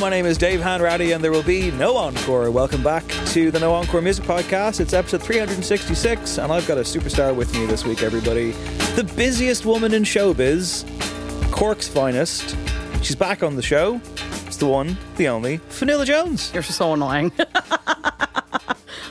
My name is Dave Hanratty and there will be no encore. Welcome back to the No Encore Music Podcast. It's episode 366 and I've got a superstar with me this week, everybody. The busiest woman in showbiz, Cork's finest. She's back on the show. It's the one, the only, Fionnuala Jones. You're so annoying.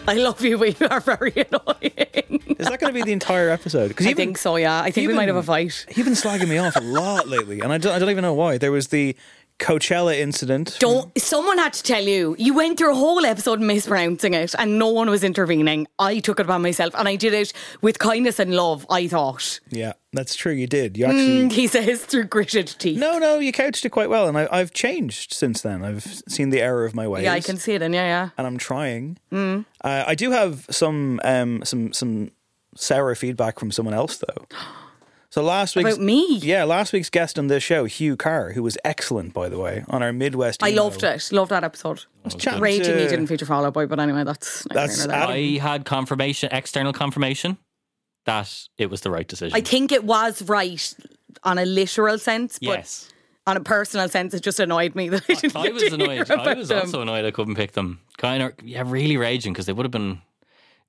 I love you, but you are very annoying. Is that going to be the entire episode? I think so, yeah. I think we might have a fight. You've been slagging me off a lot lately and I don't even know why. There was the Coachella incident. Someone had to tell you. You went through a whole episode mispronouncing it and no one was intervening. I took it upon myself and I did it with kindness and love, I thought. Yeah, that's true, you did. You actually... he says through gritted teeth. No, you couched it quite well and I've changed since then. I've seen the error of my ways. Yeah, I can see it in, yeah. And I'm trying. I do have some sour feedback from someone else though. So last week's guest on this show, Hugh Carr, who was excellent, by the way, on our Midwest email. I loved it. Loved that episode. I was raging he didn't feature Fall Out Boy, but anyway, that's that. I had external confirmation, that it was the right decision. I think it was right on a literal sense, but yes. On a personal sense, it just annoyed me that I was annoyed. I was also annoyed I couldn't pick them. Really raging because they would have been...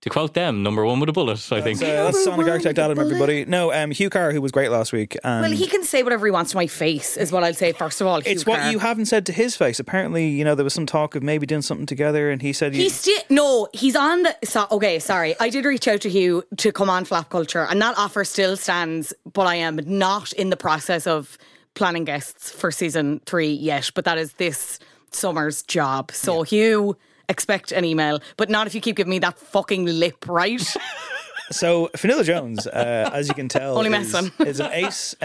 To quote them, number one with a bullet, I think. That's Sonic Architect Adam, everybody. No, Hugh Carr, who was great last week. Well, he can say whatever he wants to my face, is what I'll say, first of all. It's Hugh Carr. You haven't said to his face. Apparently, there was some talk of maybe doing something together, and he said... he's on the... okay, sorry. I did reach out to Hugh to come on Flop Culture, and that offer still stands, but I am not in the process of planning guests for season 3 yet, but that is this summer's job. So, yeah. Hugh... expect an email, but not if you keep giving me that fucking lip, right? So, Fionnuala Jones, as you can tell, is an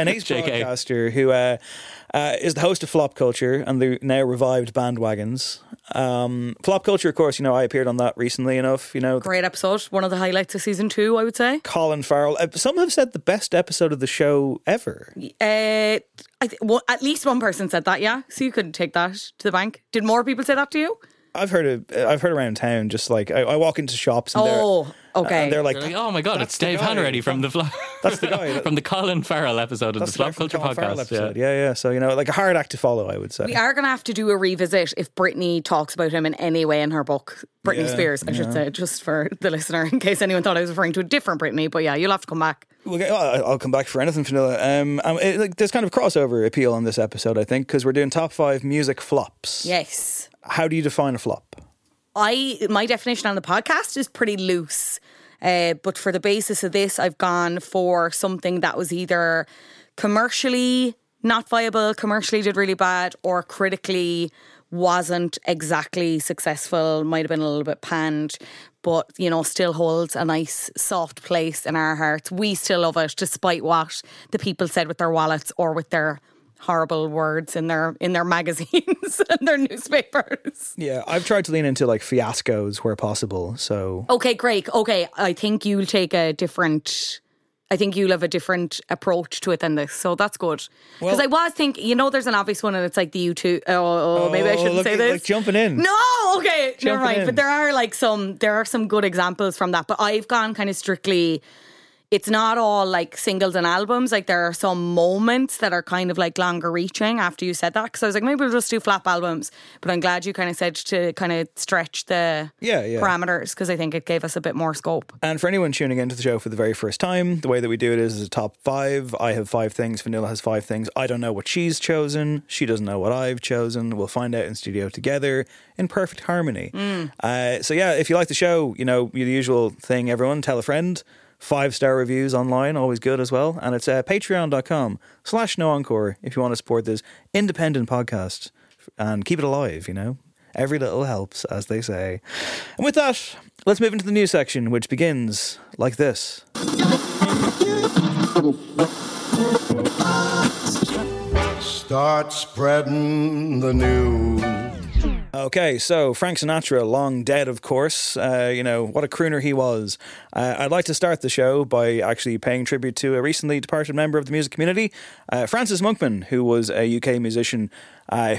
ace broadcaster who is the host of Flop Culture and the now revived Bandwagons. Flop Culture, of course, I appeared on that recently enough. Great episode, one of the highlights of season 2, I would say. Colin Farrell. Some have said the best episode of the show ever. At least one person said that, yeah. So you could take that to the bank. Did more people say that to you? I've heard around town, just like I walk into shops and they're like, oh my God, it's Dave Hanratty from the Flop. That's the guy from the Colin Farrell episode of the Flop Culture podcast. Yeah. So like a hard act to follow, I would say. We are going to have to do a revisit if Britney talks about him in any way in her book, Britney Spears, I should say, just for the listener in case anyone thought I was referring to a different Britney. But yeah, you'll have to come back. I'll come back for anything, Fionnuala. There's kind of crossover appeal on this episode, I think, because we're doing top 5 music flops. Yes. How do you define a flop? My definition on the podcast is pretty loose. But for the basis of this, I've gone for something that was either commercially not viable, commercially did really bad, or critically wasn't exactly successful, might have been a little bit panned, but, you know, still holds a nice soft place in our hearts. We still love it, despite what the people said with their wallets or with their horrible words in their magazines and their newspapers. Yeah, I've tried to lean into like fiascos where possible. So okay, great. Okay, I think you'll have a different approach to it than this. So that's good. Because I was thinking, you know, there's an obvious one and it's like the U2. Oh, maybe I shouldn't say this. Like jumping in. No, okay, you're right. In. But there are some good examples from that. But I've gone kind of strictly. It's not all like singles and albums. Like there are some moments that are kind of like longer reaching after you said that. Because I was like, maybe we'll just do flop albums. But I'm glad you kind of said to kind of stretch the parameters, because I think it gave us a bit more scope. And for anyone tuning into the show for the very first time, the way that we do it is a top five. I have five things. Vanilla has five things. I don't know what she's chosen. She doesn't know what I've chosen. We'll find out in studio together in perfect harmony. So yeah, if you like the show, you know, the usual thing, everyone, tell a friend. 5-star reviews online, always good as well. And it's patreon.com/noencore if you want to support this independent podcast and keep it alive, you know. Every little helps, as they say. And with that, let's move into the news section, which begins like this. Start spreading the news. Okay, so Frank Sinatra, long dead, of course. You know, what a crooner he was. I'd like to start the show by actually paying tribute to a recently departed member of the music community, Francis Monkman, who was a UK musician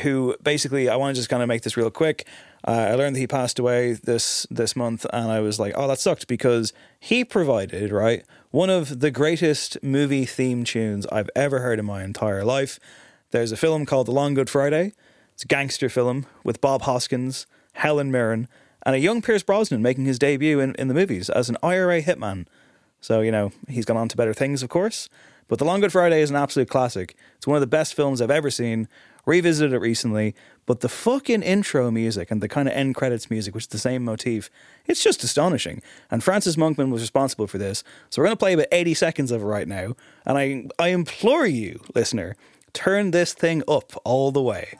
who basically, I want to just kind of make this real quick. I learned that he passed away this month, and I was like, oh, that sucked, because he provided, right, one of the greatest movie theme tunes I've ever heard in my entire life. There's a film called The Long Good Friday. It's a gangster film with Bob Hoskins, Helen Mirren, and a young Pierce Brosnan making his debut in the movies as an IRA hitman. So, you know, he's gone on to better things, of course. But The Long Good Friday is an absolute classic. It's one of the best films I've ever seen. Revisited it recently. But the fucking intro music and the kind of end credits music, which is the same motif, it's just astonishing. And Francis Monkman was responsible for this. So we're going to play about 80 seconds of it right now. And I implore you, listener, turn this thing up all the way.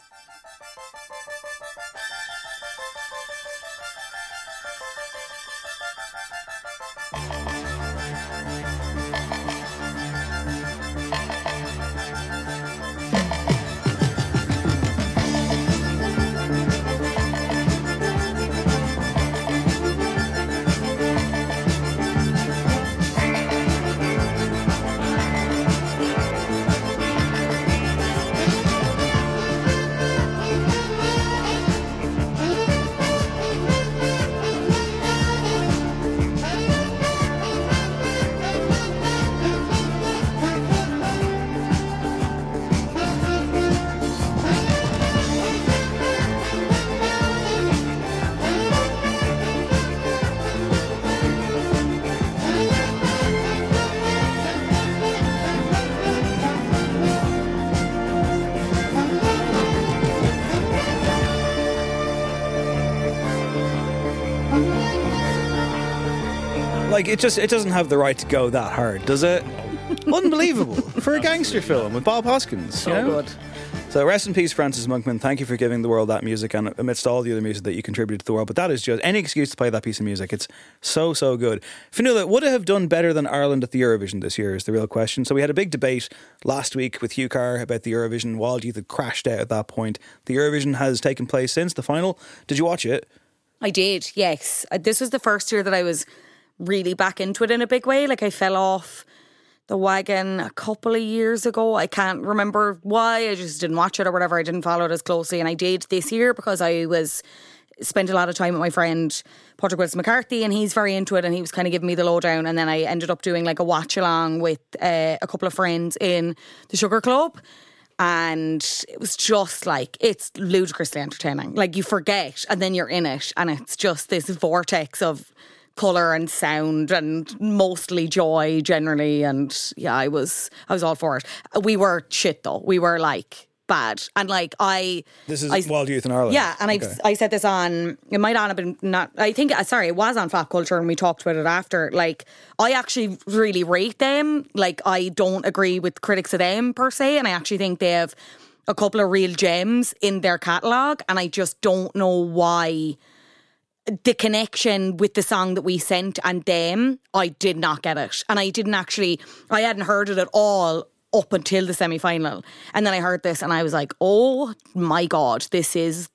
Like, it doesn't have the right to go that hard, does it? Unbelievable. For a gangster film with Bob Hoskins. So good. So rest in peace, Francis Monkman. Thank you for giving the world that music, and amidst all the other music that you contributed to the world. But that is just any excuse to play that piece of music. It's so, so good. Fionnuala, would it have done better than Ireland at the Eurovision this year is the real question. So we had a big debate last week with Hugh Carr about the Eurovision. Wild Youth had crashed out at that point. The Eurovision has taken place since the final. Did you watch it? I did, yes. This was the first year that I was really back into it in a big way. Like, I fell off the wagon a couple of years ago. I can't remember why. I just didn't watch it or whatever. I didn't follow it as closely. And I did this year because I spent a lot of time with my friend Patrick Wilson McCarthy, and he's very into it, and he was kind of giving me the lowdown. And then I ended up doing like a watch along with a couple of friends in the Sugar Club. And it was just like, it's ludicrously entertaining. Like, you forget and then you're in it, and it's just this vortex of colour and sound and mostly joy generally. And yeah, I was all for it. We were shit though. We were like bad. And like this is Wild Youth in Ireland. Yeah, and okay. I said this on, it might not have been, it was on Flop Culture and we talked about it after. Like, I actually really rate them. Like, I don't agree with critics of them per se, and I actually think they have a couple of real gems in their catalogue, and I just don't know why the connection with the song that we sent and them, I did not get it. And I didn't actually, I hadn't heard it at all up until the semi-final. And then I heard this and I was like, oh my God, this is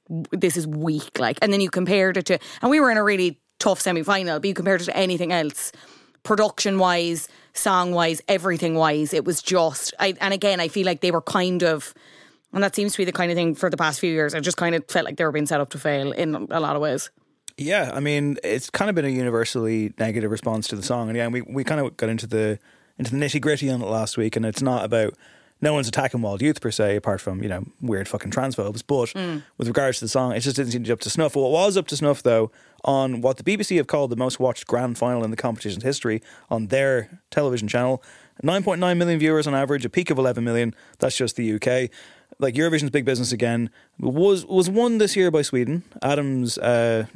weak. Like, and then you compared it to, and we were in a really tough semi-final, but you compared it to anything else, production-wise, song-wise, everything-wise. It was just, and again, I feel like they were kind of, and that seems to be the kind of thing for the past few years, I just kind of felt like they were being set up to fail in a lot of ways. Yeah, I mean, it's kind of been a universally negative response to the song. And yeah, we kind of got into the nitty-gritty on it last week, and it's not about, no one's attacking Wild Youth per se, apart from, you know, weird fucking transphobes, but with regards to the song, it just didn't seem to be up to snuff. What was up to snuff, though, on what the BBC have called the most watched grand final in the competition's history on their television channel, 9.9 million viewers on average, a peak of 11 million, that's just the UK. Like, Eurovision's big business again, was won this year by Sweden. Adam's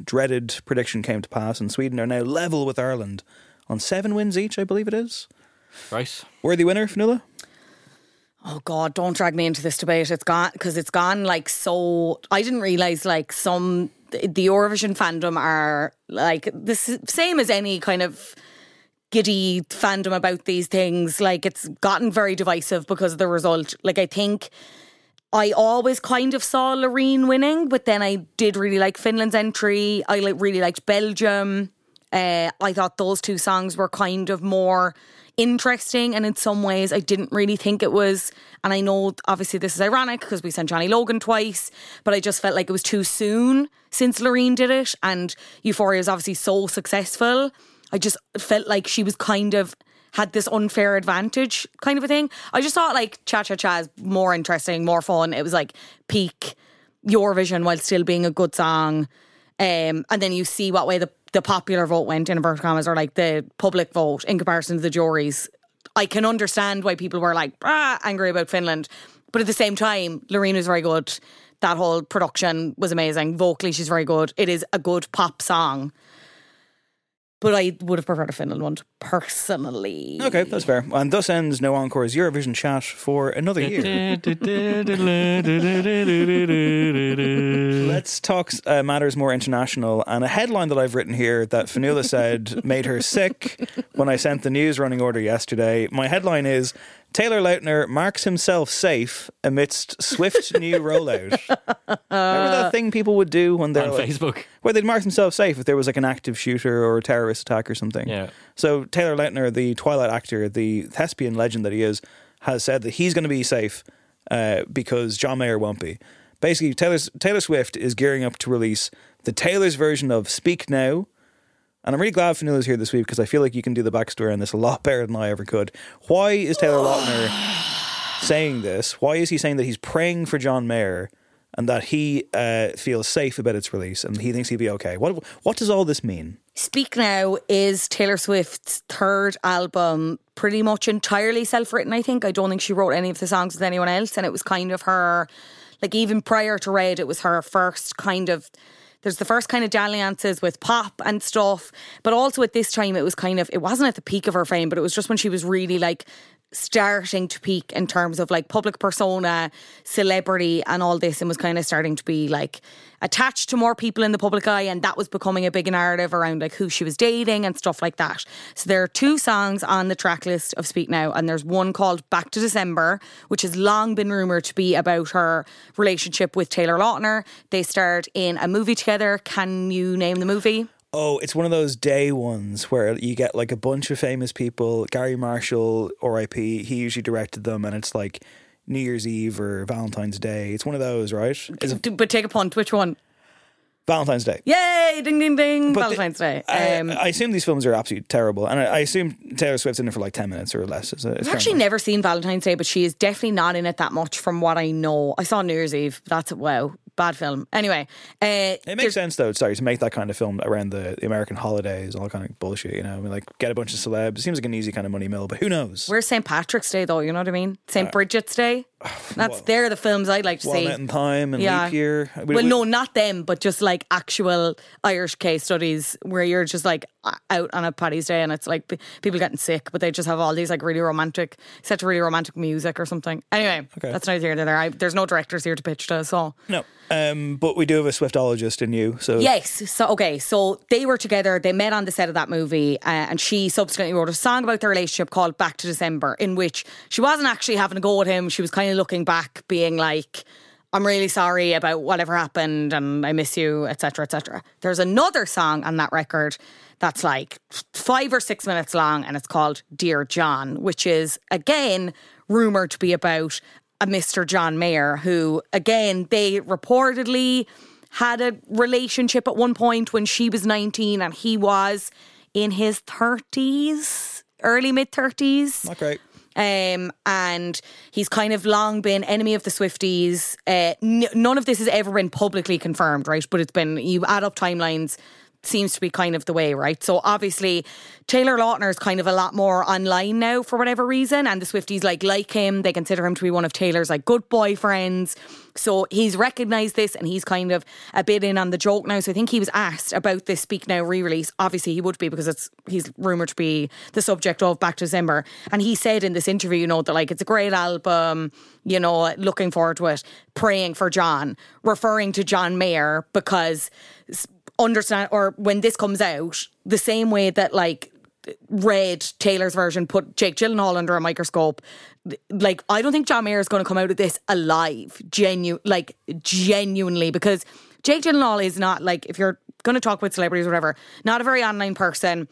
dreaded prediction came to pass, and Sweden are now level with Ireland on 7 wins each, I believe it is. Right. Worthy winner, Fionnuala? Oh God, don't drag me into this debate. It's gone, because it's gone like so. I didn't realise like some, the Eurovision fandom are like the same as any kind of giddy fandom about these things. Like, it's gotten very divisive because of the result. Like, I think I always kind of saw Loreen winning, but then I did really like Finland's entry. I really liked Belgium. I thought those two songs were kind of more interesting, and in some ways I didn't really think it was, and I know obviously this is ironic because we sent Johnny Logan twice, but I just felt like it was too soon since Loreen did it, and Euphoria is obviously so successful. I just felt like she was kind of had this unfair advantage kind of a thing. I just thought like Cha-Cha-Cha is more interesting, more fun. It was like peak Eurovision while still being a good song, and then you see what way the popular vote went, in inverted commas, or like the public vote in comparison to the juries. I can understand why people were like angry about Finland, but at the same time Loreen was very good. That whole production was amazing. Vocally she's very good. It is a good pop song, but I would have preferred a Finland one personally. Okay, that's fair. And thus ends No Encore's Eurovision chat for another year. Let's talk matters more international. And a headline that I've written here that Fionnuala said made her sick when I sent the news running order yesterday. My headline is Taylor Lautner marks himself safe amidst Swift new rollout. Remember that thing people would do when they're on like, Facebook, where they'd mark themselves safe if there was like an active shooter or a terrorist attack or something. Yeah. So Taylor Lautner, the Twilight actor, the thespian legend that he is, has said that he's going to be safe because John Mayer won't be. Basically, Taylor Swift is gearing up to release the Taylor's version of Speak Now. And I'm really glad Fionnuala's here this week because I feel like you can do the backstory on this a lot better than I ever could. Why is Taylor Lautner saying this? Why is he saying that he's praying for John Mayer and that he feels safe about its release and he thinks he'll be okay? What does all this mean? Speak Now is Taylor Swift's third album, pretty much entirely self-written, I think. I don't think she wrote any of the songs with anyone else, and it was kind of her, like even prior to Red, it was her first kind of... There's the first kind of dalliances with pop and stuff, but also at this time it was kind of, it wasn't at the peak of her fame, but it was just when she was really like starting to peak in terms of like public persona, celebrity and all this, and was kind of starting to be like attached to more people in the public eye, and that was becoming a big narrative around like who she was dating and stuff like that. So there are two songs on the track list of Speak Now, and there's one called Back to December, which has long been rumoured to be about her relationship with Taylor Lautner. They starred in a movie together. Can you name the movie? Oh, it's one of those day ones where you get like a bunch of famous people. Gary Marshall, RIP, he usually directed them, and it's like New Year's Eve or Valentine's Day. It's one of those, right? But take a punt. Which one? Valentine's Day. Yay! Ding, ding, ding. But Valentine's Day. I assume these films are absolutely terrible, and I assume Taylor Swift's in it for like 10 minutes or less. I've actually never seen Valentine's Day, but she is definitely not in it that much from what I know. I saw New Year's Eve. That's it. Wow. Bad film. Anyway. It makes sense, though, sorry, to make that kind of film around the American holidays, all kind of bullshit, you know? I mean, like, get a bunch of celebs. It seems like an easy kind of money mill, but who knows? Where's St. Patrick's Day, though? You know what I mean? St. Bridget's Day? They're the films I'd like to see. One Night in Time and Leap Year. No, not them, but just like actual Irish case studies where you're just like out on a Paddy's Day and it's like people getting sick, but they just have all these like really romantic, set to really romantic music or something. Anyway, that's neither here nor there. There's no directors here to pitch to, so. No, but we do have a Swiftologist in you, so. Yes, so they were together, they met on the set of that movie and she subsequently wrote a song about their relationship called Back to December, in which she wasn't actually having a go at him, she was kind of looking back being like, I'm really sorry about whatever happened and I miss you, etc, etc. There's another song on that record that's like 5 or 6 minutes long and it's called Dear John, which is again rumoured to be about a Mr. John Mayer, who again they reportedly had a relationship at one point when she was 19 and he was in his 30s, early mid 30s. Not great. And he's kind of long been enemy of the Swifties. None of this has ever been publicly confirmed, right? But it's been, you add up timelines, seems to be kind of the way, right? So obviously Taylor Lautner is kind of a lot more online now for whatever reason, and the Swifties like him. They consider him to be one of Taylor's like good boyfriends. So he's recognised this and he's kind of a bit in on the joke now. So I think he was asked about this Speak Now re-release. Obviously he would be, because he's rumoured to be the subject of Back to December. And he said in this interview, you know, that like it's a great album, you know, looking forward to it, praying for John, referring to John Mayer, because understand, or when this comes out, the same way that like Red, Taylor's version, put Jake Gyllenhaal under a microscope, like I don't think John Mayer is going to come out of this alive, genuinely, because Jake Gyllenhaal is not, like, if you're going to talk with celebrities or whatever, not a very online person.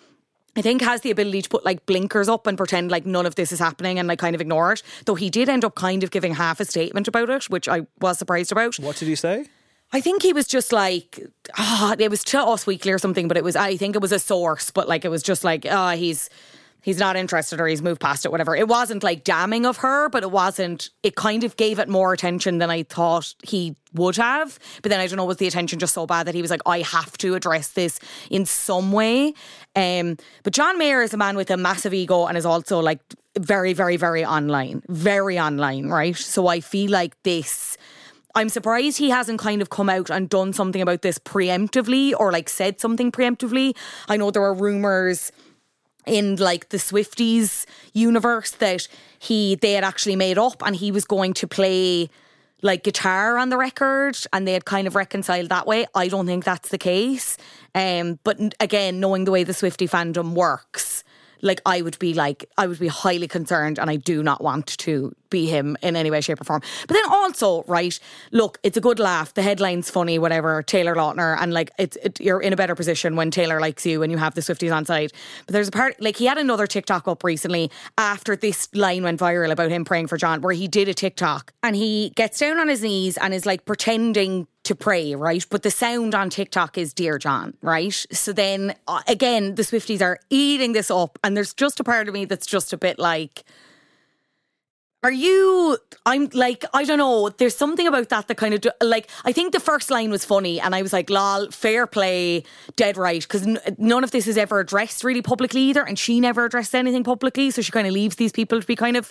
I think has the ability to put like blinkers up and pretend like none of this is happening and like kind of ignore it, though he did end up kind of giving half a statement about it, which I was surprised about. What did he say? I think he was just like, it was to Us Weekly or something, but it was, I think it was a source, but like it was just like, he's not interested, or he's moved past it, whatever. It wasn't like damning of her, but it kind of gave it more attention than I thought he would have. But then I don't know, was the attention just so bad that he was like, I have to address this in some way. But John Mayer is a man with a massive ego and is also like very, very, very online. Very online, right? So I feel like this, I'm surprised he hasn't kind of come out and done something about this preemptively, or like said something preemptively. I know there were rumours in like the Swifties universe that they had actually made up and he was going to play like guitar on the record and they had kind of reconciled that way. I don't think that's the case. But again, knowing the way the Swiftie fandom works, like I would be highly concerned, and I do not want to be him in any way, shape or form. But then also, right, look, it's a good laugh. The headline's funny, whatever, Taylor Lautner, and like you're in a better position when Taylor likes you and you have the Swifties on side. But there's a part, like he had another TikTok up recently after this line went viral about him praying for John, where he did a TikTok and he gets down on his knees and is like pretending to pray, right? But the sound on TikTok is Dear John, right? So then again, the Swifties are eating this up, and there's just a part of me that's just a bit like, I'm like, I don't know, there's something about that kind of, like, I think the first line was funny and I was like, lol, fair play, dead right, because none of this is ever addressed really publicly either, and she never addressed anything publicly, so she kind of leaves these people to be kind of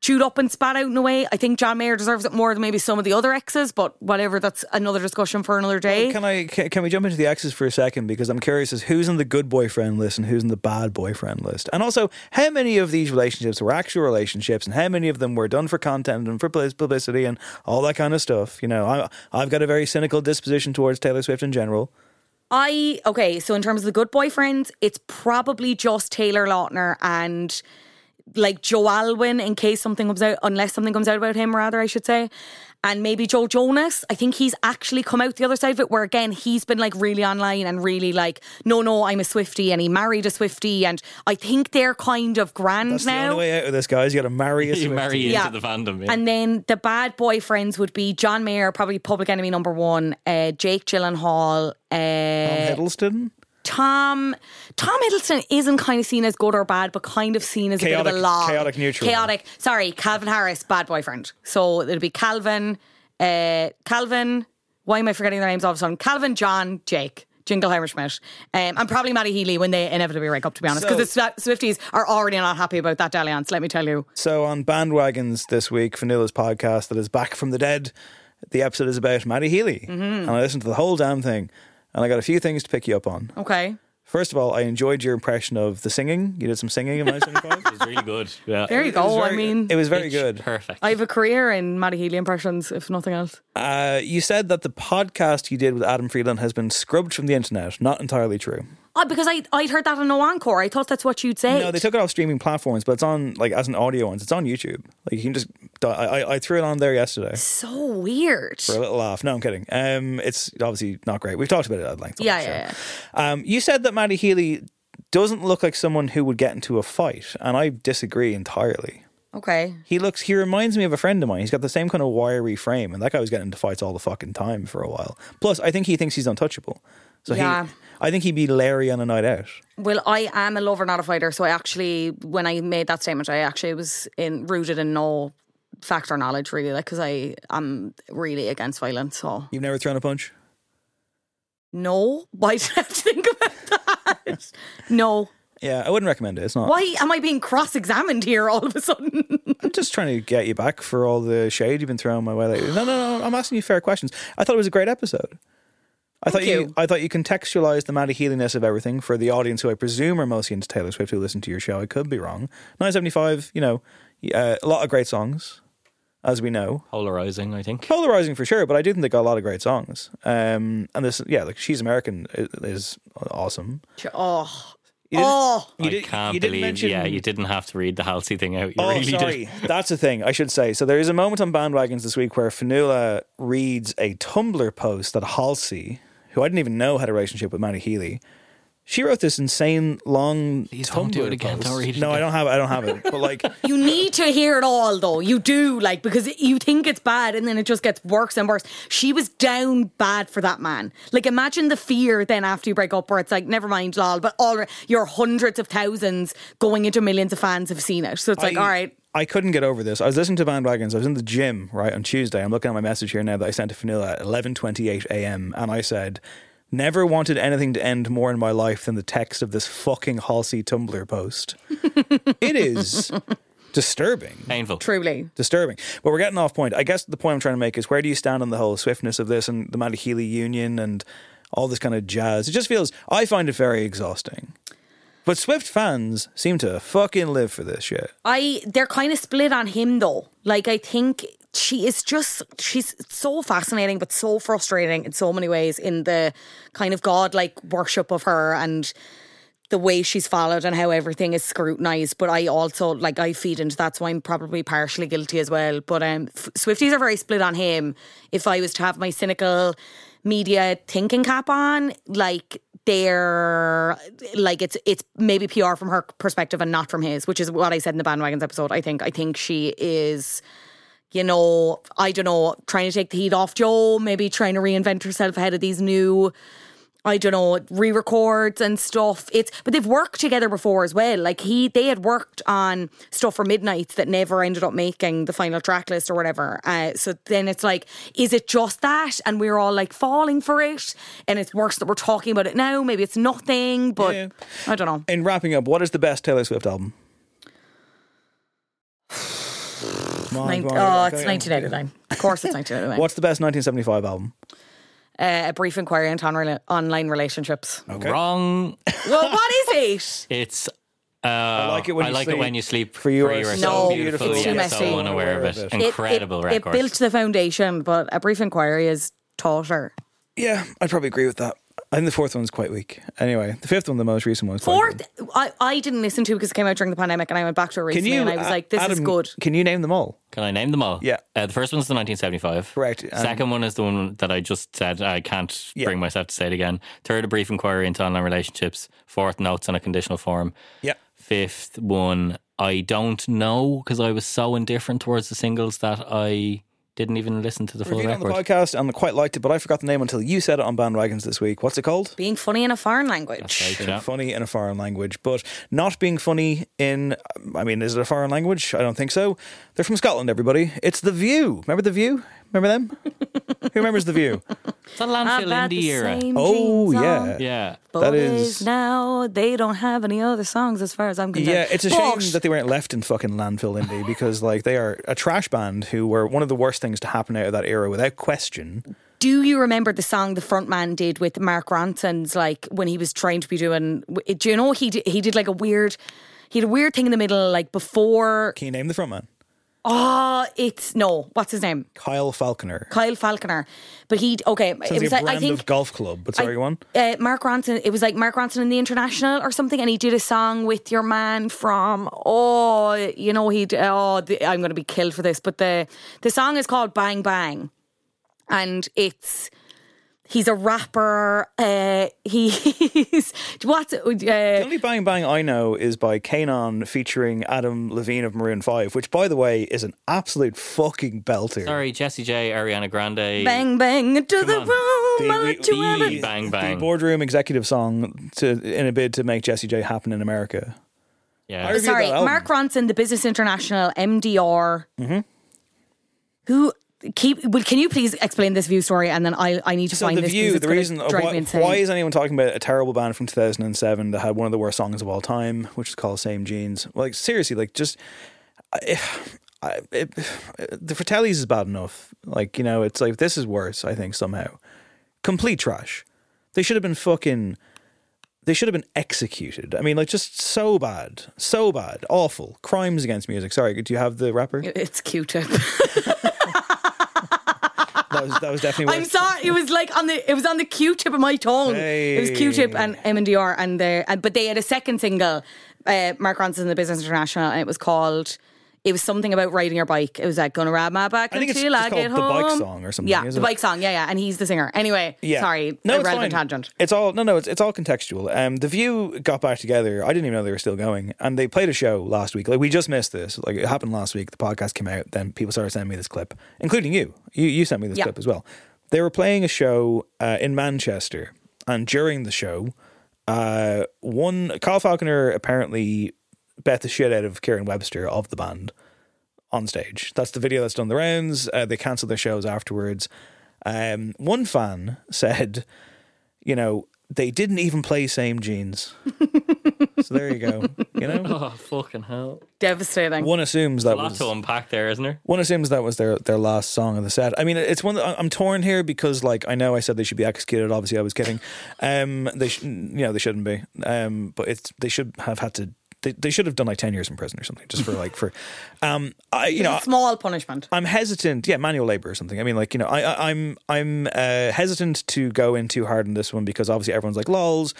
chewed up and spat out in a way. I think John Mayer deserves it more than maybe some of the other exes, but whatever, that's another discussion for another day. Well, can we jump into the exes for a second? Because I'm curious as who's in the good boyfriend list and who's in the bad boyfriend list. And also, how many of these relationships were actual relationships and how many of them were done for content and for publicity and all that kind of stuff? You know, I've got a very cynical disposition towards Taylor Swift in general. So in terms of the good boyfriends, it's probably just Taylor Lautner and like Joe Alwyn, unless something comes out about him, rather, I should say. And maybe Joe Jonas. I think he's actually come out the other side of it, where again, he's been like really online and really like, no, I'm a Swiftie, and he married a Swiftie, and I think they're kind of grand now. That's the only way out of this, guys. You got to marry a Swiftie. You marry into the fandom. Yeah. And then the bad boyfriends would be John Mayer, probably public enemy number one, Jake Gyllenhaal. Tom Hiddleston? Tom Hiddleston isn't kind of seen as good or bad, but kind of seen as chaotic, a bit of a log. Chaotic neutral. Chaotic. Sorry, Calvin Harris, bad boyfriend. So it'll be Calvin, why am I forgetting their names all of a sudden? Calvin, John, Jake. Jingle Irish Met, and probably Matty Healy when they inevitably break up, to be honest, because the Swifties are already not happy about that dalliance, let me tell you. So on Bandwagons this week, Fanila's podcast that is back from the dead, the episode is about Matty Healy, and I listened to the whole damn thing, and I got a few things to pick you up on. Okay. First of all, I enjoyed your impression of the singing. You did some singing in 1975. It was really good. Yeah. There you go. I mean, it was very good. Perfect. I have a career in Matty Healy impressions, if nothing else. You said that the podcast you did with Adam Freeland has been scrubbed from the internet. Not entirely true. Oh, because I'd heard that on No Encore. I thought that's what you'd say. No, they took it off streaming platforms, but it's on, like, as an audio one. It's on YouTube. Like, you can just... I threw it on there yesterday. So weird. For a little laugh. No, I'm kidding. It's obviously not great. We've talked about it at length. Yeah. You said that Matty Healy doesn't look like someone who would get into a fight, and I disagree entirely. Okay. He reminds me of a friend of mine. He's got the same kind of wiry frame, and that guy was getting into fights all the fucking time for a while. Plus, I think he thinks he's untouchable. So yeah. I think he'd be Larry on a night out. Well, I am a lover, not a fighter. So I actually, when I made that statement, I actually was rooted in no fact or knowledge, really, like, because I am really against violence. So you've never thrown a punch? No. Why did I have to think about that? No. Yeah, I wouldn't recommend it. It's not. Why am I being cross-examined here all of a sudden? I'm just trying to get you back for all the shade you've been throwing my way lately. No. I'm asking you fair questions. I thought it was a great episode. I thought you contextualised the Matty Healy-ness of everything for the audience, who I presume are mostly into Taylor Swift, who listen to your show. I could be wrong. 1975, a lot of great songs, as we know. Polarising, I think. Polarising for sure, but I do think they got a lot of great songs. And this, She's American is awesome. Oh. You didn't have to read the Halsey thing out. Did. That's the thing, I should say. So there is a moment on Bandwagons this week where Fanula reads a Tumblr post that Halsey, who I didn't even know had a relationship with Matty Healy, she wrote this insane long Tumblr don't do it again. Post. Don't read it again. I don't have it. But like, you need to hear it all, though. You do, like, because you think it's bad, and then it just gets worse and worse. She was down bad for that man. Like, imagine the fear then after you break up, where it's like, never mind, lol. But all your hundreds of thousands going into millions of fans have seen it. So it's all right. I couldn't get over this. I was listening to Bandwagons. I was in the gym right on Tuesday. I'm looking at my message here now that I sent to Fanula at 11:28 a.m. and I said, never wanted anything to end more in my life than the text of this fucking Halsey Tumblr post. It is disturbing. Painful. Truly. Disturbing. But we're getting off point. I guess the point I'm trying to make is, where do you stand on the whole swiftness of this and the Matty Healy union and all this kind of jazz? It just feels, I find it very exhausting. But Swift fans seem to fucking live for this shit. They're kind of split on him, though. Like, I think... She's so fascinating, but so frustrating in so many ways, in the kind of godlike worship of her and the way she's followed and how everything is scrutinized. But I also, like, I feed into that, so I'm probably partially guilty as well. But Swifties are very split on him. If I was to have my cynical media thinking cap on, like, they're like, it's maybe PR from her perspective and not from his, which is what I said in the Bandwagons episode. I think she is... I don't know, trying to take the heat off Joe, maybe trying to reinvent herself ahead of these new, I don't know, re-records and stuff. But they've worked together before as well. Like, they had worked on stuff for Midnights that never ended up making the final track list or whatever. So then it's like, is it just that? And we're all like falling for it, and it's worse that we're talking about it now. Maybe it's nothing, but yeah. I don't know. In wrapping up, what is the best Taylor Swift album? It's 1989. Of course it's 1989. What's the best 1975 album? A Brief Inquiry into Online Relationships. Okay. Wrong. Well, what is it? It's... I like it when you sleep. For you are so beautiful. It's too messy. So unaware of it. Incredible record. It built the foundation, but A Brief Inquiry is taughter. Yeah, I'd probably agree with that. I think the fourth one's quite weak. Anyway, the fifth one, the most recent one. Fourth, I didn't listen to because it came out during the pandemic, and I went back to it recently, and I was like, this is good. Can you name them all? Can I name them all? Yeah. The first one's the 1975. Correct. Second one is the one that I just said. I can't bring myself to say it again. Third, A Brief Inquiry into Online Relationships. Fourth, Notes on a Conditional Form. Yeah. Fifth one, I don't know, because I was so indifferent towards the singles that I... didn't even listen to the full record. On the podcast, and I quite liked it, but I forgot the name until you said it on Bandwagons this week. What's it called? Being Funny in a Foreign Language. That's right, funny in a foreign language, but not being funny in... I mean, is it a foreign language? I don't think so. They're from Scotland, everybody. It's The View. Remember The View? Remember them? Who remembers The View? It's a landfill in the era. Oh, yeah. Yeah. That is. Now they don't have any other songs as far as I'm concerned. Yeah, it's a shame that they weren't left in fucking landfill indie because like they are a trash band who were one of the worst things to happen out of that era without question. Do you remember the song the frontman did with Mark Ronson's like when he was trying to be doing, do you know he did like a weird, he had a weird thing in the middle like before. Can you name the frontman? Oh, it's no. What's his name? Kyle Falconer. But it was like a brand of golf club. But sorry, one. Mark Ronson. It was like Mark Ronson in the International or something, and he did a song with your man from. Oh, you know he. Oh, I'm going to be killed for this, but the song is called Bang Bang, and it's. He's a rapper. He's what's the only Bang Bang I know is by Kanon featuring Adam Levine of Maroon 5, which by the way is an absolute fucking belter. Sorry, Jessie J, Ariana Grande. Bang bang into the room. Bang bang. The boardroom executive song in a bid to make Jessie J happen in America. Yeah. Sorry, Mark Ronson, The Business International, MDR. Mm-hmm. Who? Can you please explain this View story and then I need to find this. So The View, the reason why is anyone talking about a terrible band from 2007 that had one of the worst songs of all time, which is called Same Jeans? Like seriously, like just the Fratellis is bad enough. Like you know, it's like this is worse. I think somehow complete trash. They should have been fucking. They should have been executed. I mean, like, just so bad, awful crimes against music. Sorry, do you have the rapper? It's Q-Tip. That was definitely. I'm sorry. It was like on the Q-Tip of my tongue. Hey. It was Q-Tip and MDR but they had a second single, Mark Ronson and the Business International, and it was called. It was something about riding your bike. It was like gonna ride my bike until I get home. I think it's called The Bike Song or something. Yeah, The Bike Song. Yeah, yeah. And he's the singer. Anyway, yeah. Sorry, no, irrelevant tangent. It's all It's all contextual. The View got back together. I didn't even know they were still going, and they played a show last week. Like we just missed this. Like it happened last week. The podcast came out. Then people started sending me this clip, including you. You sent me this clip as well. They were playing a show in Manchester, and during the show, Kyle Falconer apparently bet the shit out of Kieran Webster of the band on stage. That's the video that's done the rounds. They cancelled their shows afterwards. One fan said, you know, they didn't even play Same Jeans. So there you go. You know? Oh, fucking hell. Devastating. One assumes that was... a lot to unpack there, isn't there? One assumes that was their last song of the set. I mean, it's one that I'm torn here because, like, I know I said they should be executed. Obviously, I was kidding. They shouldn't be. But they should have had to... They should have done like 10 years in prison or something just for like for, small punishment. I'm hesitant, manual labor or something. I mean, like you know, I'm hesitant to go in too hard on this one because obviously everyone's like lols.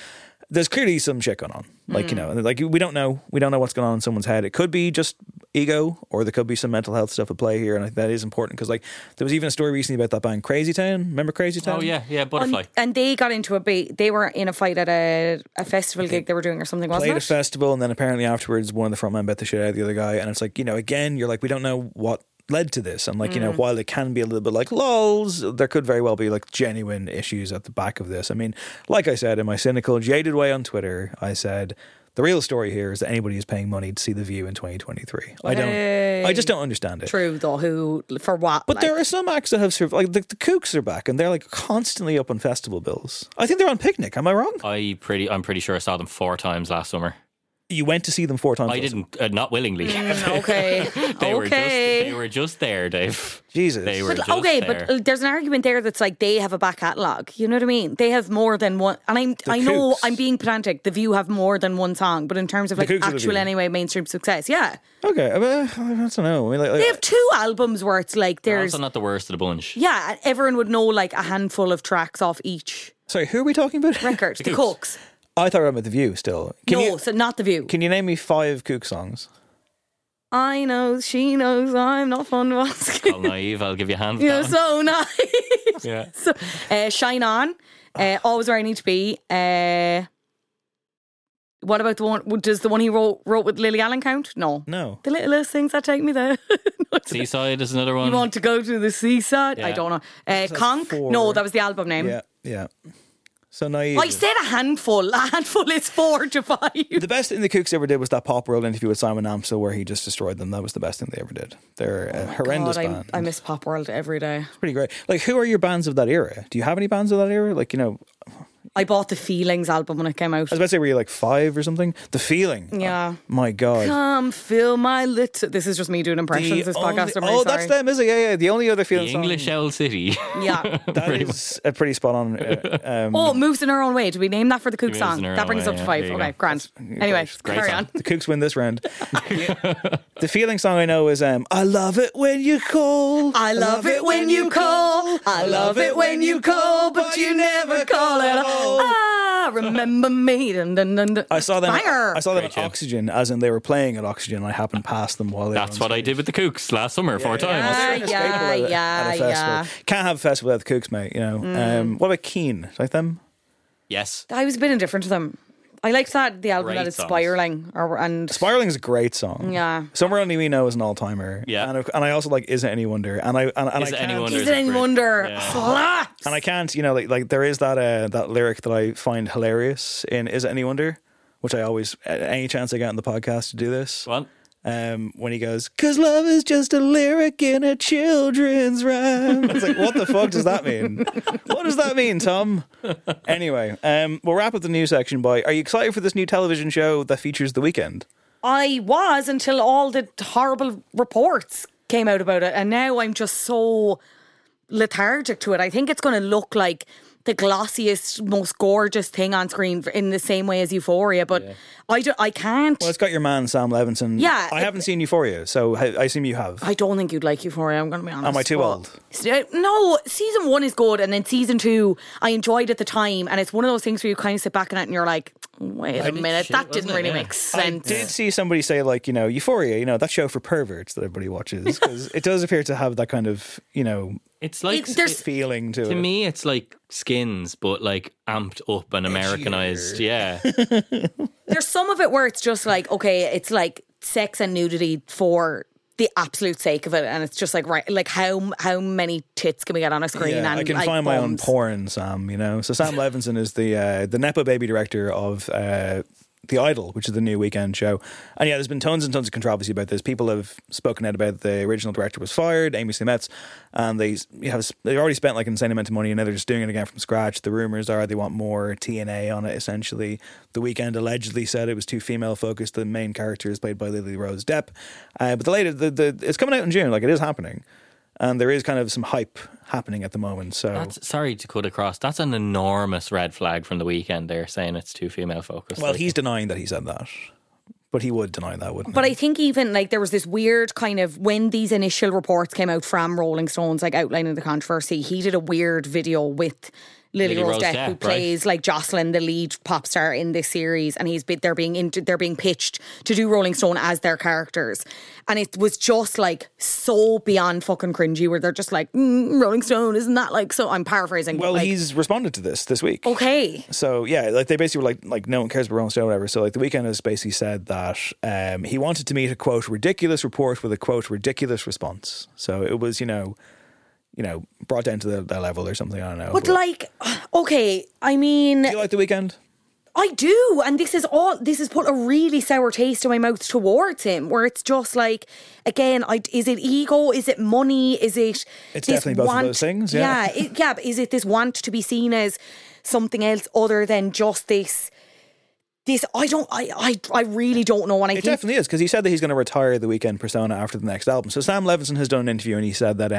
There's clearly some shit going on, like you know, like we don't know what's going on in someone's head. It could be just ego, or there could be some mental health stuff at play here, and I think that is important because like there was even a story recently about that band Crazy Town. Remember Crazy Town? Oh yeah, Butterfly. And they got into they were in a fight at a festival gig they were doing or something. Wasn't it? Played a festival, and then apparently. Afterwards, one of the frontmen bet the shit out of the other guy, and it's like, you know, again, you're like, we don't know what led to this, and like, you know, while it can be a little bit like lols, there could very well be like genuine issues at the back of this. I mean, like I said in my cynical, jaded way on Twitter, I said the real story here is that anybody is paying money to see The View in 2023. I just don't understand it. True though, who for what? But like, there are some acts that have survived. Like the Kooks are back, and they're like constantly up on festival bills. I think they're on Picnic. Am I wrong? I'm pretty sure I saw them 4 times last summer. You went to see them 4 times. I didn't, not willingly. Okay. They were just there, Dave. Jesus. They were there. But there's an argument there that's like they have a back catalogue. You know what I mean? They have more than one. And I know I'm being pedantic. The View have more than one song, but in terms of like actual mainstream success, yeah. Okay, I don't know. I mean, like, they have 2 albums where it's like there's. Also not the worst of the bunch. Yeah, everyone would know like a handful of tracks off each. Sorry, who are we talking about? Record, The Kooks. I thought I remember The View still. Not The View. Can you name me 5 Kook songs? I know, she knows, I'm not fond to ask. Call naive, I'll give you a hand. You're so naive. Yeah. So, Shine On, Always Where I Need to Be. What about the one? Does the one he wrote with Lily Allen count? No. The littlest things that take me there. Seaside is another one. You want to go to the seaside? Yeah. I don't know. Conk? 4. No, that was the album name. Yeah. So naive. I said a handful. A handful is 4 to 5. The best thing the Kooks ever did was that Pop World interview with Simon Amstel where he just destroyed them. That was the best thing they ever did. They're a horrendous band. I miss Pop World every day. It's pretty great. Like, who are your bands of that era? Do you have any bands of that era? Like, you know... I bought The Feelings album when it came out. I was about to say, were you like 5 or something? The Feeling. Yeah. Oh, my God. Come fill my lit... This is just me doing impressions, this podcast. Oh, that's them, is it? Yeah, yeah. The only other Feeling song. English Owl City. Yeah. That is a pretty spot on. Moves in Her Own Way. Did we name that for the Kooks song? That brings us up to 5. Okay, grand. Anyway, carry on. The Kooks win this round. The Feeling song I know is I love it when you call. I love it when you call. I love it when you call, but you never call at all. Ah, remember me. Dun, dun, dun, dun. I saw them at Oxygen, as in they were playing at Oxygen. I happened past them while they were on stage. That's what I did with the Kooks last summer, 4 times. Yeah. Can't have a festival without the Kooks, mate, you know. What about Keane? Like them? Yes. I was a bit indifferent to them. I liked that the album great that is songs. Spiraling. Spiraling is a great song. Yeah. Somewhere Only We Know is an all timer. Yeah. And I also like Is It Any Wonder? And Is It Any Wonder? Is It Any Wonder? Slaps. And I can't, you know, like there is that lyric that I find hilarious in Is It Any Wonder, which I always, at any chance I get on the podcast to do this. What? When he goes, "Cause love is just a lyric in a children's rhyme." It's like, what the fuck does that mean? What does that mean, Tom? Anyway, we'll wrap up the news section by, are you excited for this new television show that features The Weeknd? I was until all the horrible reports came out about it, and now I'm just so lethargic to it. I think it's going to look like the glossiest, most gorgeous thing on screen in the same way as Euphoria, but yeah. I can't. Well, it's got your man Sam Levinson. Yeah, I haven't seen Euphoria, so I assume you have. I don't think you'd like Euphoria, I'm going to be honest. Am I too old? No, season 1 is good, and then season 2 I enjoyed at the time, and it's one of those things where you kind of sit back in it and you're like, wait a minute, that didn't really make sense. I did see somebody say, like, you know, Euphoria, you know, that show for perverts that everybody watches, because it does appear to have that kind of, you know, it's like feeling to it. To me, it's like Skins, but like amped up and Americanized. Yeah. There's some of it where it's just like, okay, it's like sex and nudity for the absolute sake of it, and it's just like, right, like how many tits can we get on a screen? Yeah, and I can find my own porn, Sam. You know, so Sam Levinson is the nepo baby director of The Idol, which is the new Weeknd show. And yeah, there's been tons and tons of controversy about this. People have spoken out about the original director was fired, Amy Seymetz, and they already spent like an insane amount of money, and now they're just doing it again from scratch. The rumours are they want more TNA on it, essentially. The Weeknd allegedly said it was too female-focused. The main character is played by Lily Rose Depp. But it's coming out in June, like it is happening. And there is kind of some hype happening at the moment. So sorry to cut across. That's an enormous red flag from The Weeknd there, saying it's too female focused. Well, he's denying that he said that. But he would deny that, wouldn't he? But I think even like there was this weird kind of, when these initial reports came out from Rolling Stones, like outlining the controversy, he did a weird video with Lily Rose Depp, who plays like Jocelyn, the lead pop star in this series, and they're being pitched to do Rolling Stone as their characters, and it was just like so beyond fucking cringy, where they're just like, Rolling Stone isn't that like, so I'm paraphrasing. Well, like, he's responded to this week. Okay. So yeah, like they basically were like no one cares about Rolling Stone or whatever. So like The Weeknd has basically said that he wanted to meet a quote ridiculous report with a quote ridiculous response. So it was you know, brought down to their level or something, I don't know. But like, okay, I mean... Do you like The Weeknd? I do, and this has put a really sour taste in my mouth towards him, where it's just like, again, is it ego? Is it money? Is it... It's definitely both of those things, yeah. But is it this want to be seen as something else other than just this... I really don't know. And I think it definitely is, because he said that he's going to retire The Weeknd persona after the next album. So Sam Levinson has done an interview, and he said that...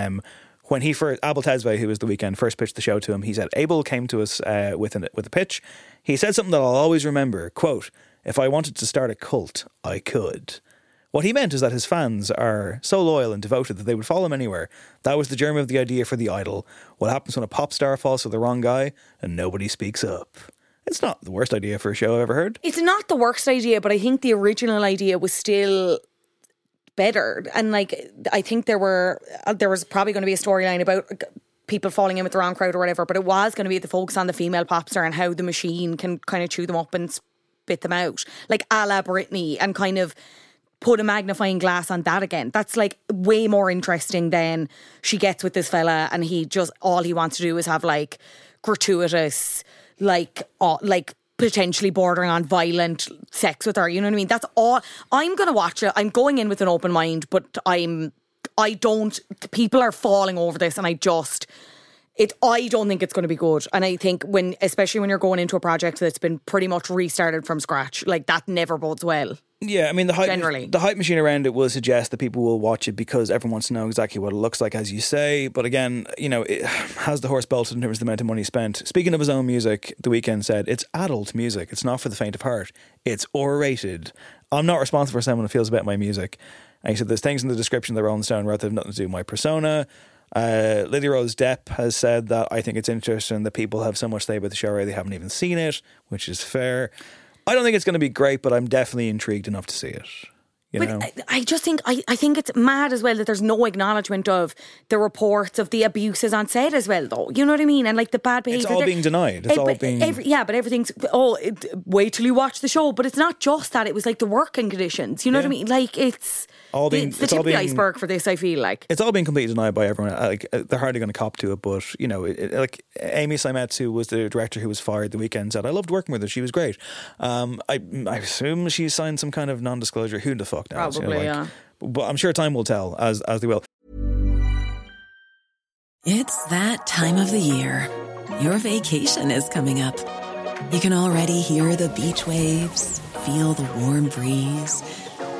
When he first, Abel Tesfaye, who was The Weeknd, first pitched the show to him, he said, Abel came to us with a pitch. He said something that I'll always remember, quote, "If I wanted to start a cult, I could." What he meant is that his fans are so loyal and devoted that they would follow him anywhere. That was the germ of the idea for The Idol. What happens when a pop star falls for the wrong guy and nobody speaks up? It's not the worst idea for a show I've ever heard. It's not the worst idea, but I think the original idea was still... better, and like I think there was probably going to be a storyline about people falling in with the wrong crowd or whatever, but it was going to be the focus on the female pop star and how the machine can kind of chew them up and spit them out, like a la Britney, and kind of put a magnifying glass on that again. That's like way more interesting than she gets with this fella, and he just all he wants to do is have like gratuitous like potentially bordering on violent sex with her. You know what I mean? That's all. I'm going to watch it. I'm going in with an open mind, but people are falling over this, and I don't think it's going to be good. And I think especially when you're going into a project that's been pretty much restarted from scratch, like, that never bodes well. Yeah, I mean, the hype machine around it will suggest that people will watch it because everyone wants to know exactly what it looks like, as you say. But again, you know, it has the horse bolted in terms of the amount of money spent. Speaking of his own music, The Weeknd said, it's adult music. It's not for the faint of heart. It's R-rated. I'm not responsible for someone who feels about my music. And he said, there's things in the description that Rolling Stone wrote that have nothing to do with my persona. Lily Rose Depp has said that I think it's interesting that people have so much to say about the show already they haven't even seen it, which is fair. I don't think it's going to be great, but I'm definitely intrigued enough to see it. You know? I just think, I think it's mad as well that there's no acknowledgement of the reports of the abuses on set as well, though. You know what I mean? And like the bad behaviour. It's all being denied. But everything's, wait till you watch the show. But it's not just that. It was like the working conditions. You know what I mean? Like, it's all being, it's the tip of the iceberg for this, I feel like. It's all being completely denied by everyone. Like, they're hardly going to cop to it, but, you know, like Amy Saimetsu, who was the director who was fired The Weeknd, said, I loved working with her. She was great. I assume she signed some kind of non-disclosure. Who the fuck knows? Probably, you know, like, yeah. But I'm sure time will tell, as they will. It's that time of the year. Your vacation is coming up. You can already hear the beach waves, feel the warm breeze,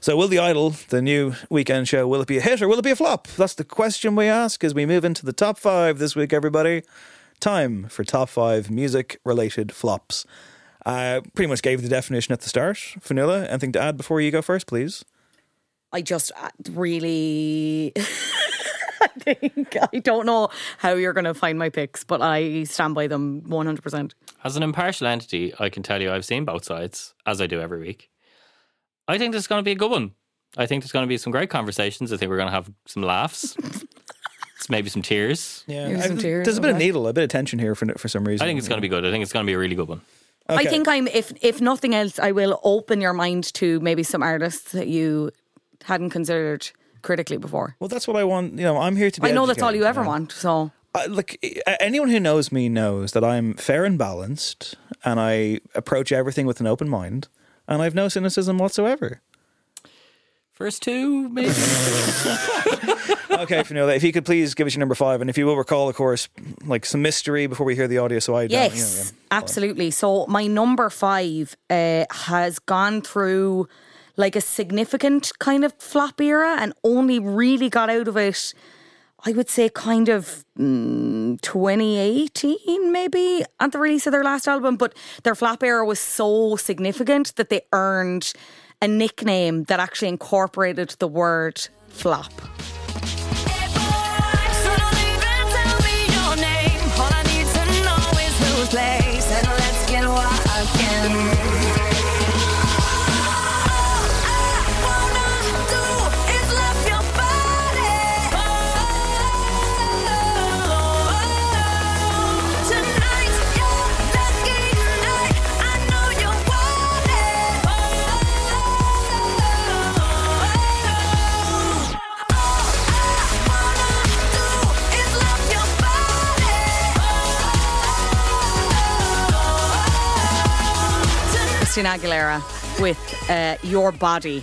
So will The Idol, the new weekend show, will it be a hit or will it be a flop? That's the question we ask as we move into the top five this week, everybody. Time for top five music-related flops. I pretty much gave the definition at the start. Fionnuala, anything to add before you go first, please? I just really... I don't know how you're going to find my picks, but I stand by them 100%. As an impartial entity, I can tell you I've seen both sides, as I do every week. I think this is going to be a good one. I think there's going to be some great conversations. I think we're going to have some laughs. Maybe some tears. Yeah, there's a bit of needle, a bit of tension here for some reason. I think it's going to be good. I think it's going to be a really good one. Okay. I think if nothing else, I will open your mind to maybe some artists that you hadn't considered critically before. Well, that's what I want. You know, I'm here to be. I know that's all you ever want. So, look, anyone who knows me knows that I'm fair and balanced, and I approach everything with an open mind, and I've no cynicism whatsoever. First two, maybe. Okay, Fionnuala, if you could please give us your number five, and if you will recall, of course, like some mystery before we hear the audio. So I absolutely. So my number five has gone through like a significant kind of flop era and only really got out of it, I would say, kind of 2018 maybe at the release of their last album. But their flop era was so significant that they earned a nickname that actually incorporated the word flop. Aguilera with Your Body.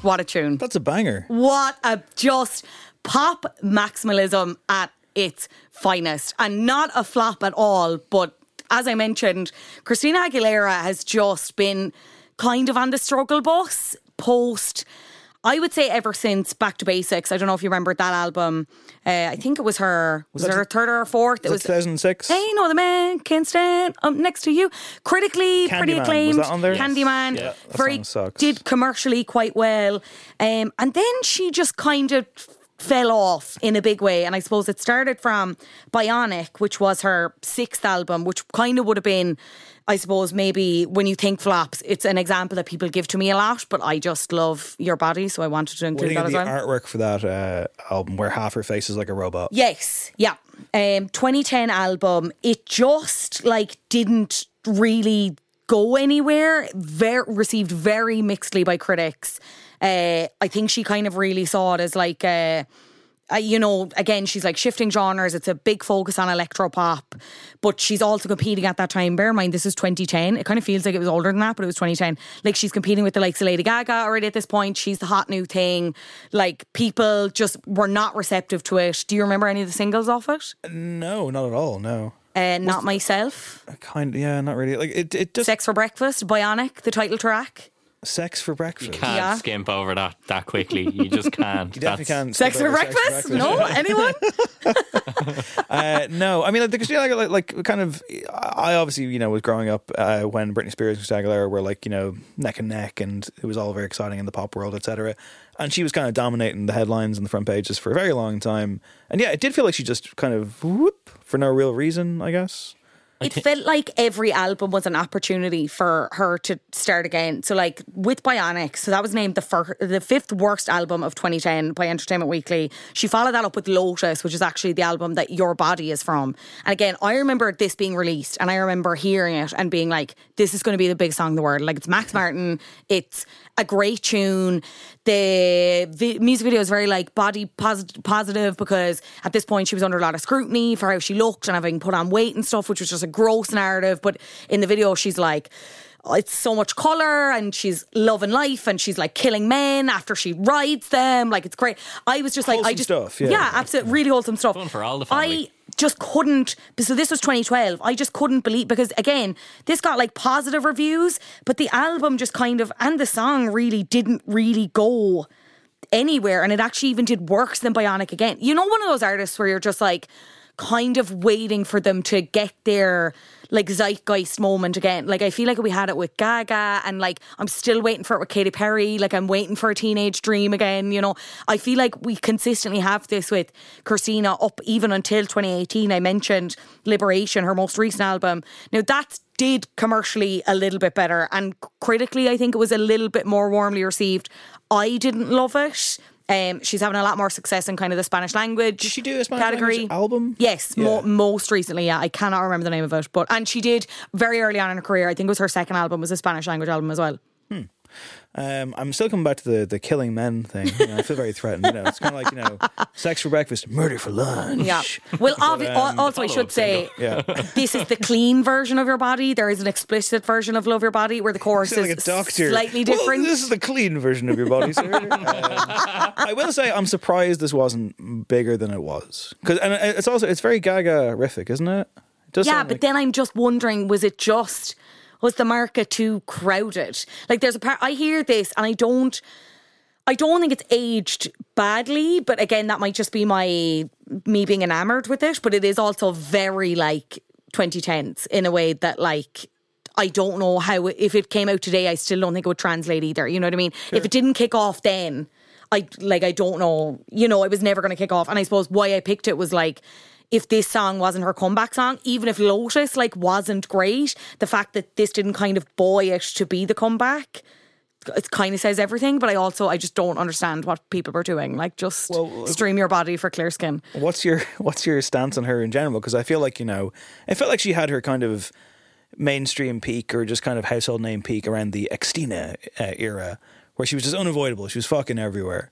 What a tune. That's a banger. What a just pop maximalism at its finest. And not a flop at all, but as I mentioned, Christina Aguilera has just been kind of on the struggle bus post I would say ever since Back to Basics. I don't know if you remember that album. I think it was her. Was it her third or fourth? Was it 2006? Hey, no, the man can't stand up next to you. Critically, pretty acclaimed. Was that on there? Candyman. Yeah, that song sucks. Did commercially quite well. And then she just kind of fell off in a big way, and I suppose it started from Bionic, which was her sixth album, which kind of would have been, I suppose, maybe when you think flops, it's an example that people give to me a lot, but I just love Your Body, so I wanted to include that as well. The artwork for that album where half her face is like a robot. Yes, yeah. 2010 album, it just like didn't really go anywhere. Received very mixedly by critics. I think she kind of really saw it as like, you know, again, she's like shifting genres. It's a big focus on electropop, but she's also competing at that time. Bear in mind, this is 2010. It kind of feels like it was older than that, but it was 2010. Like, she's competing with the likes of Lady Gaga already at this point. She's the hot new thing. Like, people just were not receptive to it. Do you remember any of the singles off it? No, not at all, no. Not Myself. Kind of, yeah, not really. Like it just... Sex for Breakfast, Bionic, the title track. Sex for Breakfast. You can't skimp over that quickly. You just can't. You definitely can't. Sex for Breakfast? No, anyone? No, I mean, because like kind of, I obviously, you know, was growing up when Britney Spears and Aguilera were like, you know, neck and neck, and it was all very exciting in the pop world, etc. And she was kind of dominating the headlines and the front pages for a very long time. And yeah, it did feel like she just kind of whoop for no real reason, I guess. It felt like every album was an opportunity for her to start again. So, like, with Bionic, so that was named the fifth worst album of 2010 by Entertainment Weekly. She followed that up with Lotus, which is actually the album that Your Body is from. And again, I remember this being released, and I remember hearing it and being like, this is going to be the big song in the world. Like, it's Max Martin, it's a great tune. The music video is very, like, body positive, because at this point she was under a lot of scrutiny for how she looked and having put on weight and stuff, which was just a gross narrative. But in the video, she's like, it's so much colour, and she's loving life, and she's like killing men after she rides them. Like, it's great. I was just wholesome, like, I just stuff, yeah, absolutely, really wholesome stuff. Fun for all the family. Just couldn't, so this was 2012, I just couldn't believe, because again, this got like positive reviews, but the album just kind of, and the song really didn't really go anywhere, and it actually even did worse than Bionic again. You know, one of those artists where you're just like kind of waiting for them to get their like zeitgeist moment again. Like, I feel like we had it with Gaga, and like I'm still waiting for it with Katy Perry. Like, I'm waiting for A Teenage Dream again, you know. I feel like we consistently have this with Christina up even until 2018. I mentioned Liberation, her most recent album. Now, that did commercially a little bit better, and critically I think it was a little bit more warmly received. I didn't love it. She's having a lot more success in kind of the Spanish language. Did she do a Spanish language album? Yes, yeah. Most recently, yeah. I cannot remember the name of it, but and she did very early on in her career. I think it was her second album was a Spanish language album as well. I'm still coming back to the killing men thing. You know, I feel very threatened. You know, it's kind of like, you know, sex for breakfast, murder for lunch. Yeah. Well, also I should say, this is the clean version of Your Body. There is an explicit version of Love Your Body where the chorus is like a doctor. Slightly different. Well, this is the clean version of Your Body, sir. I will say I'm surprised this wasn't bigger than it was, because, and it's very Gaga-rific, isn't it? Yeah, but like, then I'm just wondering, was the market too crowded? Like, there's a part, I hear this and I don't think it's aged badly, but again, that might just be me being enamored with it, but it is also very like 2010s in a way that, like, I don't know how, if it came out today, I still don't think it would translate either. You know what I mean? Sure. If it didn't kick off then, I don't know, you know, it was never going to kick off. And I suppose why I picked it was like, if this song wasn't her comeback song, even if Lotus like wasn't great, the fact that this didn't kind of buoy it to be the comeback, it kind of says everything. But I just don't understand what people were doing. Like, just stream Your Body for clear skin. What's your stance on her in general? Because I feel like, you know, it felt like she had her kind of mainstream peak, or just kind of household name peak around the Extina era, where she was just unavoidable. She was fucking everywhere.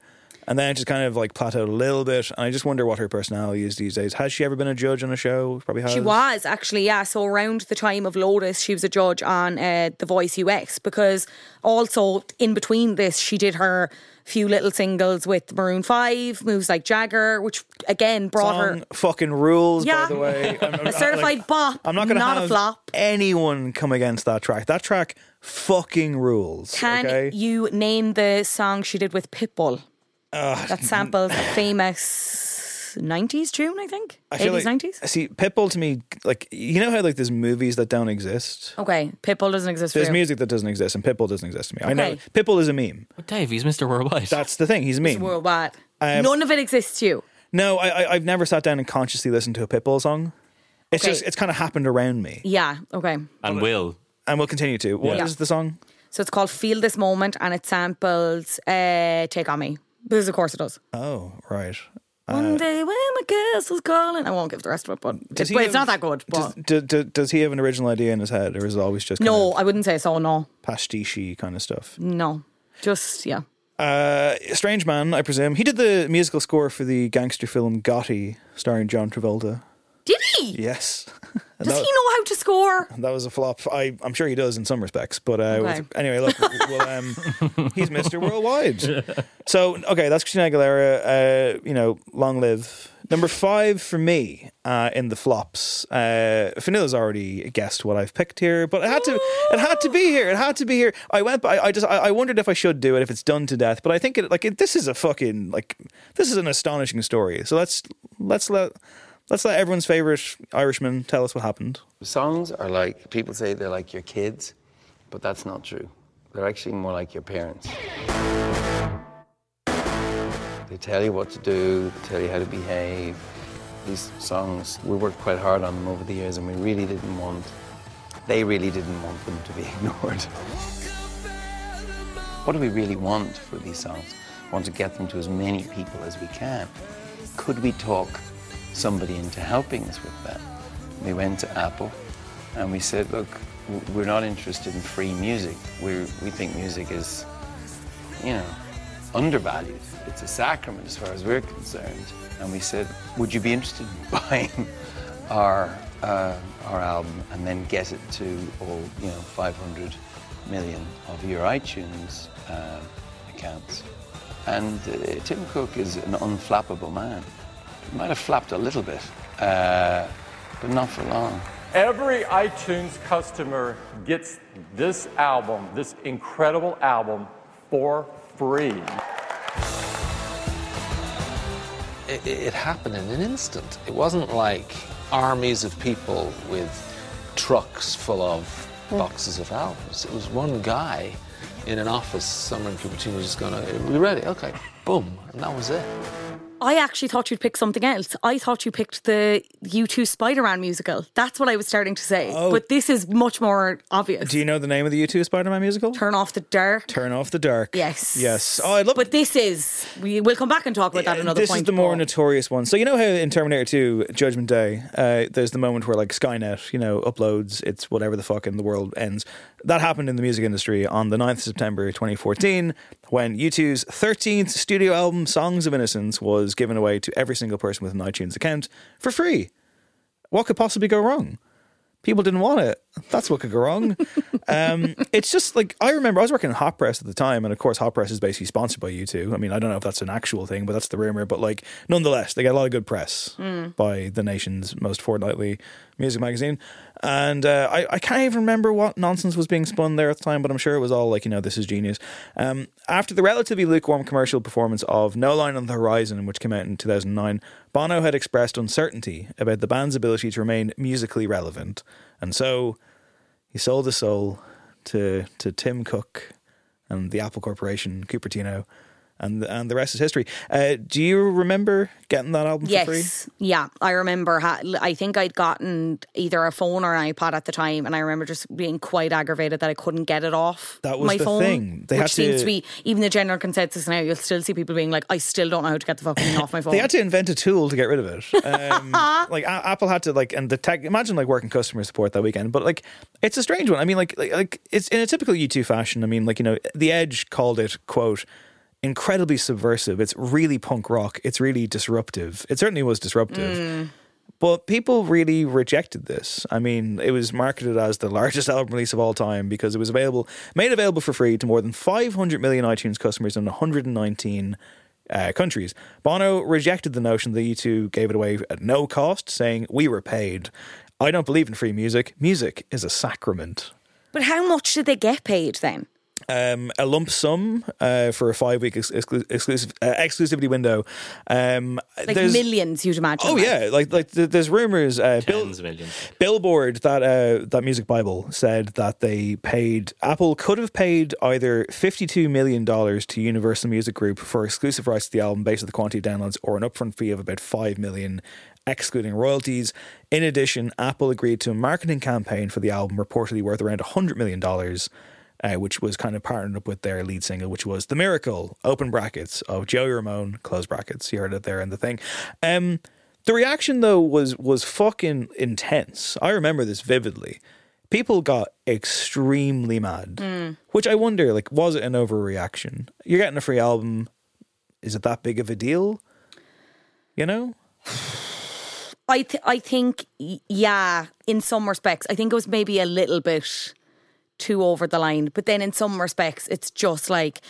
and then it just kind of like plateaued a little bit. And I just wonder what her personality is these days. Has she ever been a judge on a show? Probably has. She was actually, yeah. So around the time of Lotus, she was a judge on The Voice UX, because also in between this, she did her few little singles with Maroon 5, Moves Like Jagger, which again brought her fucking rules, yeah, by the way. A certified bop. I'm not going to have a flop. Anyone come against that track. That track fucking rules. Can you name the song she did with Pitbull? That samples a famous 90s tune, I think. 80s, 90s? See, Pitbull to me, like, you know how like there's movies that don't exist? Okay, Pitbull doesn't exist for you. There's music that doesn't exist, and Pitbull doesn't exist to me. Okay. I know. Pitbull is a meme. But Dave, he's Mr. Worldwide. That's the thing, he's a meme. He's worldwide. None of it exists to you. No, I've never sat down and consciously listened to a Pitbull song. It's just, it's kind of happened around me. Yeah, okay. And will. And will continue to. What is the song? So it's called Feel This Moment, and it samples Take On Me. Because of course it does. Oh, right. One day when my guest was calling. I won't give the rest of it, but it's not that good. But. Does he have an original idea in his head, or is it always just kind of I wouldn't say so, no. Pastiche kind of stuff? No. Just, yeah. Strange Man, I presume. He did the musical score for the gangster film Gotti, starring John Travolta. Did he? Yes. Does he know how to score? That was a flop. I'm sure he does in some respects, but anyway, look, he's Mr. Worldwide. So, okay, that's Christina Aguilera. Long live. Number 5 for me in the flops. Fanilla's already guessed what I've picked here, but it had to be here. I wondered if I should do it if it's done to death, but I think this is a fucking this is an astonishing story. So let's let everyone's favourite Irishman tell us what happened. Songs are like, people say they're like your kids, but that's not true. They're actually more like your parents. They tell you what to do, they tell you how to behave. These songs, we worked quite hard on them over the years, and they really didn't want them to be ignored. What do we really want for these songs? We want to get them to as many people as we can. Could we talk somebody into helping us with that? We went to Apple and we said, look, we're not interested in free music. We think music is, undervalued. It's a sacrament as far as we're concerned. And we said, would you be interested in buying our album and then get it to all 500 million of your iTunes accounts? And Tim Cook is an unflappable man. It might have flapped a little bit, but not for long. Every iTunes customer gets this album, this incredible album, for free. It happened in an instant. It wasn't like armies of people with trucks full of boxes of albums. It was one guy in an office somewhere in Cupertino just going, "Are we ready? Okay, boom," and that was it. I actually thought you'd pick something else. I thought you picked the U2 Spider-Man musical. That's what I was starting to say. Oh. But this is much more obvious. Do you know the name of the U2 Spider-Man musical? Turn Off the Dark. Yes. Oh, But this is... We'll come back and talk about that another point. This is the more notorious one. So you know how in Terminator 2, Judgment Day, there's the moment where Skynet, uploads its whatever the fuck and the world ends. That happened in the music industry on the 9th of September 2014 when U2's 13th studio album, Songs of Innocence, was given away to every single person with an iTunes account for free. What could possibly go wrong? People didn't want it. That's what could go wrong. It's just I remember I was working in Hot Press at the time, and of course Hot Press is basically sponsored by U2. I mean, I don't know if that's an actual thing, but that's the rumor. But nonetheless, they get a lot of good press by the nation's most fortnightly music magazine. And I can't even remember what nonsense was being spun there at the time, but I'm sure it was all this is genius. After the relatively lukewarm commercial performance of No Line on the Horizon, which came out in 2009, Bono had expressed uncertainty about the band's ability to remain musically relevant. And so he sold his soul to Tim Cook and the Apple Corporation, Cupertino, and the rest is history. Do you remember getting that album for free? Yes, yeah. I remember, I think I'd gotten either a phone or an iPod at the time, and I remember just being quite aggravated that I couldn't get it off my phone. That was the thing. Which seems to be, even the general consensus now, you'll still see people being like, I still don't know how to get the fucking thing off my phone. They had to invent a tool to get rid of it. Apple had to, and the tech, imagine working customer support that weekend, but it's a strange one. I mean, it's in a typical U2 fashion. I mean, The Edge called it, quote, incredibly subversive. It's really punk rock. It's really disruptive. It certainly was disruptive. But people really rejected this. I mean, it was marketed as the largest album release of all time because it was made available for free to more than 500 million iTunes customers in 119 countries. Bono rejected the notion that U2 gave it away at no cost, saying, "We were paid. I don't believe in free music. Music is a sacrament." But how much did they get paid then? A lump sum for a 5-week exclusivity window. Like millions, you'd imagine. Oh, like. There's rumours. Tens of millions. Billboard, that Music Bible, said that they paid... Apple could have paid either $52 million to Universal Music Group for exclusive rights to the album based on the quantity of downloads, or an upfront fee of about $5 million, excluding royalties. In addition, Apple agreed to a marketing campaign for the album reportedly worth around $100 million, which was kind of partnered up with their lead single, which was The Miracle, open brackets, of Joey Ramone, close brackets. You heard it there in the thing. The reaction, though, was fucking intense. I remember this vividly. People got extremely mad, which I wonder, like, was it an overreaction? You're getting a free album. Is it that big of a deal? You know? I think, yeah, in some respects. I think it was maybe a little bit... too over the line, but then in some respects it's just like,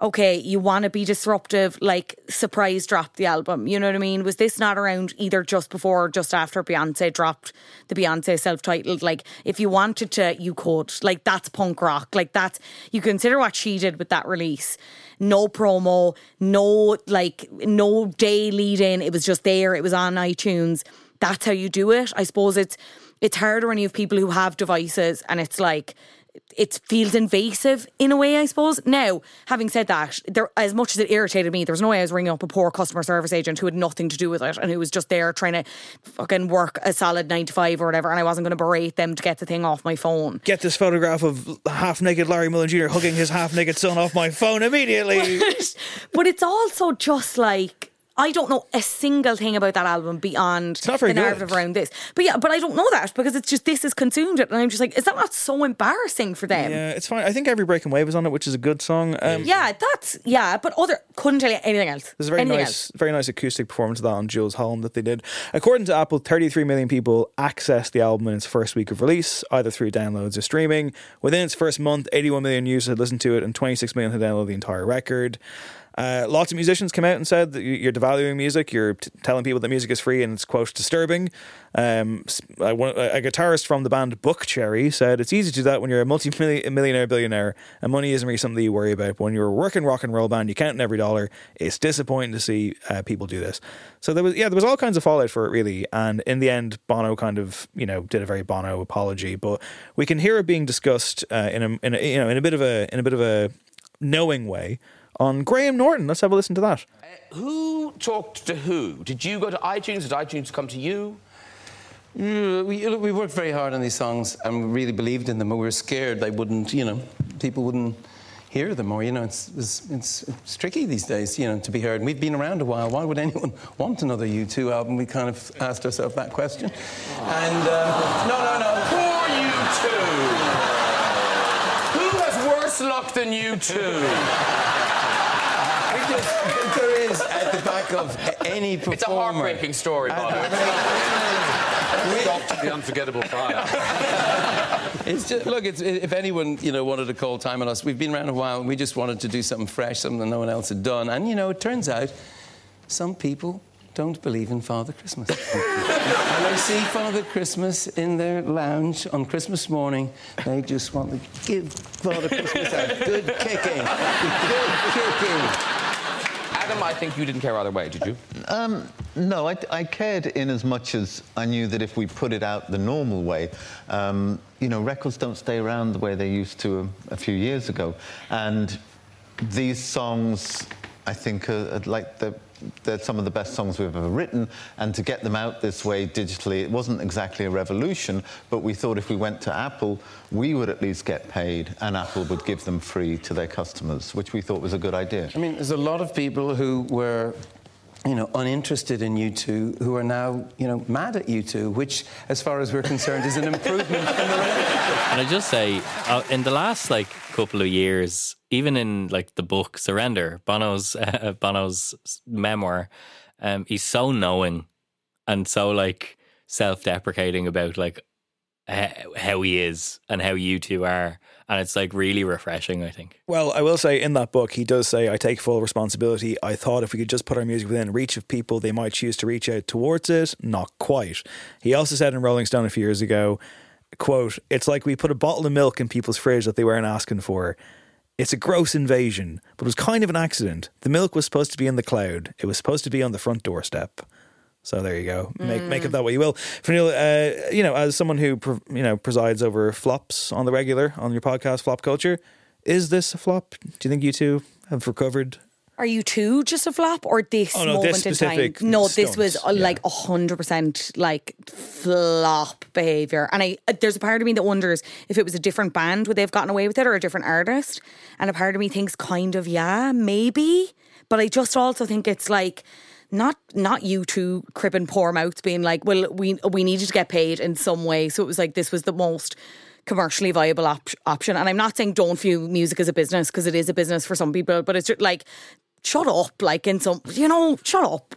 okay, you want to be disruptive, like, surprise drop the album, you know what I mean? Was this not around either just before or just after Beyonce dropped the Beyonce self-titled? Like, if you wanted to, you could. Like, that's punk rock. Like, that's, you consider what she did with that release. No promo, no day lead in, it was just there, it was on iTunes. That's how you do it. I suppose it's harder when you have people who have devices, and it's like, it feels invasive in a way, I suppose. Now, having said that, as much as it irritated me, there was no way I was ringing up a poor customer service agent who had nothing to do with it and who was just there trying to fucking work a solid 9 to 5 or whatever, and I wasn't going to berate them to get the thing off my phone. Get this photograph of half-naked Larry Mullen Jr. hugging his half-naked son off my phone immediately. But it's also just like... I don't know a single thing about that album beyond the narrative around this. But yeah, but I don't know that because it's just, this is consumed it. And I'm just like, is that not so embarrassing for them? Yeah, it's fine. I think Every Breaking Wave is on it, which is a good song. But couldn't tell you anything else. There's a very nice acoustic performance of that on Jules Holm that they did. According to Apple, 33 million people accessed the album in its first week of release, either through downloads or streaming. Within its first month, 81 million users had listened to it and 26 million had downloaded the entire record. Lots of musicians came out and said that you're devaluing music, you're telling people that music is free and it's, quote, disturbing. A guitarist from the band Buckcherry said, "It's easy to do that when you're a multi-millionaire billionaire, and money isn't really something that you worry about. But when you're a working rock and roll band, you count every dollar. It's disappointing to see people do this." So there was all kinds of fallout for it, really. And in the end, Bono kind of, you know, did a very Bono apology, but we can hear it being discussed in a bit of a knowing way. On Graham Norton, let's have a listen to that. Who talked to who? Did you go to iTunes? Did iTunes come to you? We worked very hard on these songs and we really believed in them, but we were scared they wouldn't, you know, people wouldn't hear them, or, you know, it's tricky these days, you know, to be heard. We've been around a while. Why would anyone want another U2 album? We kind of asked ourselves that question. And, poor U2. Who has worse luck than U2? There is, at the back of any performer... It's a heartbreaking story, by the way. Stop to the unforgettable fire. It's just, look, if anyone, you know, wanted to call time on us, we've been around a while and we just wanted to do something fresh, something that no one else had done. And, you know, it turns out some people don't believe in Father Christmas. And they see Father Christmas in their lounge on Christmas morning. They just want to give Father Christmas a good kicking. Adam, I think you didn't care either way, did you? No, I cared in as much as I knew that if we put it out the normal way, you know, records don't stay around the way they used to a few years ago. And these songs, I think, are like the... They're some of the best songs we've ever written, and to get them out this way digitally, it wasn't exactly a revolution, but we thought if we went to Apple, we would at least get paid, and Apple would give them free to their customers, which we thought was a good idea. I mean, there's a lot of people who were you know, uninterested in you two, who are now, you know, mad at you two, which, as far as we're concerned, is an improvement in the relationship. And I just say, in the last, like, couple of years, even in, like, the book Surrender, Bono's memoir, he's so knowing and so, like, self-deprecating about, like, how he is and how you two are. And it's, like, really refreshing, I think. Well, I will say, in that book, he does say, I take full responsibility. I thought if we could just put our music within reach of people, they might choose to reach out towards it. Not quite. He also said in Rolling Stone a few years ago, quote, it's like we put a bottle of milk in people's fridge that they weren't asking for. It's a gross invasion, but it was kind of an accident. The milk was supposed to be in the cloud. It was supposed to be on the front doorstep. So there you go. Make of that what you will. Fionnuala, you know, as someone who presides over flops on the regular on your podcast, Flop Culture, is this a flop? Do you think you two have recovered? Are you two just a flop, or this moment in time? No, this was like 100% like flop behaviour. And there's a part of me that wonders if it was a different band, would they have gotten away with it, or a different artist? And a part of me thinks kind of, yeah, maybe. But I just also think it's like, Not you two cribbing poor mouths being like, well, we needed to get paid in some way. So it was like, this was the most commercially viable option. And I'm not saying don't view music as a business, because it is a business for some people, but it's just like, shut up, like in some, you know, shut up.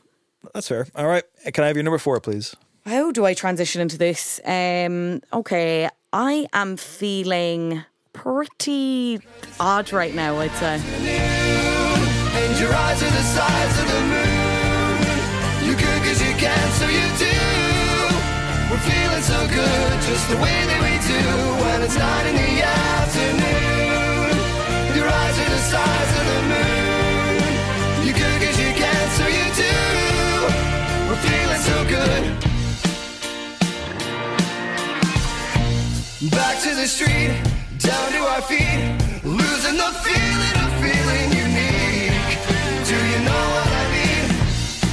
That's fair. All right. Can I have your number 4, please? How do I transition into this? Okay. I am feeling pretty odd right now, I'd say. And your eyes are the size of the moon. Can, so you do. We're feeling so good, just the way that we do. When it's 9 in the afternoon, your eyes are the size of the moon. You could, cause you can, so you do. We're feeling so good. Back to the street, down to our feet, losing the feeling of feeling unique. Do you know what?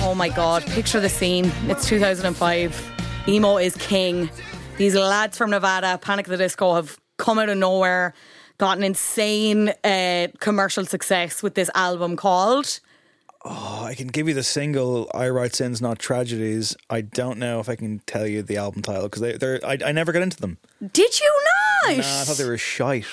Oh my God, picture the scene. It's 2005. Emo is king. These lads from Nevada, Panic! At the Disco, have come out of nowhere, got an insane commercial success with this album called... Oh, I can give you the single, I Write Sins, Not Tragedies. I don't know if I can tell you the album title, because I never got into them. Did you not? Nah, I thought they were shite.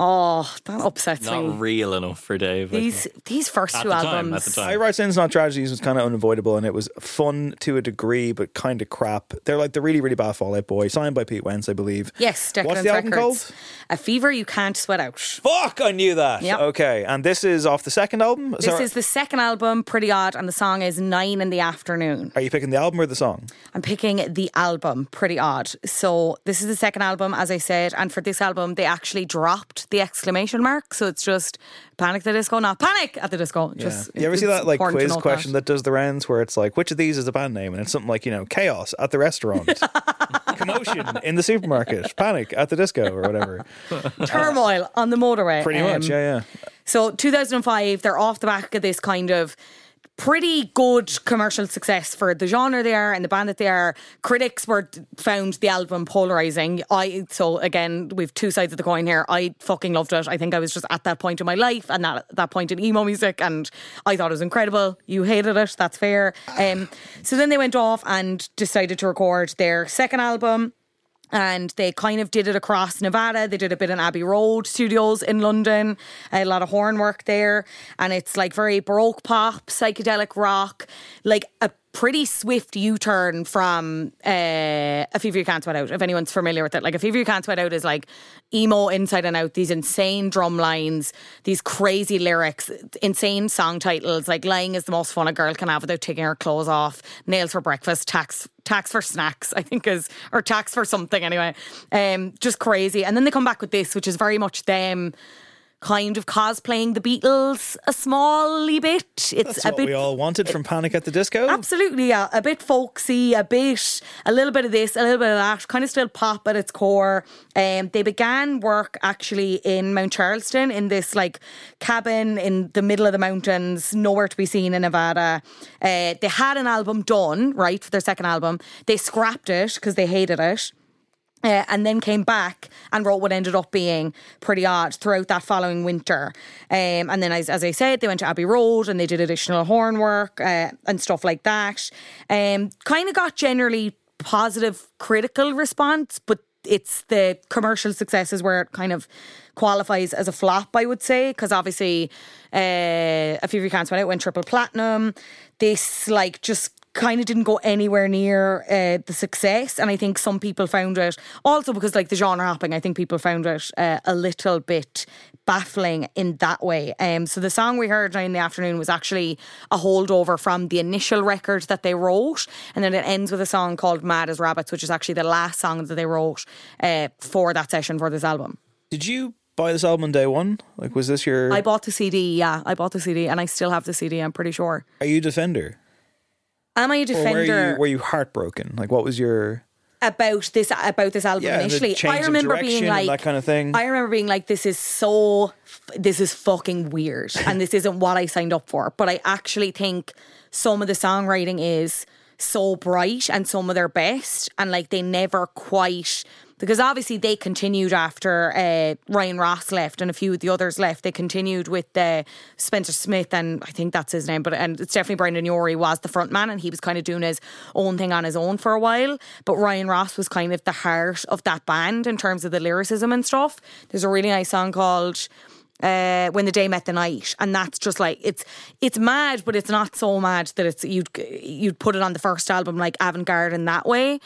Oh, that upsets me. Not real enough for Dave. These first two albums. I Write Sins Not Tragedies was kind of unavoidable, and it was fun to a degree, but kind of crap. They're like the really, really bad Fall Out Boy, signed by Pete Wentz, I believe. Yes, Decadence. What's the album called? A Fever You Can't Sweat Out. Fuck, I knew that. Yep. Okay, and this is off the second album? This is the second album, Pretty Odd, and the song is 9 in the afternoon. Are you picking the album or the song? I'm picking the album, Pretty Odd. So this is the second album, as I said, and for this album, they actually dropped the exclamation mark, so it's just Panic! At the Disco, not Panic! At the Disco. Just, yeah. You ever see that like quiz question that does the rounds where it's like, which of these is a band name? And it's something like, you know, Chaos at the Restaurant, Commotion in the Supermarket, Panic! At the Disco, or whatever. Turmoil on the Motorway. Pretty much, yeah. So 2005, they're off the back of this kind of pretty good commercial success for the genre they are and the band that they are. Critics found the album polarising. So again, we've two sides of the coin here. I fucking loved it. I think I was just at that point in my life and that point in emo music, and I thought it was incredible. You hated it. That's fair. So then they went off and decided to record their second album. And they kind of did it across Nevada. They did a bit in Abbey Road Studios in London. A lot of horn work there. And it's like very baroque pop, psychedelic rock. Like a pretty swift U-turn from A Fever You Can't Sweat Out, if anyone's familiar with it. Like A Fever You Can't Sweat Out is like emo inside and out. These insane drum lines, these crazy lyrics, insane song titles. Like lying is the most fun a girl can have without taking her clothes off. Nails for breakfast, tax for snacks, I think is, or tax for something anyway. Just crazy. And then they come back with this, which is very much them kind of cosplaying the Beatles a smally bit. That's what we all wanted from Panic! At the Disco. Absolutely, yeah. A bit folksy, a little bit of this, a little bit of that. Kind of still pop at its core. They began work actually in Mount Charleston in this like cabin in the middle of the mountains, nowhere to be seen in Nevada. They had an album done, right, for their second album. They scrapped it because they hated it. And then came back and wrote what ended up being Pretty Odd throughout that following winter. And then, as I said, they went to Abbey Road and they did additional horn work and stuff like that. Kind of got generally positive critical response, but it's the commercial successes where it kind of qualifies as a flop, I would say, because obviously A Few of Your Cans went triple platinum. This, like, just kind of didn't go anywhere near the success, and I think some people found it also because, like, the genre hopping, I think people found it a little bit baffling in that way. So the song we heard in the afternoon was actually a holdover from the initial record that they wrote, and then it ends with a song called Mad as Rabbits, which is actually the last song that they wrote for that session for this album. Did you buy this album on day one? Like, was this your... I bought the CD, yeah. I bought the CD and I still have the CD, I'm pretty sure. Are you a defender? Am I a defender? Were you heartbroken? Like, what was your... About this album, yeah, initially. I remember being like... that kind of thing. I remember being like, this is fucking weird. And this isn't what I signed up for. But I actually think some of the songwriting is so bright and some of their best. And, like, they never quite... Because obviously they continued after Ryan Ross left and a few of the others left. They continued with Spencer Smith, and I think that's his name, and it's definitely Brendan Urie was the front man, and he was kind of doing his own thing on his own for a while. But Ryan Ross was kind of the heart of that band in terms of the lyricism and stuff. There's a really nice song called When the Day Met the Night, and that's just like, it's mad, but it's not so mad that it's you'd put it on the first album, like avant-garde in that way.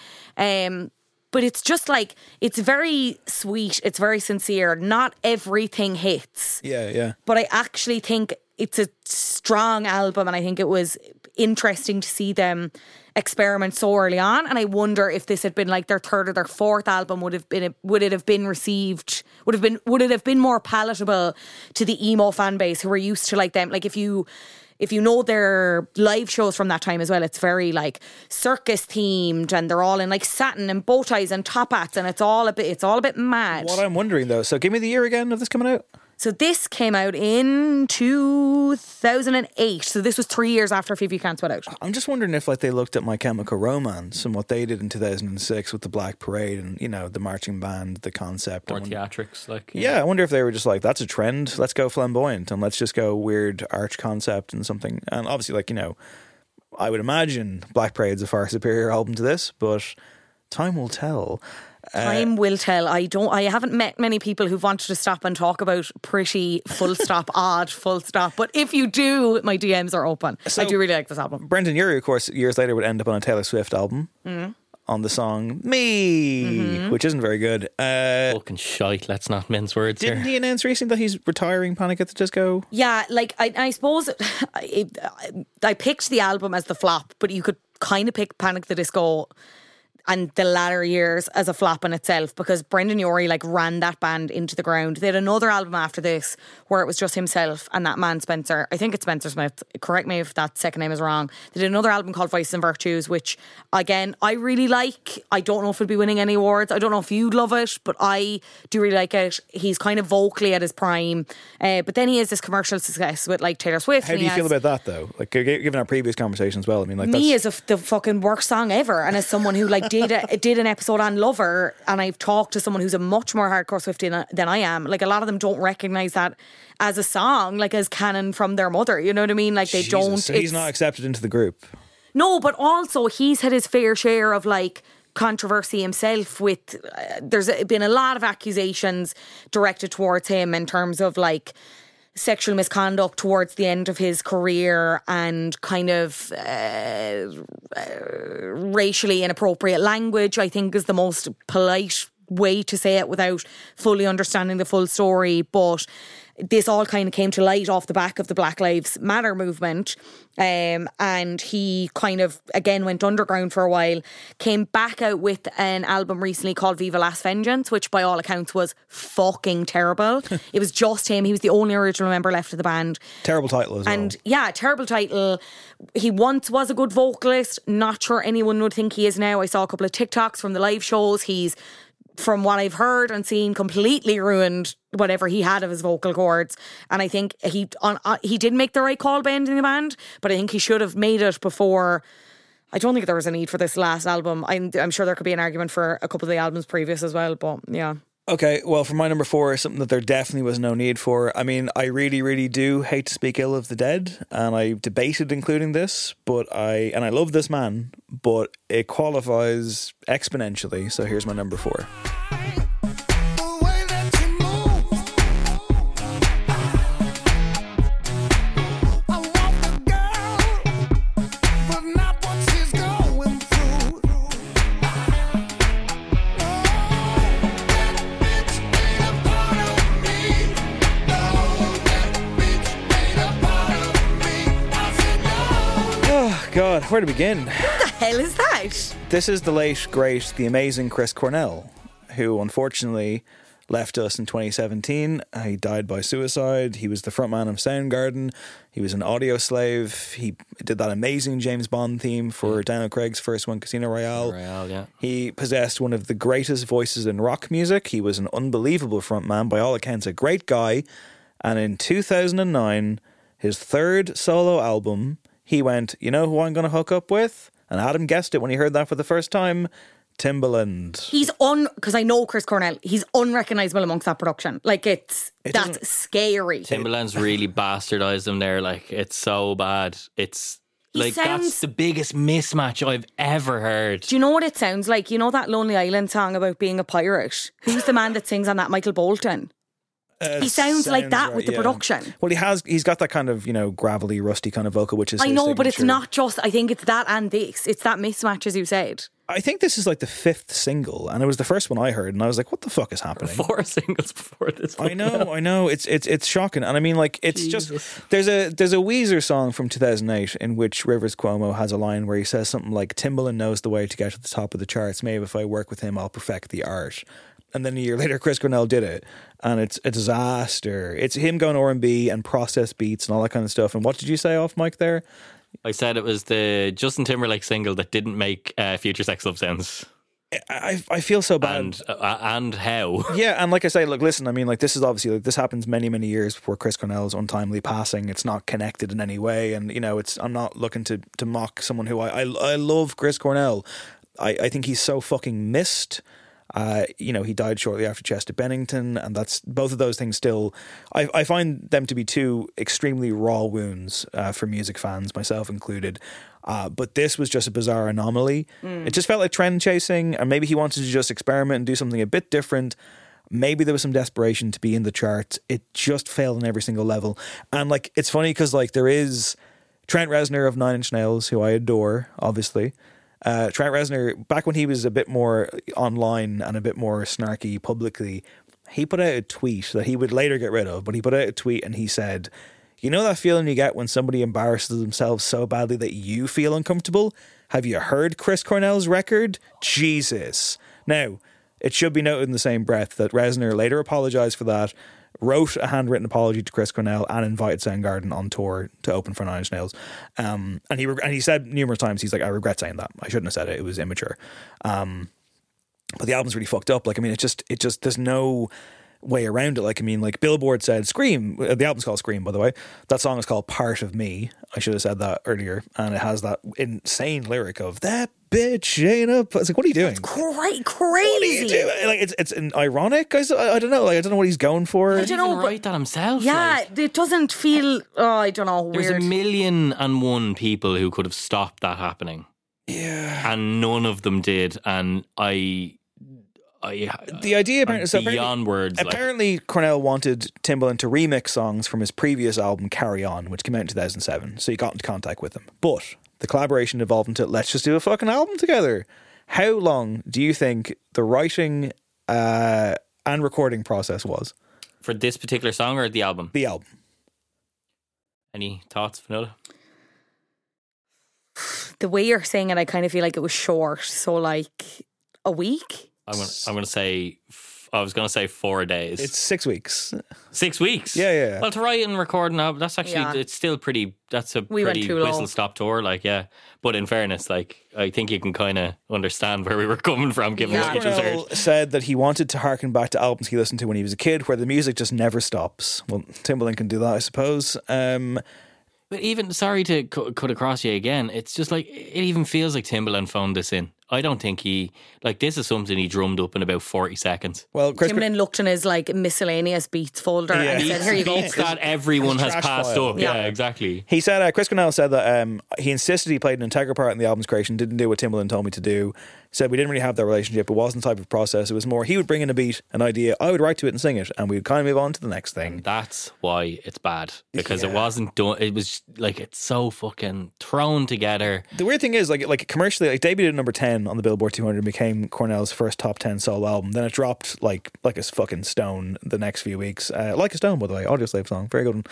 But it's just like, it's very sweet, it's very sincere. Not everything hits. Yeah, yeah. But I actually think it's a strong album, and I think it was interesting to see them experiment so early on. And I wonder if this had been like their third or their fourth album, would it have been more palatable to the emo fan base who were used to, like, them. Like, if you know their live shows from that time as well, it's very, like, circus themed, and they're all in, like, satin and bow ties and top hats, and it's all a bit mad. What I'm wondering, though, so give me the year again of this coming out. So this came out in 2008. So this was 3 years after A Few of Your Cans went out. I'm just wondering if, like, they looked at My Chemical Romance and what they did in 2006 with the Black Parade and, you know, the marching band, the concept. Or theatrics. Yeah, I wonder if they were just like, that's a trend. Let's go flamboyant and let's just go weird arch concept and something. And obviously, like, you know, I would imagine Black Parade's a far superior album to this, but time will tell. Time will tell. I haven't met many people who've wanted to stop and talk about Pretty, full stop, Odd, full stop. But if you do, my DMs are open. So I do really like this album. Brendan Urie, of course, years later would end up on a Taylor Swift album on the song Me, which isn't very good. Fucking shite, let's not mince words here. Didn't he announce recently that he's retiring Panic at the Disco? Yeah, like, I suppose I picked the album as the flop, but you could kind of pick Panic at the Disco and the latter years as a flop in itself, because Brendan Urie, like, ran that band into the ground. They had another album after this where it was just himself and that man Spencer. I think it's Spencer Smith. Correct me if that second name is wrong. They did another album called Vices and Virtues, which, again, I really like. I don't know if it'll be winning any awards. I don't know if you'd love it, but I do really like it. He's kind of vocally at his prime. But then he has this commercial success with, like, Taylor Swift. How do you feel about that, though? Like, given our previous conversation as well, I mean, like, Me is the fucking worst song ever. And as someone who, like, did an episode on Lover, and I've talked to someone who's a much more hardcore Swiftie than I am. Like, a lot of them don't recognise that as a song, like, as canon from their mother. You know what I mean? Like, they don't. So he's not accepted into the group. No, but also he's had his fair share of, like, controversy himself with there's been a lot of accusations directed towards him in terms of, like, sexual misconduct towards the end of his career and kind of racially inappropriate language, I think, is the most polite way to say it without fully understanding the full story. But this all kind of came to light off the back of the Black Lives Matter movement. And he kind of, again, went underground for a while, came back out with an album recently called Viva Last Vengeance, which by all accounts was fucking terrible. It was just him. He was the only original member left of the band. Terrible title as well. And yeah, terrible title. He once was a good vocalist. Not sure anyone would think he is now. I saw a couple of TikToks from the live shows. He's, from what I've heard and seen, completely ruined whatever he had of his vocal cords. And I think he did make the right call by ending the band, but I think he should have made it before... I don't think there was a need for this last album. I'm sure there could be an argument for a couple of the albums previous as well, but yeah. Okay, well, for my number four, something that there definitely was no need for. I mean, I really, really do hate to speak ill of the dead, and I debated including this, but I love this man, but it qualifies exponentially, so here's my number four. God, where to begin? Who the hell is that? This is the late, great, the amazing Chris Cornell, who unfortunately left us in 2017. He died by suicide. He was the frontman of Soundgarden. He was an audio slave. He did that amazing James Bond theme for Daniel Craig's first one, Casino Royale. Yeah. He possessed one of the greatest voices in rock music. He was an unbelievable frontman, by all accounts a great guy. And in 2009, his third solo album, he went, you know who I'm going to hook up with? And Adam guessed it when he heard that for the first time. Timbaland. Because I know Chris Cornell, he's unrecognisable amongst that production. Like, that's scary. Timbaland's really bastardised him there. Like, it's so bad. That's the biggest mismatch I've ever heard. Do you know what it sounds like? You know that Lonely Island song about being a pirate? Who's the man that sings on that, Michael Bolton? He sounds like that, right, with the production. Well, he's got that kind of, you know, gravelly, rusty kind of vocal, which is his signature. But it's not just, I think it's that and this. It's that mismatch, as you said. I think this is like the fifth single, and it was the first one I heard, and I was like, what the fuck is happening? 4 singles before this one. I know. It's shocking. And I mean, like, it's just, there's a Weezer song from 2008 in which Rivers Cuomo has a line where he says something like, Timbaland knows the way to get to the top of the charts. Maybe if I work with him, I'll perfect the art. And then a year later, Chris Cornell did it. And it's a disaster. It's him going R&B and process beats and all that kind of stuff. And what did you say off mic there? I said it was the Justin Timberlake single that didn't make Future Sex Love Sounds. I feel so bad. And how? Yeah, and like I say, look, listen, I mean, like, this is obviously, like, this happens many, many years before Chris Cornell's untimely passing. It's not connected in any way. And, you know, I'm not looking to mock someone who I love Chris Cornell. I think he's so fucking missed. You know, he died shortly after Chester Bennington, and that's both of those things still, I find them to be two extremely raw wounds for music fans, myself included. But this was just a bizarre anomaly. It just felt like trend chasing, and maybe he wanted to just experiment and do something a bit different. Maybe there was some desperation to be in the charts. It just failed on every single level. And like, it's funny because like there is Trent Reznor of Nine Inch Nails, who I adore, obviously. Trent Reznor, back when he was a bit more online and a bit more snarky publicly, he put out a tweet that he would later get rid of, but he put out a tweet and he said, you know that feeling you get when somebody embarrasses themselves so badly that you feel uncomfortable? Have you heard Chris Cornell's record? Jesus. Now, it should be noted in the same breath that Reznor later apologised for that, wrote a handwritten apology to Chris Cornell and invited Soundgarden on tour to open for Nine Inch Nails. And he said numerous times, he's like, I regret saying that. I shouldn't have said it. It was immature. But the album's really fucked up. Like, I mean, it just, there's no way around it. Like, I mean, like Billboard said Scream, the album's called Scream, by the way. That song is called Part of Me. I should have said that earlier. And it has that insane lyric of that bitch ain't up. It's like, what are you doing? It's crazy. What are you doing? Like, it's an ironic. I don't know. Like, I don't know what he's going for. I don't know. But write that himself. Yeah, like, it doesn't feel. I don't know. Weird. There's 1,000,001 people who could have stopped that happening. Yeah, and none of them did. And the idea beyond words. Apparently, like, Cornell wanted Timbaland to remix songs from his previous album Carry On, which came out in 2007. So he got into contact with them, but the collaboration evolved into let's just do a fucking album together. How long do you think the writing and recording process was? For this particular song or the album? The album. Any thoughts, Vanilla? The way you're saying it, I kind of feel like it was short. So like a week? I was going to say 4 days. It's 6 weeks. 6 weeks? Yeah. Well, to write and record an album, that's actually, it's still pretty, that's a pretty whistle-stop tour, like, yeah. But in fairness, like, I think you can kind of understand where we were coming from, given what you just heard. Cornell said that he wanted to harken back to albums he listened to when he was a kid, where the music just never stops. Well, Timbaland can do that, I suppose. But even, sorry to cut across you again, it's just like, it even feels like Timbaland phoned this in. I don't think he, like, this is something he drummed up in about 40 seconds. Well, Timbaland looked in his, like, miscellaneous beats folder and said, here you go. Beats that everyone has passed up. Yeah, exactly. He said, Chris Cornell said that he insisted he played an integral part in the album's creation, didn't do what Timbaland told me to do, said we didn't really have that relationship, it wasn't the type of process, it was more, he would bring in a beat, an idea, I would write to it and sing it, and we would kind of move on to the next thing. And that's why it's bad, because it wasn't done, it was just, like, it's so fucking thrown together. The weird thing is, like commercially, like, debuted at number 10 on the Billboard 200 and became Cornell's first top 10 solo album. Then it dropped like a fucking stone the next few weeks. Like a stone, by the way, Audioslave song, very good one.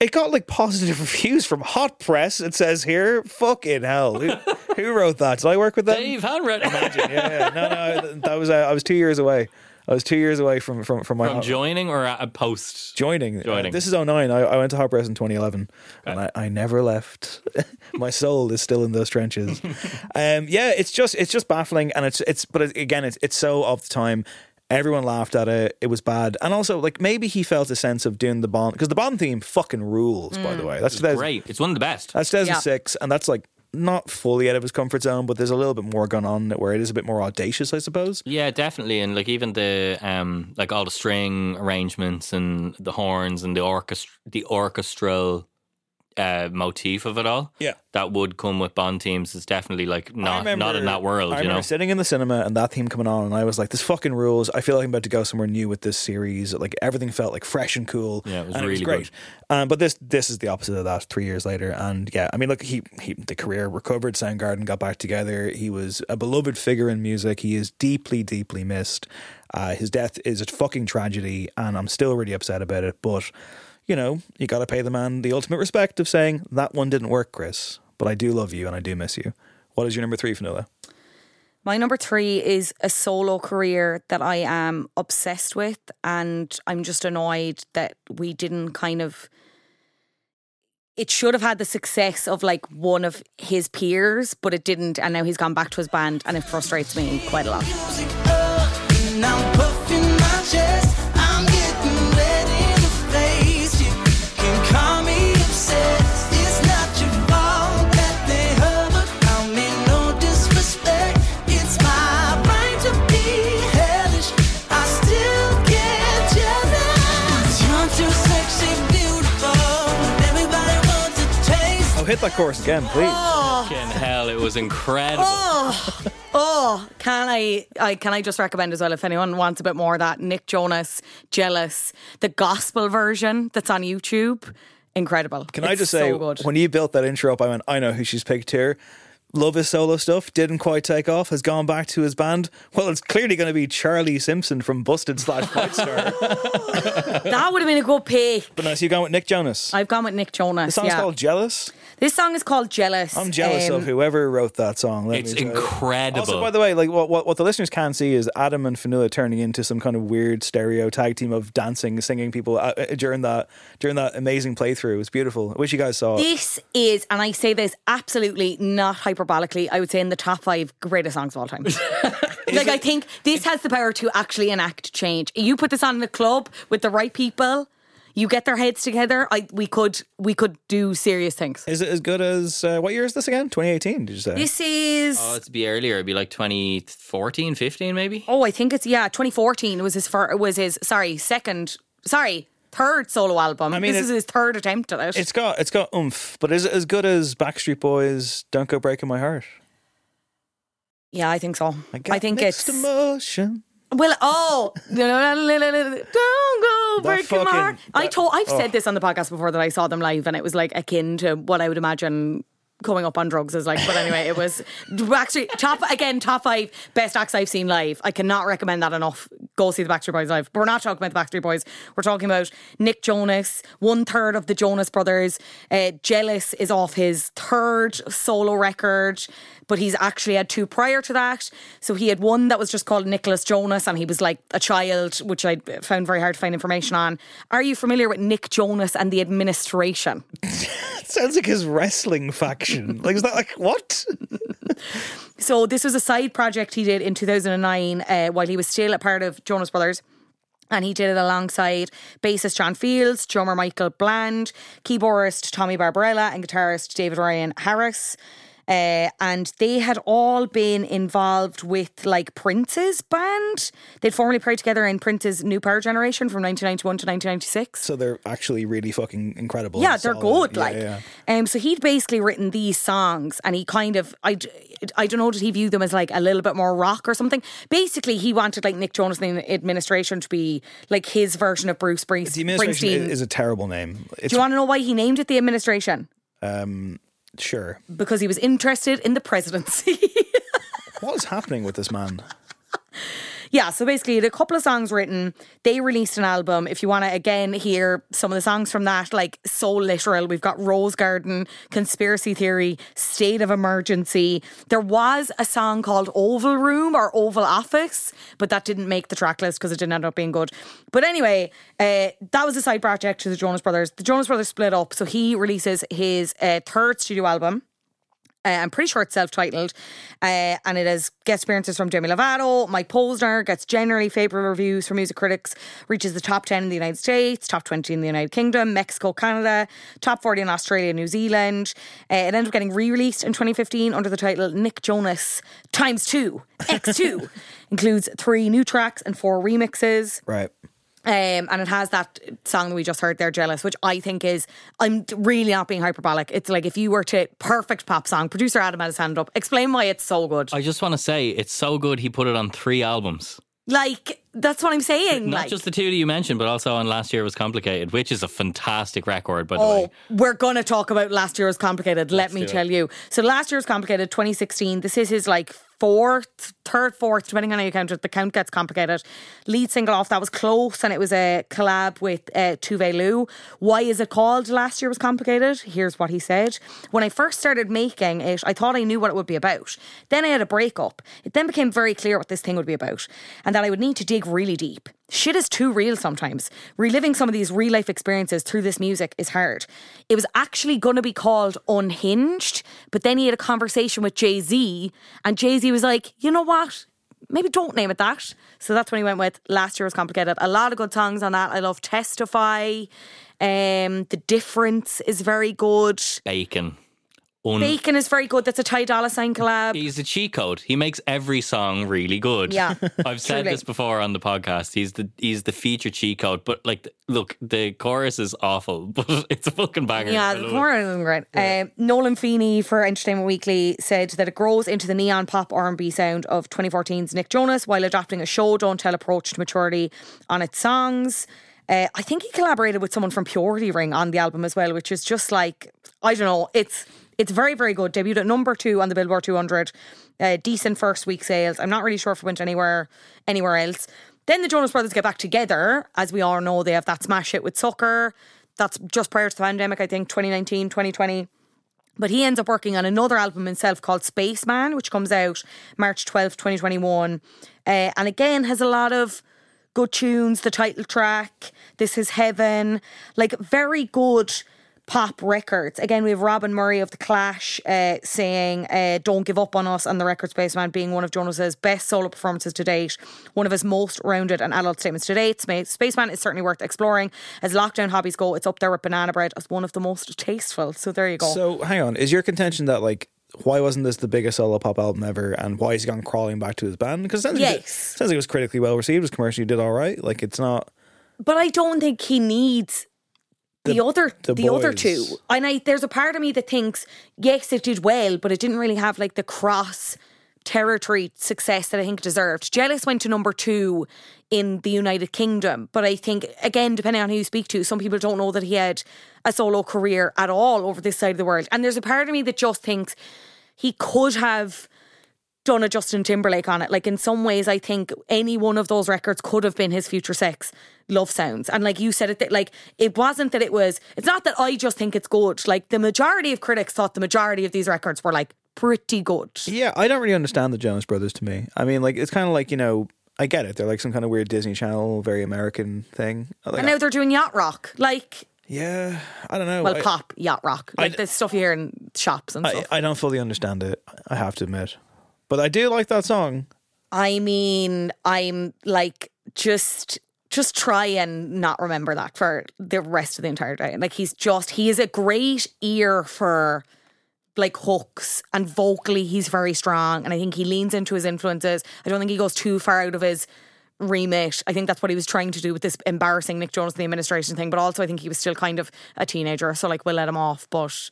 It got like positive reviews from Hot Press. It says here, fucking hell, who wrote that? Did I work with them? Dave Hanratty. Imagine, no. That was I was 2 years away. I was 2 years away from my... From joining or a post? Joining. This is 2009. I went to Hot Press in 2011. Okay. And I never left. My soul is still in those trenches. It's just baffling. And it's so of the time. Everyone laughed at it. It was bad. And also, like, maybe he felt a sense of doing the Bond, because the Bond theme fucking rules, by the way. That's great. It's one of the best. That's 2006. Yeah. And that's like, not fully out of his comfort zone, but there's a little bit more going on where it is a bit more audacious, I suppose. Yeah, definitely. And like even the like all the string arrangements and the horns and the orchestral motif of it all. Yeah, that would come with Bond themes. Is definitely like not in that world. I remember sitting in the cinema and that theme coming on, and I was like, "This fucking rules." I feel like I'm about to go somewhere new with this series. Like everything felt like fresh and cool. Yeah, it was great. Good. But this is the opposite of that. 3 years later, and yeah, I mean, look, the career recovered. Soundgarden got back together. He was a beloved figure in music. He is deeply, deeply missed. His death is a fucking tragedy, and I'm still really upset about it. But you know, you got to pay the man the ultimate respect of saying, that one didn't work, Chris, but I do love you and I do miss you. What is your number three, Fionnuala? My number three is a solo career that I am obsessed with, and I'm just annoyed that we didn't it should have had the success of like one of his peers, but it didn't, and now he's gone back to his band and it frustrates me quite a lot. Music up, and I'm puffing my chest. Oh, hit that chorus again, please. Oh. Fucking hell, it was incredible. Oh, can I just recommend as well, if anyone wants a bit more of that, Nick Jonas, Jealous, the gospel version that's on YouTube. Incredible. I just say, when you built that intro up, I went, I know who she's picked here. Love his solo stuff, didn't quite take off, has gone back to his band. Well, it's clearly going to be Charlie Simpson from Busted / Fight Star. That would have been a good pick. But no, so you've gone with Nick Jonas. I've gone with Nick Jonas. The song's called Jealous? This song is called Jealous. I'm jealous of whoever wrote that song. It's incredible. Also, by the way, like what the listeners can see is Adam and Fionnuala turning into some kind of weird stereo tag team of dancing, singing people during that amazing playthrough. It was beautiful. I wish you guys saw it. This is, and I say this absolutely not hyperbolically, I would say in the top 5 greatest songs of all time. Like, I think this has the power to actually enact change. You put this on in a club with the right people. You get their heads together. We could do serious things. Is it as good as what year is this again? 2018? Did you say? This is. Oh, it'd be earlier. It'd be like 2014, 15, maybe. Oh, I think it's 2014. It was his first. Was his third solo album. I mean, this is his third attempt at it. It's got oomph. But is it as good as Backstreet Boys' "Don't Go Breaking My Heart"? Yeah, I think so. I think it's emotion. Well, don't go breaking my heart. I've said this on the podcast before that I saw them live and it was like akin to what I would imagine coming up on drugs is like. But anyway, it was actually top 5 best acts I've seen live. I cannot recommend that enough. Go see the Backstreet Boys live. But we're not talking about the Backstreet Boys. We're talking about Nick Jonas, one third of the Jonas Brothers. Jealous is off his third solo record, but he's actually had two prior to that. So he had one that was just called Nicholas Jonas, and he was like a child, which I found very hard to find information on. Are you familiar with Nick Jonas and the administration? Sounds like his wrestling faction. Like, is that like, what? So this was a side project he did in 2009 while he was still a part of Jonas Brothers. And he did it alongside bassist John Fields, drummer Michael Bland, keyboardist Tommy Barbarella and guitarist David Ryan Harris. And they had all been involved with like Prince's band. They'd formerly played together in Prince's New Power Generation from 1991 to 1996. So they're actually really fucking incredible. Yeah, they're solid. Good. So he'd basically written these songs, and he kind of, I don't know, did he view them as like a little bit more rock or something? Basically, he wanted like Nick Jonas and the Administration to be like his version of Bruce Springsteen. The Administration is a terrible name. Do you want to know why he named it The Administration? Sure. Because he was interested in the presidency. What is happening with this man? Yeah, so basically a couple of songs written. They released an album. If you want to, again, hear some of the songs from that, like so literal. We've got Rose Garden, Conspiracy Theory, State of Emergency. There was a song called Oval Room or Oval Office, but that didn't make the track list because it didn't end up being good. But anyway, that was a side project to the Jonas Brothers. The Jonas Brothers split up, so he releases his third studio album. I'm pretty sure it's self-titled, and it has guest appearances from Demi Lovato, Mike Posner, gets generally favourable reviews from music critics, reaches the top 10 in the United States, top 20 in the United Kingdom, Mexico, Canada, top 40 in Australia and New Zealand. It ended up getting re-released in 2015 under the title Nick Jonas X2 X2. Includes 3 new tracks and 4 remixes. Right. And it has that song that we just heard there, Jealous, which I think is, I'm really not being hyperbolic. It's like if you were to, perfect pop song. Producer Adam had his hand up. Explain why it's so good. I just want to say, it's so good he put it on 3 albums. Like, that's what I'm saying. Not like, just the two that you mentioned, but also on Last Year Was Complicated, which is a fantastic record, by the way. Oh, we're going to talk about Last Year Was Complicated, let me tell you. So Last Year Was Complicated, 2016, this is his like... fourth, depending on how you count it. The count gets complicated. Lead single off that was Close, and it was a collab with Tuve Lu. Why is it called Last Year Was Complicated? Here's what he said. When I first started making it, I thought I knew what it would be about. Then I had a breakup. It then became very clear what this thing would be about, and that I would need to dig really deep. Shit is too real sometimes. Reliving some of these real life experiences through this music is hard. It was actually going to be called Unhinged, but then he had a conversation with Jay-Z, and Jay-Z was like, you know what? Maybe don't name it that. So that's when he went with Last Year Was Complicated. A lot of good songs on that. I love Testify. The Difference is very good. Bacon. Bacon is very good. That's a Ty Dolla $ign collab. He's a cheat code. He makes every song really good. Yeah, I've said this before on the podcast. He's the feature cheat code. But like, look, the chorus is awful, but it's a fucking banger. Yeah, the chorus isn't great. Yeah. Nolan Feeney for Entertainment Weekly said that it grows into the neon pop R&B sound of 2014's Nick Jonas while adopting a show don't tell approach to maturity on its songs. I think he collaborated with someone from Purity Ring on the album as well, which is just like, I don't know, It's very, very good. Debuted at number 2 on the Billboard 200. Decent first week sales. I'm not really sure if it went anywhere else. Then the Jonas Brothers get back together. As we all know, they have that smash hit with Sucker. That's just prior to the pandemic, I think, 2019, 2020. But he ends up working on another album himself called Spaceman, which comes out March 12th, 2021. And again, has a lot of good tunes. The title track, This Is Heaven. Like, very good pop records. Again, we have Robin Murray of The Clash saying Don't Give Up On Us on the record Spaceman being one of Jonas's best solo performances to date, one of his most rounded and adult statements to date. Spaceman is certainly worth exploring. As lockdown hobbies go, it's up there with Banana Bread as one of the most tasteful. So there you go. So hang on, is your contention that like, why wasn't this the biggest solo pop album ever, and why has he gone crawling back to his band? Because it sounds like it was critically well received, it was commercially did all right. Like, it's not, but I don't think he needs the other two. And there's a part of me that thinks, yes, it did well, but it didn't really have like the cross territory success that I think it deserved. Jealous went to number 2 in the United Kingdom, but I think, again, depending on who you speak to, some people don't know that he had a solo career at all over this side of the world. And there's a part of me that just thinks he could have done a Justin Timberlake on it. Like, in some ways, I think any one of those records could have been his Future Sex Love Sounds. And like you said, it's not that I just think it's good. Like, the majority of critics thought the majority of these records were like pretty good. Yeah, I don't really understand the Jonas Brothers to me. I mean, like, it's kind of like, you know, I get it. They're like some kind of weird Disney Channel, very American thing. Like, and now they're doing yacht rock. Like, yeah, I don't know. Well, pop yacht rock. Like, the stuff you hear in shops and stuff. I don't fully understand it, I have to admit. But I do like that song. I mean, I'm like, just just try and not remember that for the rest of the entire day. Like, he is a great ear for, like, hooks, and vocally he's very strong, and I think he leans into his influences. I don't think he goes too far out of his remit. I think that's what he was trying to do with this embarrassing Nick Jonas and the administration thing, but also I think he was still kind of a teenager, so, like, we'll let him off, but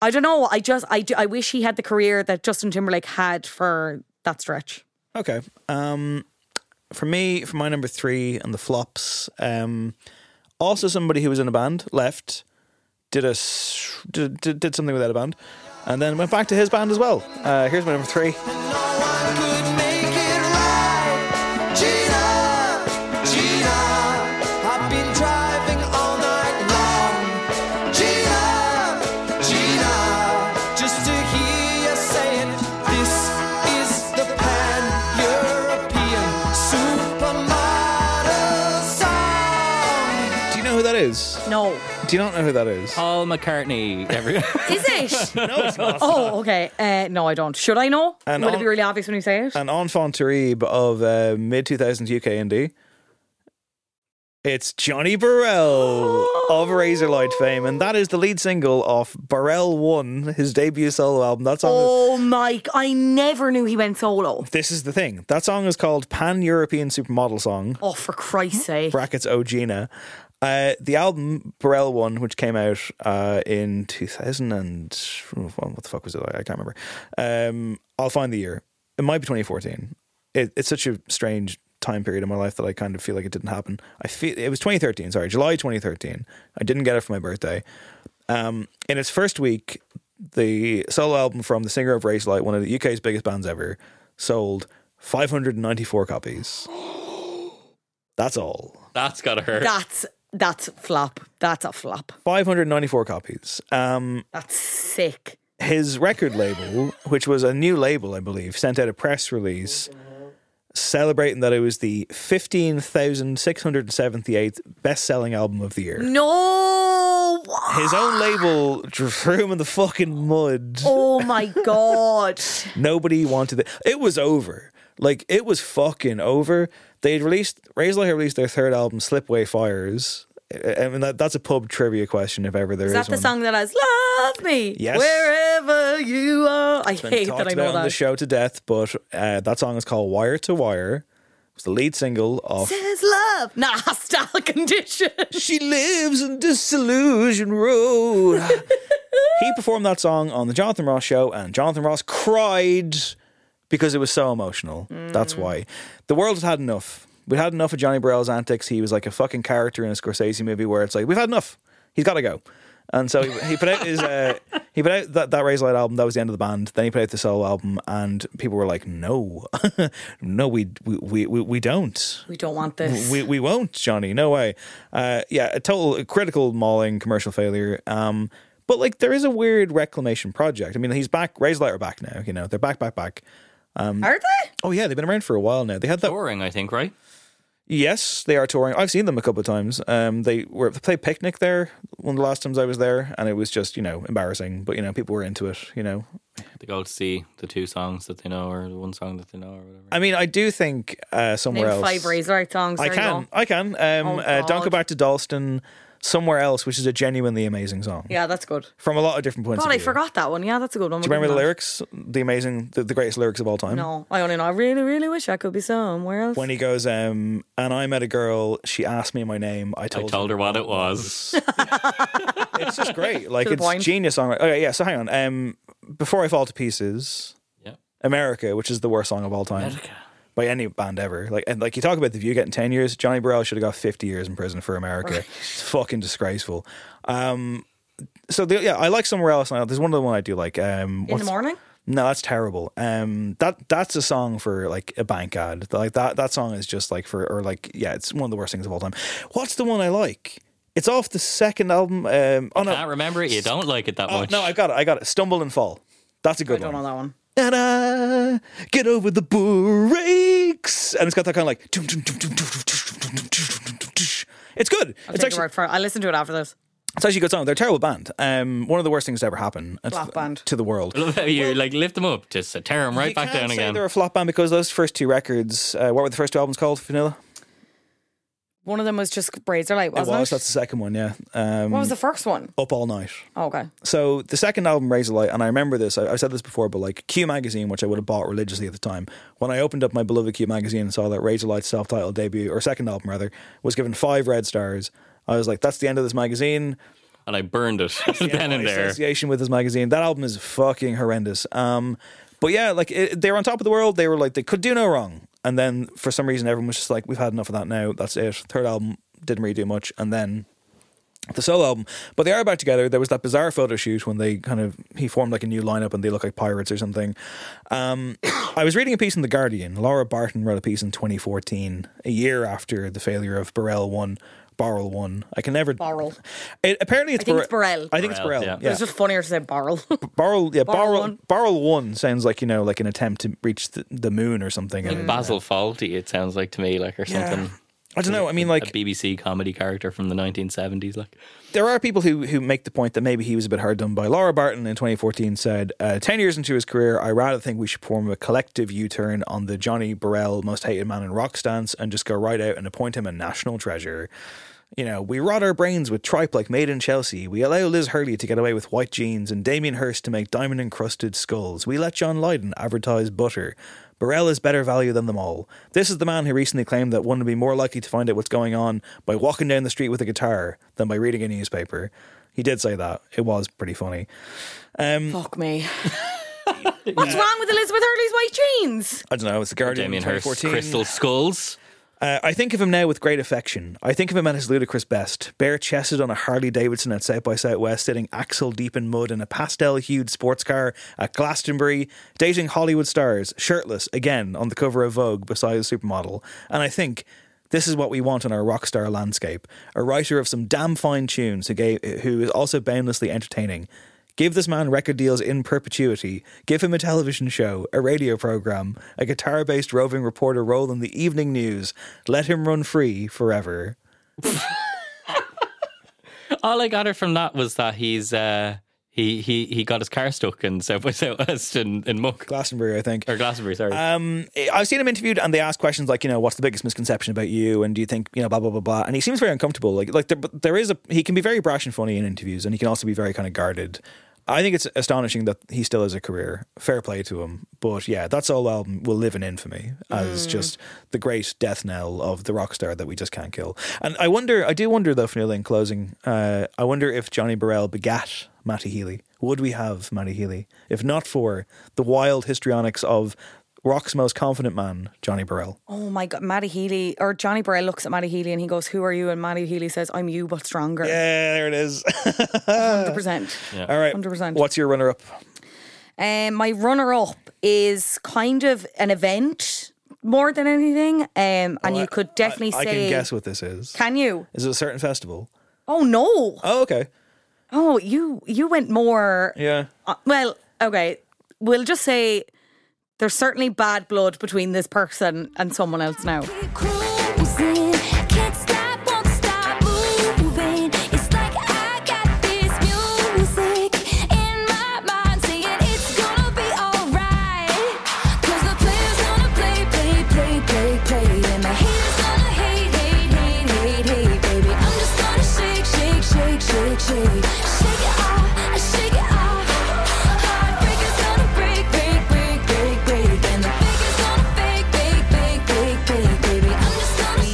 I don't know. I wish he had the career that Justin Timberlake had for that stretch. Okay. For my number three on the flops, also somebody who was in a band, left, did something without a band, and then went back to his band as well. Here's my number three. No. Do you not know who that is? Paul McCartney. Is it? No, it's not. Oh, okay. No, I don't. Should I know? Will it be really obvious when you say it? An enfant terrible of mid-2000s UK indie. It's Johnny Borrell of Razorlight fame, and that is the lead single off Borrell 1, his debut solo album. That song I never knew he went solo. This is the thing. That song is called Pan-European Supermodel Song. Oh, for Christ's sake. Brackets Ogina. The album Borrell 1, which came out in 2000 and what the fuck was it? I can't remember. I'll find the year. It might be 2014. It's such a strange time period in my life that I kind of feel like it didn't happen. It was 2013. Sorry, July 2013. I didn't get it for my birthday. In its first week, the solo album from the singer of Razorlight, one of the UK's biggest bands ever, sold 594 copies. That's all. That's gotta hurt. That's flop. That's a flop. 594 copies. That's sick. His record label, which was a new label, I believe, sent out a press release celebrating that it was the 15,678th best-selling album of the year. No! His own label threw him in the fucking mud. Oh, my God. Nobody wanted it. It was over. Like, it was fucking over. Razorlight released their third album, Slipway Fires. I mean, that's a pub trivia question if ever there is one. Is that the song that has "Love Me"? Yes. Wherever you are. I hate that I know that. It's been talked about on the show to death, but that song is called "Wire to Wire." It's the lead single of. Says love, not hostile condition. She lives in Disillusion Road. He performed that song on the Jonathan Ross show, and Jonathan Ross cried. Because it was so emotional. That's why. The world had enough. We'd had enough of Johnny Borrell's antics. He was like a fucking character in a Scorsese movie where it's like, we've had enough. He's got to go. And so he put out his he put out that Razorlight album. That was the end of the band. Then he put out the solo album, and people were like, "No, no, we don't. We don't want this. We won't, Johnny. No way." Yeah, a total critical mauling, commercial failure. But like, there is a weird reclamation project. I mean, he's back. Razorlight are back now. You know, they're back. Are they? Oh yeah, they've been around for a while now. They had that touring, I think, right? Yes, they are touring. I've seen them a couple of times. They played Picnic there one of the last times I was there, and it was just, you know, embarrassing. But, you know, people were into it. You know, they go to see the two songs that they know, or the one song that they know, or whatever. I mean, I do think somewhere Name else 5 Razorlight songs. I can. Don't Go Back to Dalston. Somewhere Else, which is a genuinely amazing song. Yeah, that's good. From a lot of different points of view. God, I forgot that one. Yeah, that's a good one. Do you remember the lyrics? The greatest lyrics of all time? No, I only know. I really, really wish I could be somewhere else. When he goes, and I met a girl, she asked me my name, I told her what it was. It's just great. Like, it's point. Genius song. Okay, yeah, so hang on. Before I Fall to Pieces, yep. America, which is the worst song of all time. America. By any band ever. Like you talk about The View getting 10 years, Johnny Borrell should have got 50 years in prison for America. Right. It's fucking disgraceful. I like Somewhere Else. There's one other one I do like. In the Morning? No, that's terrible. That's a song for like a bank ad. Like that song is just like it's one of the worst things of all time. What's the one I like? It's off the second album. I can't remember it. You don't like it that much. No, I got it. Stumble and Fall. That's a good one. I don't know that one. And I get over the breaks. And it's got that kind of like. It's good. It's actually, I listened to it after this. It's actually a good song. They're a terrible band. One of the worst things to ever happen to the world. You like lift them up, just tear them right back down again. They're a flop band because those first two records. What were the first two albums called? Vanilla? One of them was just Razorlight, wasn't it? It was, that's the second one, yeah. What was the first one? Up All Night. Oh, okay. So the second album, Razorlight, and I remember this, I've said this before, but like Q Magazine, which I would have bought religiously at the time, when I opened up my beloved Q Magazine and saw that Razorlight's self-titled debut, or second album rather, was given 5 red stars, I was like, that's the end of this magazine. And I burned it then and there. Association with this magazine. That album is fucking horrendous. But yeah, like they were on top of the world, they were like, they could do no wrong. And then for some reason everyone was just like, we've had enough of that now, that's it. Third album didn't really do much, and then the solo album. But they are back together. There was that bizarre photo shoot when they kind of, he formed like a new lineup and they look like pirates or something. I was reading a piece in The Guardian. Laura Barton wrote a piece in 2014, a year after the failure of Borrell 1. I can never... Borrell. Apparently it's Borrell. I think it's Borrell. Yeah. It's just funnier to say Borrell. Borrell, yeah. Borrell 1 sounds like, you know, like an attempt to reach the moon or something. Like Basil Fawlty, it sounds like to me, like, or something. Yeah. I don't know. I mean, like a BBC comedy character from the 1970s. Like, there are people who make the point that maybe he was a bit hard done by. Laura Barton in 2014 said, 10 years into his career, I rather think we should perform a collective U-turn on the Johnny Borrell most hated man in rock stance and just go right out and appoint him a national treasure. You know, we rot our brains with tripe like Made in Chelsea. We allow Liz Hurley to get away with white jeans and Damien Hirst to make diamond-encrusted skulls. We let John Lydon advertise butter. Borrell is better value than them all. This is the man who recently claimed that one would be more likely to find out what's going on by walking down the street with a guitar than by reading a newspaper. He did say that. It was pretty funny. Fuck me. What's wrong with Elizabeth Hurley's white jeans? I don't know. It's The Guardian. Damien Hirst, crystal skulls. I think of him now with great affection. I think of him at his ludicrous best, bare-chested on a Harley Davidson at South by Southwest, sitting axle deep in mud in a pastel-hued sports car at Glastonbury, dating Hollywood stars, shirtless, again, on the cover of Vogue beside a supermodel. And I think, this is what we want in our rock star landscape. A writer of some damn fine tunes who is also boundlessly entertaining. Give this man record deals in perpetuity. Give him a television show, a radio program, a guitar-based roving reporter role in the evening news. Let him run free forever. All I got from that was that he's he got his car stuck in South by Southwest in Muck. Glastonbury, I think. Or Glastonbury, sorry. I've seen him interviewed and they ask questions like, you know, what's the biggest misconception about you? And do you think, you know, blah, blah, blah, blah. And he seems very uncomfortable. Like there is a... He can be very brash and funny in interviews and he can also be very kind of guarded. I think it's astonishing that he still has a career. Fair play to him. But yeah, that solo album will live in infamy as just the great death knell of the rock star that we just can't kill. And I do wonder though, Fionnuala, in closing, I wonder if Johnny Borrell begat Matty Healy. Would we have Matty Healy if not for the wild histrionics of rock's most confident man, Johnny Borrell? Oh my God, Matty Healy, or Johnny Borrell looks at Matty Healy and he goes, who are you? And Matty Healy says, I'm you but stronger. Yeah, there it is. 100%. Yeah. All right, 100%. What's your runner-up? My runner-up is kind of an event more than anything. And you could definitely say... I can guess what this is. Can you? Is it a certain festival? Oh, no. Oh, okay. Oh, you went more... Yeah. Well, okay, we'll just say... There's certainly bad blood between this person and someone else now.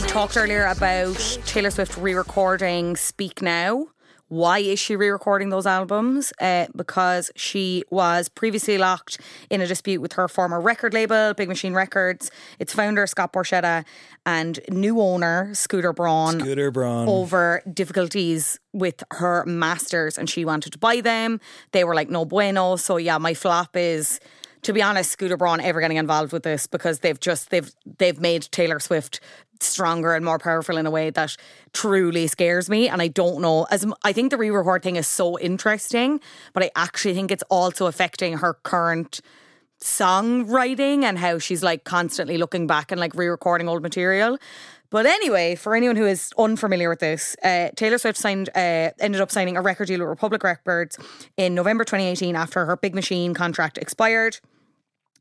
Talked earlier about Taylor Swift re-recording Speak Now. Why is she re-recording those albums? Because she was previously locked in a dispute with her former record label, Big Machine Records, its founder, Scott Borchetta, and new owner, Scooter Braun, over difficulties with her masters, and she wanted to buy them. They were like, no bueno. So yeah, my flop is... To be honest, Scooter Braun ever getting involved with this, because they've made Taylor Swift stronger and more powerful in a way that truly scares me. And I don't know. I think the re-record thing is so interesting, but I actually think it's also affecting her current songwriting and how she's like constantly looking back and like re-recording old material. But anyway, for anyone who is unfamiliar with this, Taylor Swift ended up signing a record deal with Republic Records in November 2018 after her Big Machine contract expired.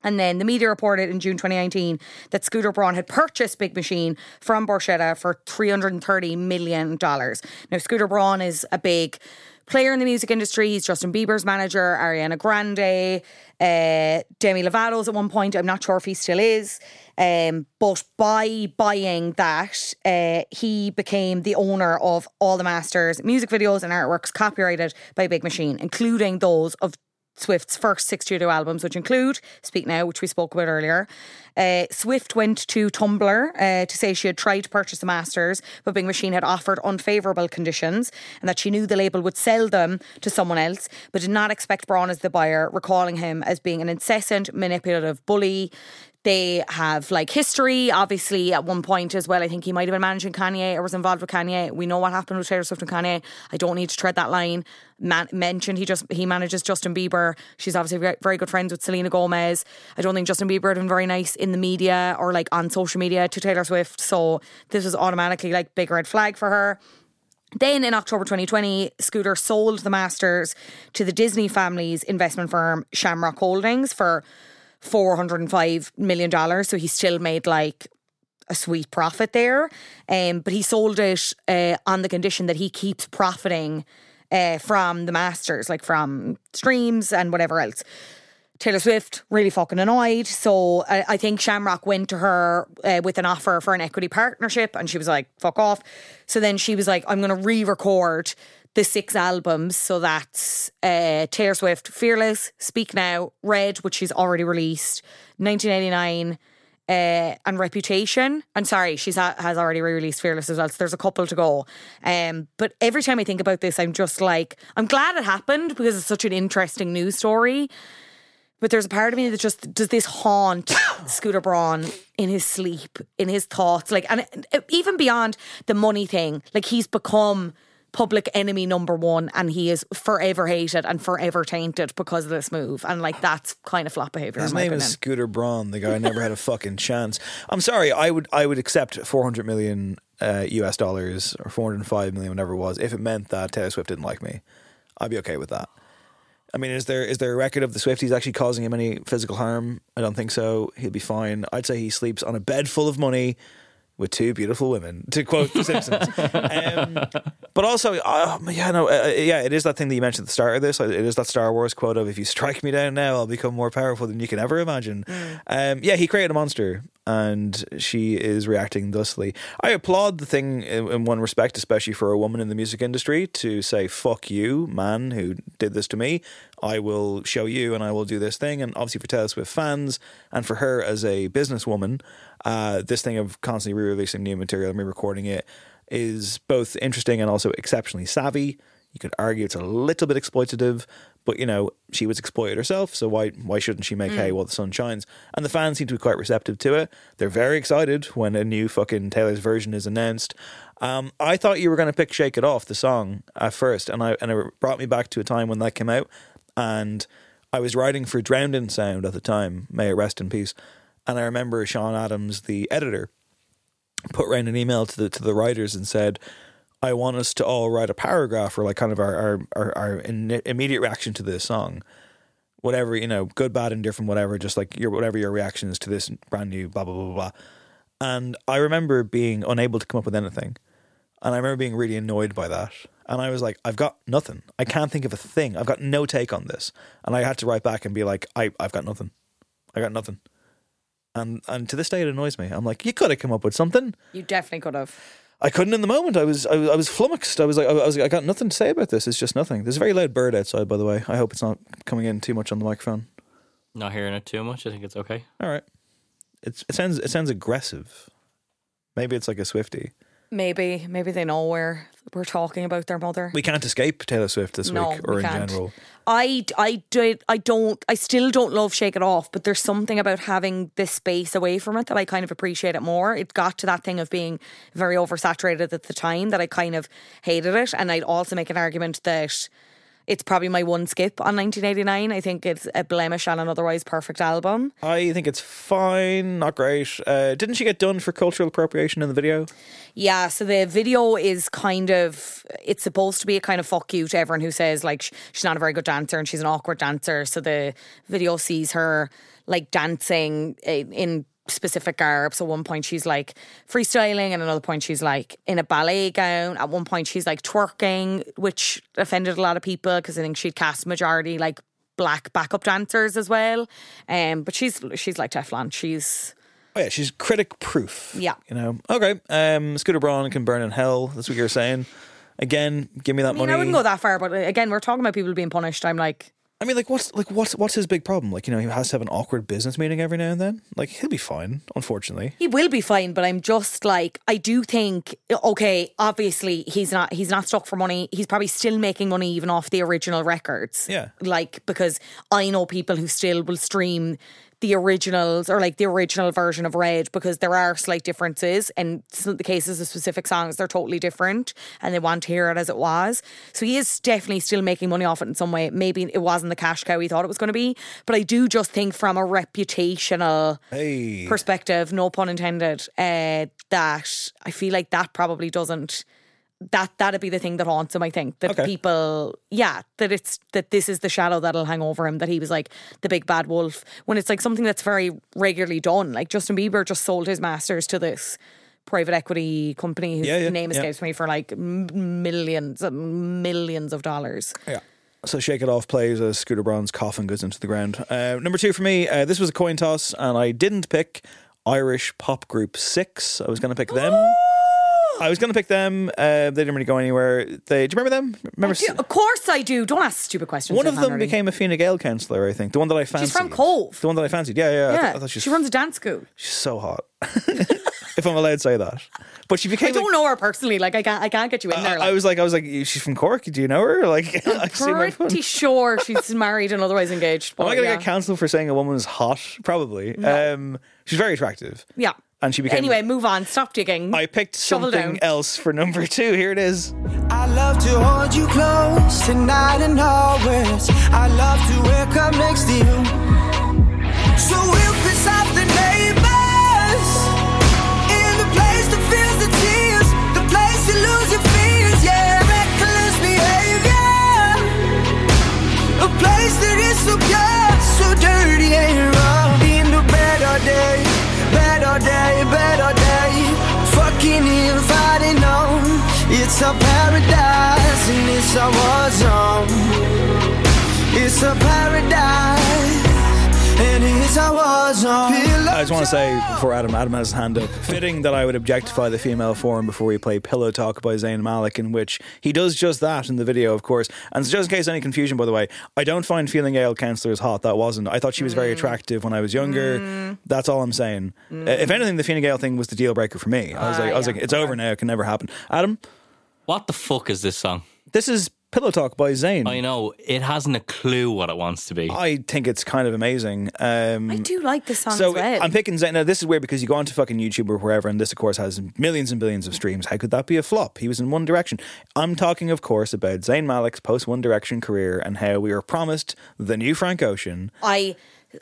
And then the media reported in June 2019 that Scooter Braun had purchased Big Machine from Borchetta for $330 million. Now, Scooter Braun is a big player in the music industry. He's Justin Bieber's manager, Ariana Grande, Demi Lovato's at one point. I'm not sure if he still is. But by buying that, he became the owner of all the masters, music videos and artworks copyrighted by Big Machine, including those of Swift's first 6 studio albums, which include Speak Now, which we spoke about earlier. Swift went to Tumblr to say she had tried to purchase the masters, but Big Machine had offered unfavourable conditions and that she knew the label would sell them to someone else, but did not expect Braun as the buyer, recalling him as being an incessant, manipulative bully. They have, like, history, obviously, at one point as well. I think he might have been managing Kanye or was involved with Kanye. We know what happened with Taylor Swift and Kanye. I don't need to tread that line. Mentioned he manages Justin Bieber. She's obviously very, very good friends with Selena Gomez. I don't think Justin Bieber had been very nice in the media or, like, on social media to Taylor Swift. So this was automatically, like, big red flag for her. Then in October 2020, Scooter sold the masters to the Disney family's investment firm Shamrock Holdings for $405 million. So he still made like a sweet profit there. But he sold it on the condition that he keeps profiting from the masters, like from streams and whatever else. Taylor Swift really fucking annoyed. So I think Shamrock went to her with an offer for an equity partnership and she was like, fuck off. So then she was like, I'm going to re-record the 6 albums. So that's Taylor Swift, Fearless, Speak Now, Red, which she's already released, 1989, and Reputation. I'm sorry, she has already re-released Fearless as well, so there's a couple to go. But every time I think about this, I'm just like, I'm glad it happened because it's such an interesting news story. But there's a part of me that just, does this haunt Scooter Braun in his sleep, in his thoughts? Like, and even beyond the money thing, like he's become public enemy number one and he is forever hated and forever tainted because of this move, and like that's kind of flop behaviour. His name is Scooter Braun, the guy never had a fucking chance. I'm sorry, I would accept $400 million US dollars or $405 million, whatever it was, if it meant that Taylor Swift didn't like me. I'd be okay with that. I mean, is there a record of the Swifties actually causing him any physical harm? I don't think so. He'll be fine. I'd say he sleeps on a bed full of money with 2 beautiful women, to quote The Simpsons. But also, it is that thing that you mentioned at the start of this. It is that Star Wars quote of, if you strike me down now, I'll become more powerful than you can ever imagine. He created a monster, and she is reacting thusly. I applaud the thing in one respect, especially for a woman in the music industry, to say, fuck you, man, who did this to me. I will show you and I will do this thing. And obviously for Taylor Swift fans and for her as a businesswoman, this thing of constantly re-releasing new material and re-recording it is both interesting and also exceptionally savvy. You could argue it's a little bit exploitative, but, you know, she was exploited herself, so why shouldn't she make hay while the sun shines? And the fans seem to be quite receptive to it. They're very excited when a new fucking Taylor's version is announced. I thought you were going to pick Shake It Off, the song, at first, and it brought me back to a time when that came out, and I was writing for Drowned in Sound at the time, may it rest in peace, and I remember Sean Adams, the editor, put round an email to the writers and said, I want us to all write a paragraph or like kind of our immediate reaction to this song. Whatever, you know, good, bad, indifferent, whatever, just like whatever your reaction is to this brand new blah, blah, blah, blah. And I remember being unable to come up with anything. And I remember being really annoyed by that. And I was like, I've got nothing. I can't think of a thing. I've got no take on this. And I had to write back and be like, I've got nothing. I got nothing. And to this day, it annoys me. I'm like, you could have come up with something. You definitely could have. I couldn't in the moment. I was flummoxed. I got nothing to say about this. It's just nothing. There's a very loud bird outside, by the way. I hope it's not coming in too much on the microphone. Not hearing it too much. I think it's okay. All right. It sounds aggressive. Maybe it's like a Swiftie. Maybe they know where we're talking about their mother. We can't escape Taylor Swift this week, or in general. I still don't love Shake It Off, but there's something about having this space away from it that I kind of appreciate it more. It got to that thing of being very oversaturated at the time that I kind of hated it, and I'd also make an argument that It's probably my one skip on 1989. I think it's a blemish on an otherwise perfect album. I think it's fine, not great. Didn't she get done for cultural appropriation in the video? Yeah, so the video is kind of, it's supposed to be a kind of fuck you to everyone who says, like, she's not a very good dancer and she's an awkward dancer. So the video sees her, like, dancing in specific garb. So at one point she's like freestyling, and another point she's like in a ballet gown. At one point she's like twerking, which offended a lot of people because I think she'd cast majority like black backup dancers as well. But she's like Teflon. She's critic proof. Yeah, you know. Okay. Scooter Braun can burn in hell. That's what you're saying. Again, give me that money. I wouldn't go that far, but again, we're talking about people being punished. I'm like, I mean, like, what's his big problem? Like, you know, he has to have an awkward business meeting every now and then. Like, he'll be fine, unfortunately. He will be fine, but I'm just like, I do think, okay, obviously he's not stuck for money. He's probably still making money even off the original records. Yeah. Like, because I know people who still will stream the originals or like the original version of Red, because there are slight differences, and the cases of specific songs, they're totally different and they want to hear it as it was. So he is definitely still making money off it in some way. Maybe it wasn't the cash cow he thought it was going to be, but I do just think from a reputational perspective, no pun intended, that I feel like that probably doesn't, that'd be the thing that haunts him, I think. That people, yeah, that this is the shadow that'll hang over him, that he was like the big bad wolf, when it's like something that's very regularly done. Like Justin Bieber just sold his masters to this private equity company whose name escapes me, for like millions and millions of dollars. Yeah. So Shake It Off plays as Scooter Braun's coffin goes into the ground. Number two for me, this was a coin toss and I didn't pick Irish pop group Six. I was going to pick them. They didn't really go anywhere. Do you remember them? Of course I do. Don't ask stupid questions. One of them became a Fine Gael counsellor, I think. The one that I fancied. She's from Cove. The one that I fancied. Yeah. I thought she runs a dance school. She's so hot. If I'm allowed to say that. But she became, I don't know her personally. Like, I can't get you in there. Like, I was like, she's from Cork. Do you know her? Like, I'm pretty sure she's married and otherwise engaged. But am I going to get cancelled for saying a woman's hot? Probably. No. She's very attractive. Yeah. And she became... Anyway, move on. Stop digging. I picked something else for number two. Here it is. I love to hold you close tonight and always. I love to wake up next to you. So we'll piss off the neighbors in the place that feels the tears, the place you lose your fears. Yeah, reckless behavior, a place that is so pure, so dirty and wrong. In the bed all day. Better day, fucking inviting on. It's a paradise and it's a war zone. It's a paradise and it's a war zone. I just want to say before Adam has his hand up, fitting that I would objectify the female form before we play Pillow Talk by Zayn Malik, in which he does just that in the video, of course. And just in case any confusion, by the way, I don't find Feeling Gael counsellors hot. That wasn't. I thought she was very attractive when I was younger. That's all I'm saying. If anything, the Fine Gael thing was the deal breaker for me. I was like, it's over now. It can never happen. Adam? What the fuck is this song? This is Pillow Talk by Zayn. I know. It hasn't a clue what it wants to be. I think it's kind of amazing. I do like this song as well. I'm picking Zayn. Now, this is weird because you go onto fucking YouTube or wherever, and this, of course, has millions and billions of streams. How could that be a flop? He was in One Direction. I'm talking, of course, about Zayn Malik's post-One Direction career and how we were promised the new Frank Ocean.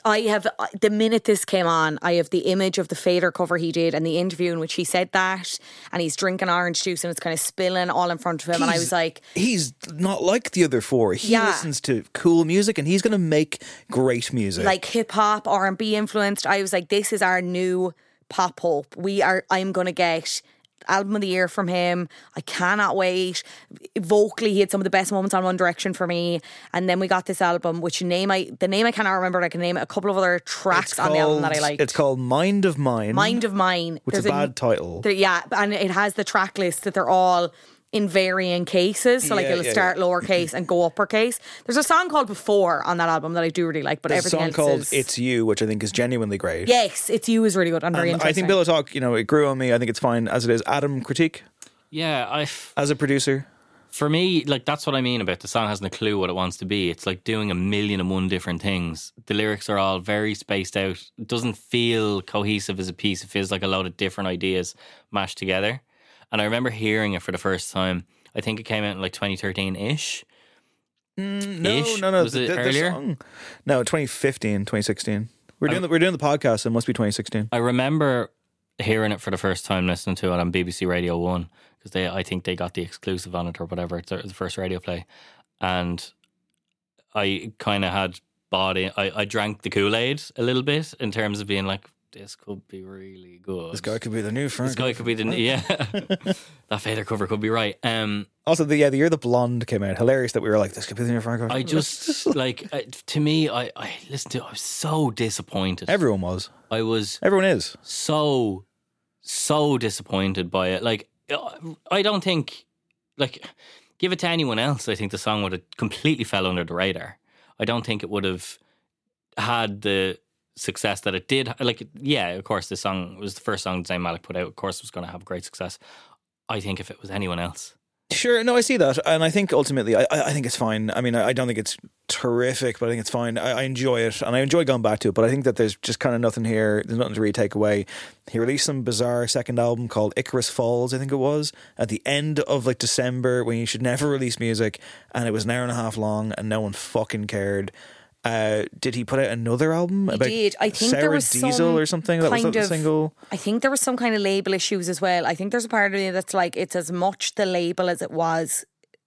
I have, the minute this came on, I have the image of the Fader cover he did and the interview in which he said that, and he's drinking orange juice and it's kind of spilling all in front of him, and I was like... He's not like the other four. He listens to cool music and he's going to make great music. Like hip-hop, R&B influenced. I was like, this is our new pop hope. I'm going to get... album of the year from him. I cannot wait. Vocally, he had some of the best moments on One Direction for me. And then we got this album, which the name I cannot remember. I can name a couple of other tracks on the album that I like. It's called Mind of Mine. Which is a bad title. And it has the track list that they're all in varying cases. So it'll start lowercase and go uppercase. There's a song called Before on that album that I do really like, but everything else is... There's a song called It's You, which I think is genuinely great. Yes, It's You is really good. I'm very interested. I think Pillow Talk, you know, it grew on me. I think it's fine as it is. Adam, critique? Yeah, as a producer? For me, like, that's what I mean about the song hasn't a clue what it wants to be. It's like doing a million and one different things. The lyrics are all very spaced out. It doesn't feel cohesive as a piece. It feels like a lot of different ideas mashed together. And I remember hearing it for the first time. I think it came out in like 2013-ish. No. Was it earlier? Song? No, 2015, 2016. We're doing the podcast, so it must be 2016. I remember hearing it for the first time, listening to it on BBC Radio 1, because I think they got the exclusive on it or whatever. It's the first radio play. And I kind of had bought in. I drank the Kool-Aid a little bit in terms of being like, this could be really good. This guy could be the new Frank. That fader cover could be right. Also, the year the Blonde came out, hilarious that we were like, this could be the new Frank. I just, to me, I listened to it, I was so disappointed. Everyone was. Everyone is. So disappointed by it. Like, I don't think, like, give it to anyone else, I think the song would have completely fell under the radar. I don't think it would have had the success that it did. Like, yeah, of course, this song was the first song Zayn Malik put out. Of course, it was going to have great success. I think if it was anyone else. Sure, no, I see that. And I think ultimately, I think it's fine. I mean, I don't think it's terrific, but I think it's fine. I enjoy it, and I enjoy going back to it, but I think that there's just kind of nothing here. There's nothing to really take away. He released some bizarre second album called Icarus Falls, I think it was, at the end of like December, when you should never release music, and it was an hour and a half long, and no one fucking cared. Did he put out another album? He did. I think Sarah there was Diesel some or something. That was the single. I think there was some kind of label issues as well. I think there's a part of me that's like, it's as much the label as it was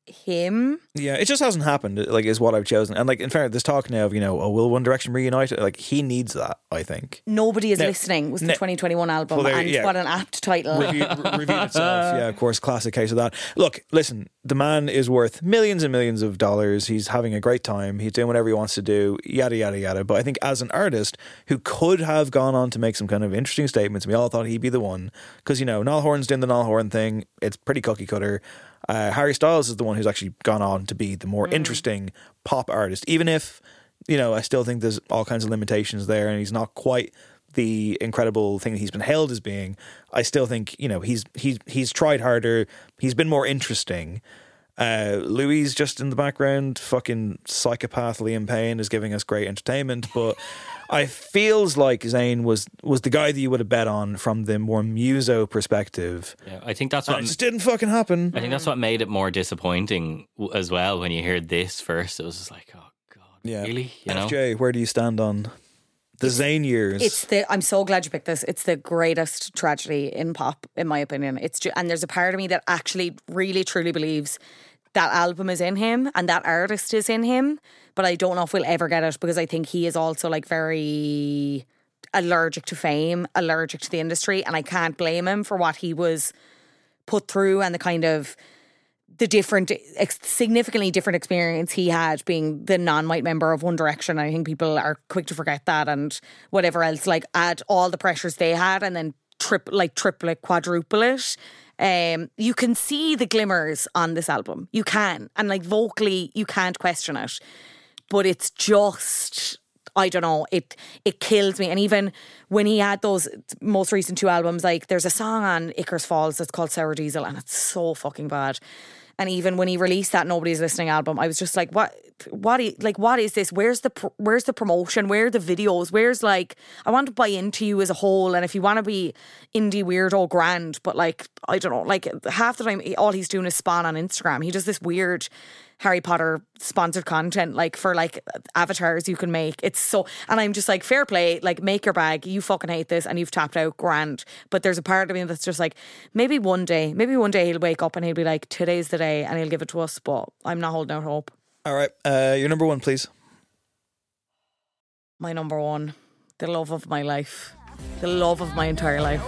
him. Yeah, it just hasn't happened. Like, is what I've chosen. And like, in fairness, this talk now of, you know, will One Direction reunite? Like, he needs that. I think Nobody Is Listening was the 2021 album, and what an apt title. Reviewed itself. Yeah, of course, classic case of that. Look, listen, the man is worth millions and millions of dollars. He's having a great time. He's doing whatever he wants to do. Yada yada yada. But I think as an artist who could have gone on to make some kind of interesting statements, we all thought he'd be the one because, you know, Niall Horan's doing the Niall Horan thing. It's pretty cookie cutter. Harry Styles is the one who's actually gone on to be the more interesting pop artist, even if, you know, I still think there's all kinds of limitations there and he's not quite the incredible thing that he's been hailed as being. I still think, you know, he's tried harder, he's been more interesting. Louis just in the background, fucking psychopath Liam Payne is giving us great entertainment, but I feels like Zayn was the guy that you would have bet on from the more muso perspective. Yeah, I think that's what it just didn't fucking happen. I think that's what made it more disappointing as well. When you heard this first, it was just like, oh god, yeah. Really? You FJ, know? Where do you stand on the Zayn years? I'm so glad you picked this. It's the greatest tragedy in pop, in my opinion. And there's a part of me that actually really truly believes that album is in him and that artist is in him, but I don't know if we'll ever get it because I think he is also like very allergic to fame, allergic to the industry, and I can't blame him for what he was put through and the kind of significantly different experience he had being the non-white member of One Direction. I think people are quick to forget that and whatever else, like add all the pressures they had and then quadruple it. You can see the glimmers on this album. You can. And like vocally, you can't question it. But it's just, I don't know, it kills me. And even when he had those most recent two albums, like there's a song on Icarus Falls that's called Sour Diesel and it's so fucking bad. And even when he released that Nobody's Listening album, I was just like, what is this? Where's the promotion? Where are the videos? Where's like, I want to buy into you as a whole. And if you want to be indie weirdo, grand, but like, I don't know, like half the time all he's doing is spawn on Instagram. He does this weird Harry Potter sponsored content, like for like avatars you can make. It's so, and I'm just like, fair play, like make your bag. You fucking hate this and you've tapped out, grand. But there's a part of me that's just like, maybe one day he'll wake up and he'll be like, today's the day, and he'll give it to us. But I'm not holding out hope. All right, your number one, please. My number one, the love of my life, the love of my entire life.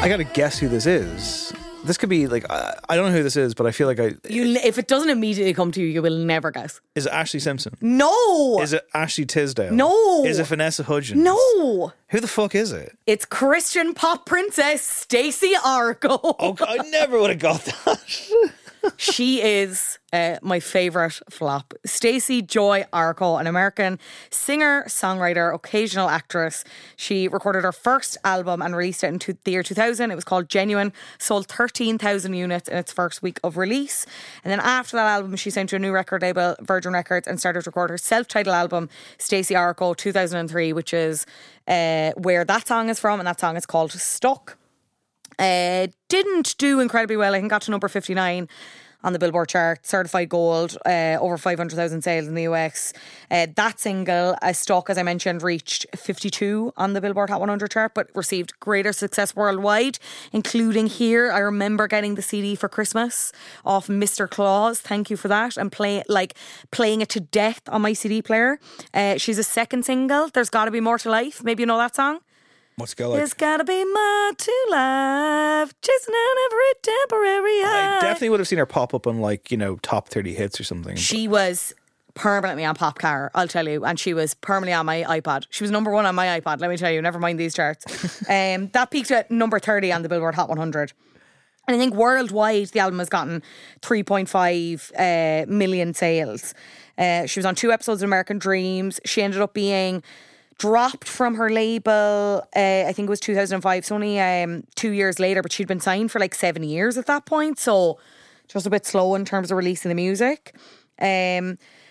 I gotta guess who this is. This could be like, I don't know who this is, but I feel like if it doesn't immediately come to you, you will never guess. Is it Ashley Simpson? No. Is it Ashley Tisdale? No. Is it Vanessa Hudgens? No. Who the fuck is it? It's Christian pop princess Stacey Arco. Oh, I never would have got that. She is my favourite flop. Stacey Joy Arco, an American singer, songwriter, occasional actress. She recorded her first album and released it in the year 2000. It was called Genuine. Sold 13,000 units in its first week of release. And then after that album, she signed to a new record label, Virgin Records, and started to record her self-titled album, Stacey Arco 2003, which is where that song is from. And that song is called Stuck. Didn't do incredibly well. I think got to number 59 on the Billboard chart, certified gold, over 500,000 sales in the US. That single, Stuck, as I mentioned, reached 52 on the Billboard Hot 100 chart, but received greater success worldwide, including here. I remember getting the CD for Christmas off Mr. Claus, thank you for that, and playing it to death on my CD player. She's a second single, There's Gotta Be More to Life. Maybe you know that song? What's it go like? There's gotta be more to life, chasing down every temporary eye. I definitely would have seen her pop up on top 30 hits or something. She was permanently on Pop Car, I'll tell you, and she was permanently on my iPod. She was number one on my iPod, let me tell you, never mind these charts. That peaked at number 30 on the Billboard Hot 100. And I think worldwide the album has gotten 3.5 million sales. She was on 2 episodes of American Dreams. She ended up being dropped from her label, I think it was 2005. It's only 2 years later, but she'd been signed for 7 years at that point. So just a bit slow in terms of releasing the music.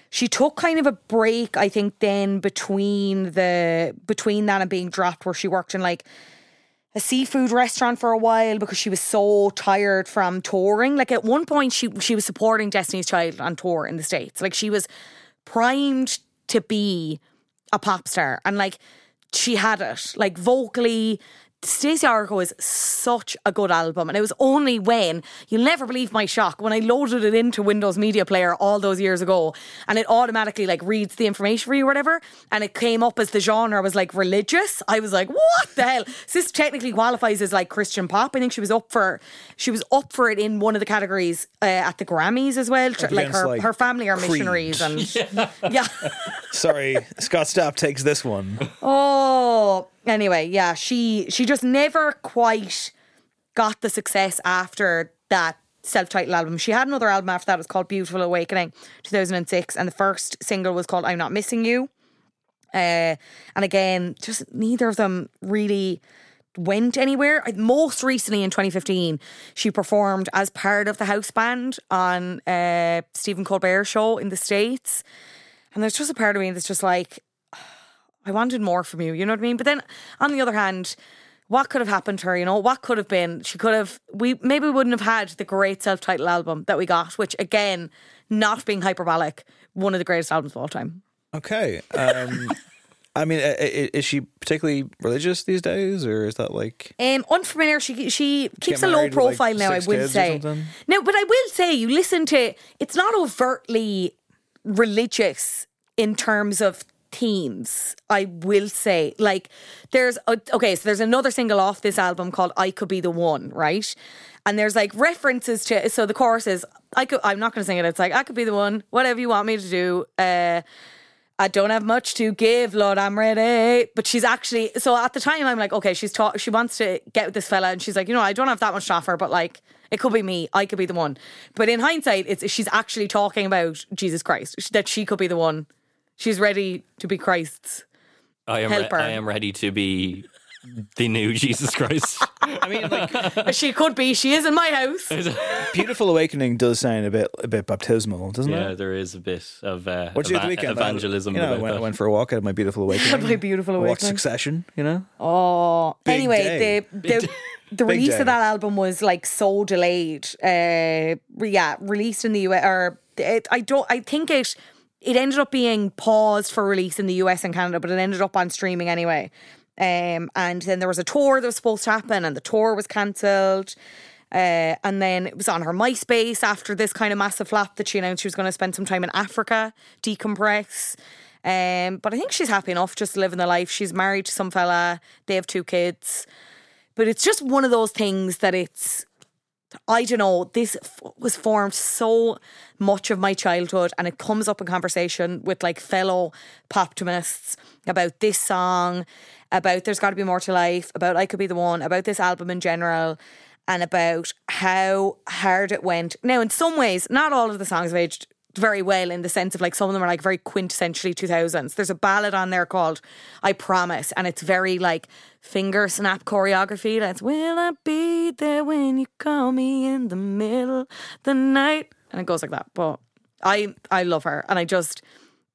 She took kind of a break, I think, then between that and being dropped, where she worked in a seafood restaurant for a while because she was so tired from touring. At one point, she was supporting Destiny's Child on tour in the States. She was primed to be a pop star, and she had it vocally. Stacey Arco is such a good album, and it was only when, you'll never believe my shock when I loaded it into Windows Media Player all those years ago, and it automatically reads the information for you or whatever, and it came up as the genre was religious. I was what the hell? So this technically qualifies as Christian pop. I think she was up for it in one of the categories at the Grammys as well. Her family are missionaries, and yeah. Sorry, Scott Stapp takes this one. Oh, anyway, yeah, she just never quite got the success after that self-titled album. She had another album after that. It was called Beautiful Awakening, 2006, and the first single was called I'm Not Missing You. And again, just neither of them really went anywhere. Most recently in 2015, she performed as part of the house band on Stephen Colbert's show in the States. And there's just a part of me that's just I wanted more from you, you know what I mean? But then, on the other hand, what could have happened to her, you know? What could have been? We wouldn't have had the great self-titled album that we got, which, again, not being hyperbolic, one of the greatest albums of all time. Okay. I mean, is she particularly religious these days, or is that unfamiliar? She keeps a low profile now, I would say. No, but I will say, you listen to, it's not overtly religious in terms of themes, I will say. So there's another single off this album called I Could Be The One, right? And there's references to, so the chorus is, I'm not going to sing it, it's I could be the one, whatever you want me to do, I don't have much to give, Lord, I'm ready. But she's actually, so at the time I'm okay, she wants to get with this fella, and she's I don't have that much to offer, but it could be me, I could be the one. But in hindsight, she's actually talking about Jesus Christ, that she could be the one. She's ready to be Christ's helper. I am ready to be the new Jesus Christ. I mean, she could be. She is in my house. Beautiful Awakening does sound a bit baptismal, doesn't it? Yeah, there is a bit of evangelism. I went for a walk out of my Beautiful Awakening. My Beautiful Awakening. Watched Succession, you know? Oh, big anyway, the release of that album was so delayed. Released in the US, or it ended up being paused for release in the US and Canada, but it ended up on streaming anyway. And then there was a tour that was supposed to happen, and the tour was cancelled. And then it was on her MySpace after this kind of massive flop that she announced she was going to spend some time in Africa, decompress. But I think she's happy enough just living the life. She's married to some fella. They have 2 kids. But it's just one of those things that it's I don't know, this was formed so much of my childhood, and it comes up in conversation with like fellow poptimists about this song, about There's Gotta Be More to Life, about I Could Be the One, about this album in general, and about how hard it went. Now, in some ways, not all of the songs have aged very well, in the sense of like some of them are like very quintessentially 2000s. There's a ballad on there called I Promise, and it's very like finger snap choreography. That's will I be there when you call me in the middle of the night, and it goes like that. But I love her, and I just,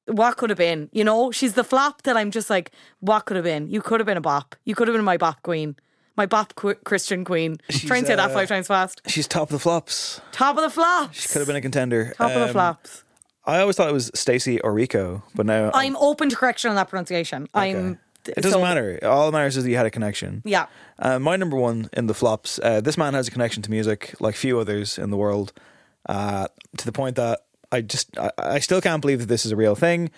what could have been, you know? She's the flop that I'm just like, what could have been? You could have been a bop. You could have been my bop queen. My bop Christian queen. Try and say that 5 times fast. She's top of the flops. Top of the flops. She could have been a contender. Top of the flops. I always thought it was Stacey or Rico, but now I'm open to correction on that pronunciation. Okay. It doesn't matter. All that matters is that you had a connection. Yeah. My number one in the flops. This man has a connection to music like few others in the world. To the point that I still can't believe that this is a real thing.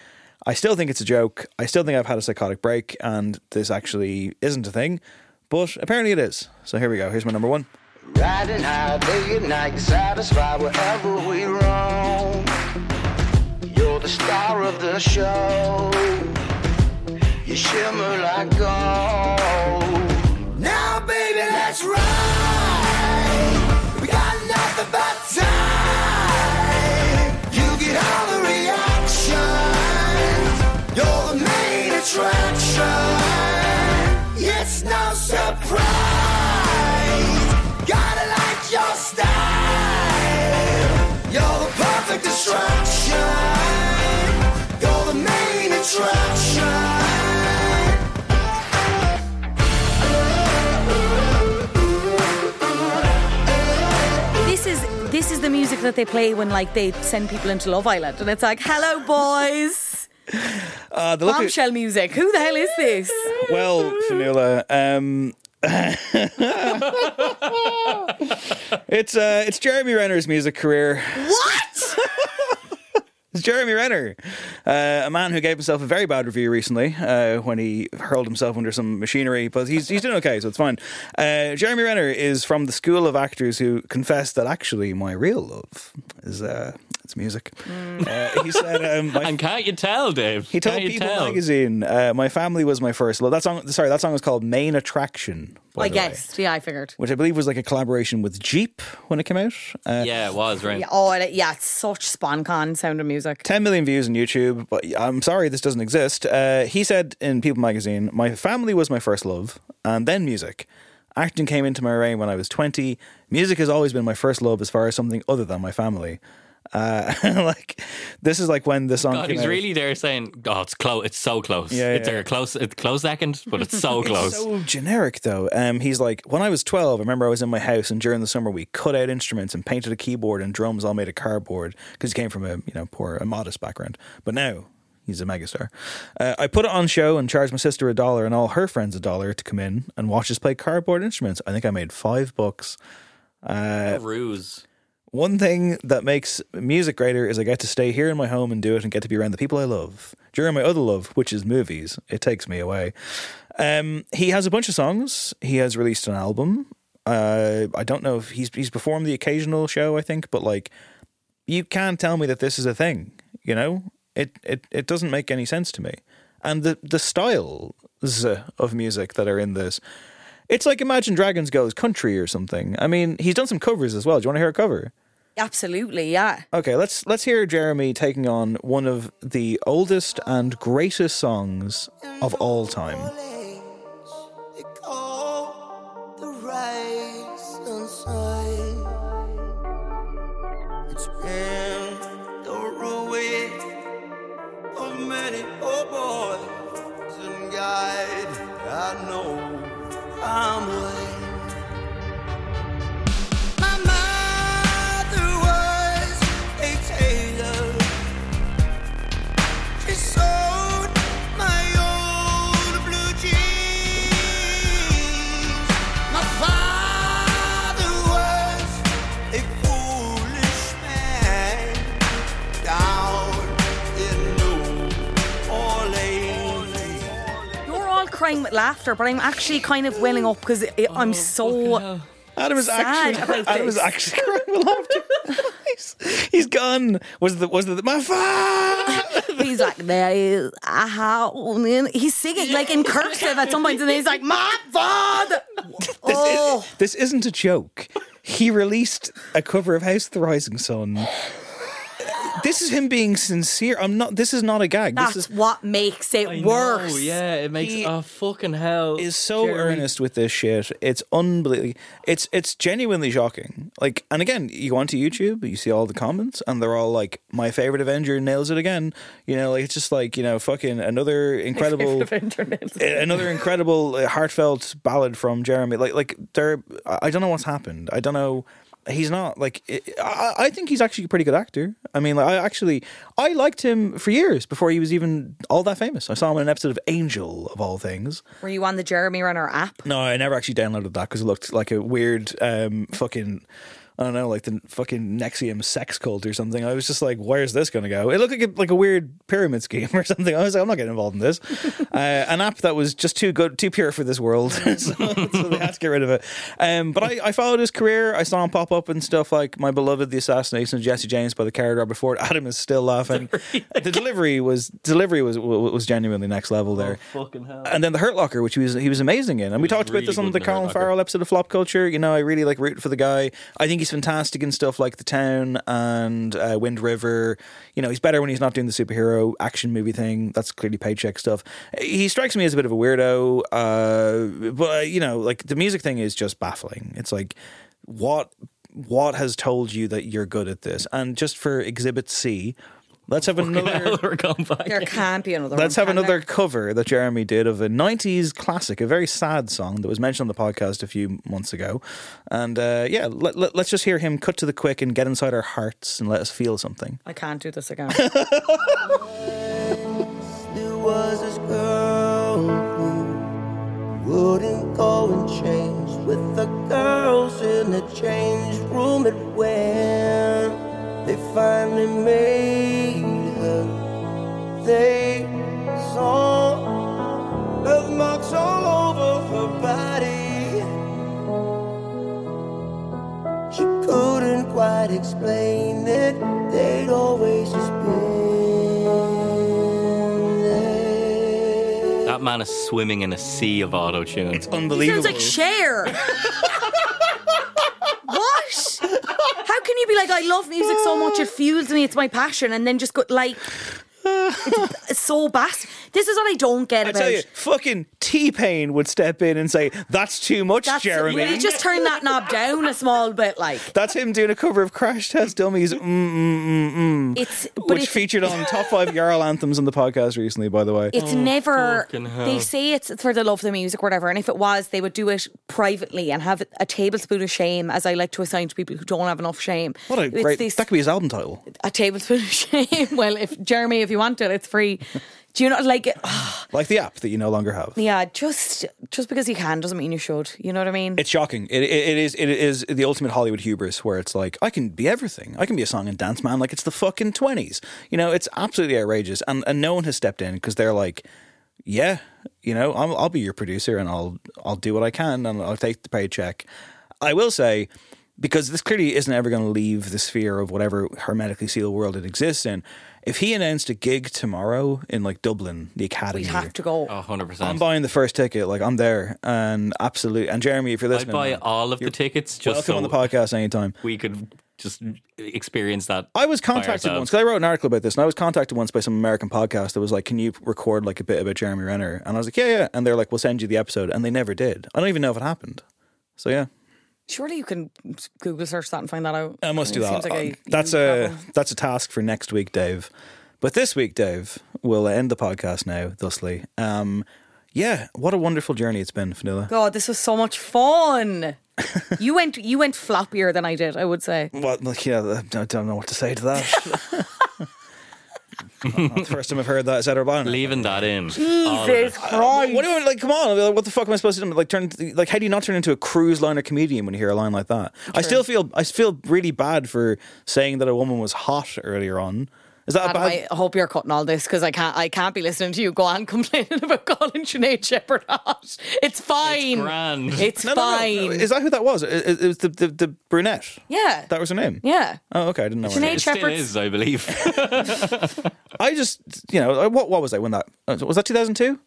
I still think it's a joke. I still think I've had a psychotic break, and this actually isn't a thing. But apparently it is. So here we go. Here's my number one. Riding high, day and night, satisfied wherever we roam. You're the star of the show. You shimmer like gold. Now, baby, let's ride. We got nothing but time. You get all the reactions. You're the main attraction. It's no surprise. Gotta like your style. You're the perfect distraction. You're the main attraction. This is the music that they play when like they send people into Love Island, and it's like, hello boys. Bombshell music. Who the hell is this? Well, Fanula, it's Jeremy Renner's music career. What? It's Jeremy Renner, a man who gave himself a very bad review recently when he hurled himself under some machinery, but he's doing okay, so it's fine. Jeremy Renner is from the school of actors who confessed that actually my real love is it's music. He said, and can't you tell, Dave? He told People magazine, "My family was my first love." That song was called "Main Attraction." I guessed. Yeah, I figured. Which I believe was like a collaboration with Jeep when it came out. Yeah, it was, right? Oh, yeah, it's such SponCon sounding music. 10 million views on YouTube, but I'm sorry this doesn't exist. He said in People magazine, "My family was my first love, and then music. Acting came into my reign when I was 20. Music has always been my first love as far as something other than my family." Like this is like when the song came out. Really there saying, oh, it's close, it's so close. Yeah, it's a close, it's close second, but it's so close. It's so generic though. He's like, when I was 12, I remember I was in my house, and during the summer we cut out instruments and painted a keyboard and drums all made of cardboard, because he came from a modest background. But now he's a megastar. I put it on show and charged my sister $1 and all her friends $1 to come in and watch us play cardboard instruments. I think I made $5. Ruse. One thing that makes music greater is I get to stay here in my home and do it and get to be around the people I love. During my other love, which is movies, it takes me away. He has a bunch of songs. He has released an album. I don't know if he's performed the occasional show, I think, but like, you can't tell me that this is a thing, you know? It doesn't make any sense to me. And the styles of music that are in this, it's like Imagine Dragons goes country or something. I mean, he's done some covers as well. Do you want to hear a cover? Absolutely, yeah. Okay, let's hear Jeremy taking on one of the oldest and greatest songs of all time. Laughter, but I'm actually kind of welling up because I'm so Adam is actually crying with laughter. He's gone. Was the my father? He's like, there is a howling. He's singing like in cursive at some point, and he's like, my father. This isn't a joke. He released a cover of House of the Rising Sun. This is him being sincere. I'm not. This is not a gag. That's this is what makes it worse. Yeah, it makes. Oh, fucking hell! Is so scary. Earnest with this shit. It's unbelievable. It's genuinely shocking. Like, and again, you go onto YouTube, you see all the comments, and they're all like, "My favorite Avenger nails it again." You know, like it's just like, you know, fucking another incredible heartfelt ballad from Jeremy. Like there. I don't know what's happened. I don't know. He's not like. I think he's actually a pretty good actor. I mean, like, I liked him for years before he was even all that famous. I saw him in an episode of Angel, of all things. Were you on the Jeremy Renner app? No, I never actually downloaded that because it looked like a weird fucking. I don't know, like the fucking Nexium sex cult or something. I was just like, where's this going to go? It looked like a weird pyramid scheme or something. I was like, I'm not getting involved in this. An app that was just too good, too pure for this world. so they had to get rid of it. But I followed his career. I saw him pop up and stuff like My Beloved, The Assassination of Jesse James by the Coward Robert Ford. Adam is still laughing. The delivery was genuinely next level there. Oh, fucking hell. And then The Hurt Locker, which he was amazing in. And we talked really about this on the Colin Farrell episode of Flop Culture. You know, I really like rooting for the guy. I think he's fantastic in stuff like The Town and Wind River. You know, he's better when he's not doing the superhero action movie thing. That's clearly paycheck stuff. He strikes me as a bit of a weirdo. But, you know, like the music thing is just baffling. It's like, what has told you that you're good at this? And just for Exhibit C... Let's have another comeback. There can't be another. Let's have another cover that Jeremy did of a 90s classic, a very sad song that was mentioned on the podcast a few months ago. And yeah, let's just hear him cut to the quick and get inside our hearts and let us feel something. I can't do this again. There was this girl who wouldn't go and change with the girls in the change room at where. They finally made her. They saw love marks all over her body. She couldn't quite explain it. They'd always just been there. That man is swimming in a sea of auto-tune. It's unbelievable. He sounds like Cher. How can you be like, I love music so much, it fuels me, it's my passion, and then just go like, it's so bastard. This is what I don't get about. I tell you, fucking T-Pain would step in and say, that's too much, Jeremy. Will you just turn that knob down a small bit? Like, that's him doing a cover of Crash Test Dummies, which featured on Top 5 Jarl Anthems on the podcast recently, by the way. It's never, they say it's for the love of the music or whatever, and if it was, they would do it privately and have a tablespoon of shame, as I like to assign to people who don't have enough shame. What a great, that could be his album title. A tablespoon of shame. Well, Jeremy, if you want it, it's free. Do you not like it? Like the app that you no longer have. Yeah, just because you can doesn't mean you should. You know what I mean? It's shocking. It is the ultimate Hollywood hubris, where it's like, I can be everything. I can be a song and dance man. Like, it's the fucking 20s. You know, it's absolutely outrageous. And no one has stepped in because they're like, yeah, you know, I'll be your producer and I'll do what I can and I'll take the paycheck. I will say, because this clearly isn't ever going to leave the sphere of whatever hermetically sealed world it exists in. If he announced a gig tomorrow in like Dublin, the Academy, we'd have to go. 100%. I'm buying the first ticket. Like, I'm there, and absolutely. And Jeremy, if you're listening, I'd buy all of the tickets. Just welcome so on the podcast anytime. We could just experience that. I was contacted once, because I wrote an article about this, and I was contacted once by some American podcast that was like, can you record like a bit about Jeremy Renner? And I was like, yeah. And they're like, we'll send you the episode, and they never did. I don't even know if it happened. So yeah. Surely you can Google search that and find that out. I must do that. Like that's a task for next week, Dave. But this week, Dave, we'll end the podcast now, thusly. Yeah, what a wonderful journey it's been, Fionnuala. God, this was so much fun. You went floppier than I did, I would say. Well, like, yeah, I don't know what to say to that. The first time I've heard that is out of our band. Leaving that in. Jesus Christ. What do you, like, come on. Like, what the fuck am I supposed to do? Like, how do you not turn into a cruise liner comedian when you hear a line like that? True. I feel really bad for saying that a woman was hot earlier on. Is that bad? I hope you're cutting all this because I can't be listening to you go on complaining about calling Sinead Shepherd hot. It's fine. It's grand. It's fine. No. Is that who that was? It was the brunette. Yeah. That was her name. Yeah. Oh, okay. I didn't know. Sinead Shepherd still is, I believe. I just, what was I when that was that 2002?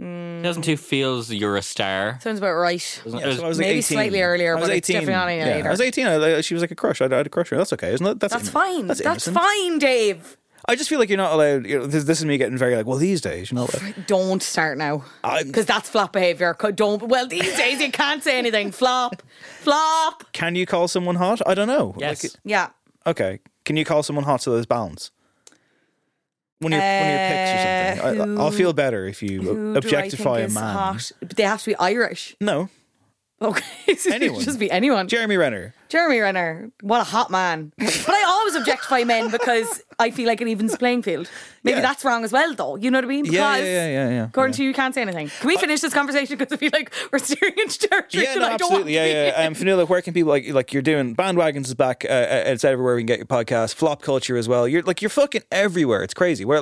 2002 feels you're a star. Sounds about right. Yeah, so I was like maybe 18. Slightly earlier, but it's definitely not any later. I was 18. She was like a crush. I had a crush on her. That's okay, isn't it? That's fine. That's fine, Dave. I just feel like you're not allowed. This is me getting very like. Well, these days, don't start now because that's flop behaviour. Don't. Well, these days you can't say anything. Flop. Can you call someone hot? I don't know. Yes. Yeah. Okay. Can you call someone hot so there's balance? One of your picks or something. I'll feel better if you objectify a man. Hot? But they have to be Irish. No. Okay. So anyone. Just be anyone. Jeremy Renner. What a hot man. But I always objectify men because I feel like it evens the playing field. Maybe that's wrong as well, though. You know what I mean? Because according to you can't say anything. Can we finish this conversation? Because I feel like we're steering into territory. Yeah, no, I absolutely. Yeah. Fionnuala, where can people like you're doing? Bandwagons is back. It's everywhere we can get your podcast. Flop Culture as well. You're fucking everywhere. It's crazy. Where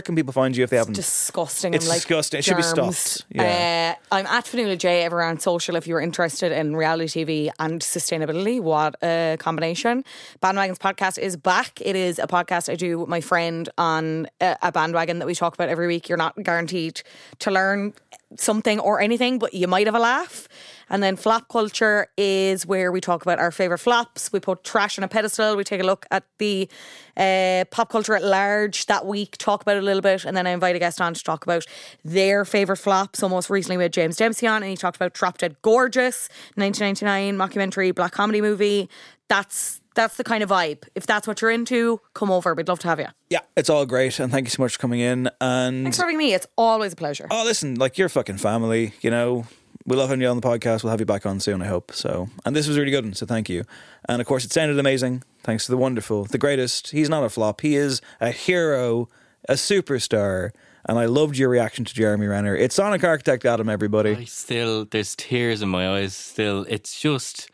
can people find you if they haven't? It's disgusting. It's disgusting. It should be stopped. Yeah. I'm at Fionnuala J everywhere on social. If you're interested in reality TV and sustainability. What a combination. Bandwagons podcast is back. It is a podcast I do with my friend on a bandwagon that we talk about every week. You're not guaranteed to learn something or anything, but you might have a laugh. And then Flop Culture is where we talk about our favourite flops. We put trash on a pedestal. We take a look at the pop culture at large that week, talk about it a little bit, and then I invite a guest on to talk about their favourite flops. So most recently we had James Dempsey on and he talked about Drop Dead Gorgeous, 1999 mockumentary, black comedy movie. That's the kind of vibe. If that's what you're into, come over. We'd love to have you. Yeah, it's all great. And thank you so much for coming in. And thanks for having me. It's always a pleasure. Oh, listen, you're fucking family, We love having you on the podcast. We'll have you back on soon, I hope. So, and this was a really good one, so thank you. And of course, it sounded amazing. Thanks to the wonderful, the greatest. He's not a flop. He is a hero, a superstar. And I loved your reaction to Jeremy Renner. It's Sonic Architect Adam, everybody. There's tears in my eyes still. It's just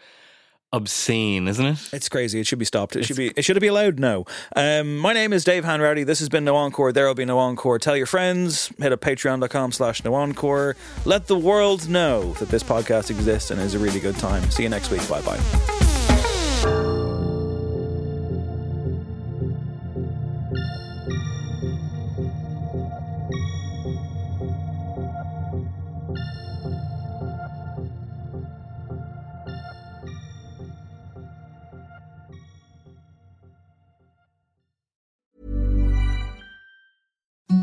obscene, isn't it? It's crazy. It should be stopped. Should it be allowed? No. My name is Dave Hanratty. This has been No Encore. There will be no encore. Tell your friends. Head up patreon.com/noencore. Let the world know that this podcast exists and is a really good time. See you next week. Bye bye.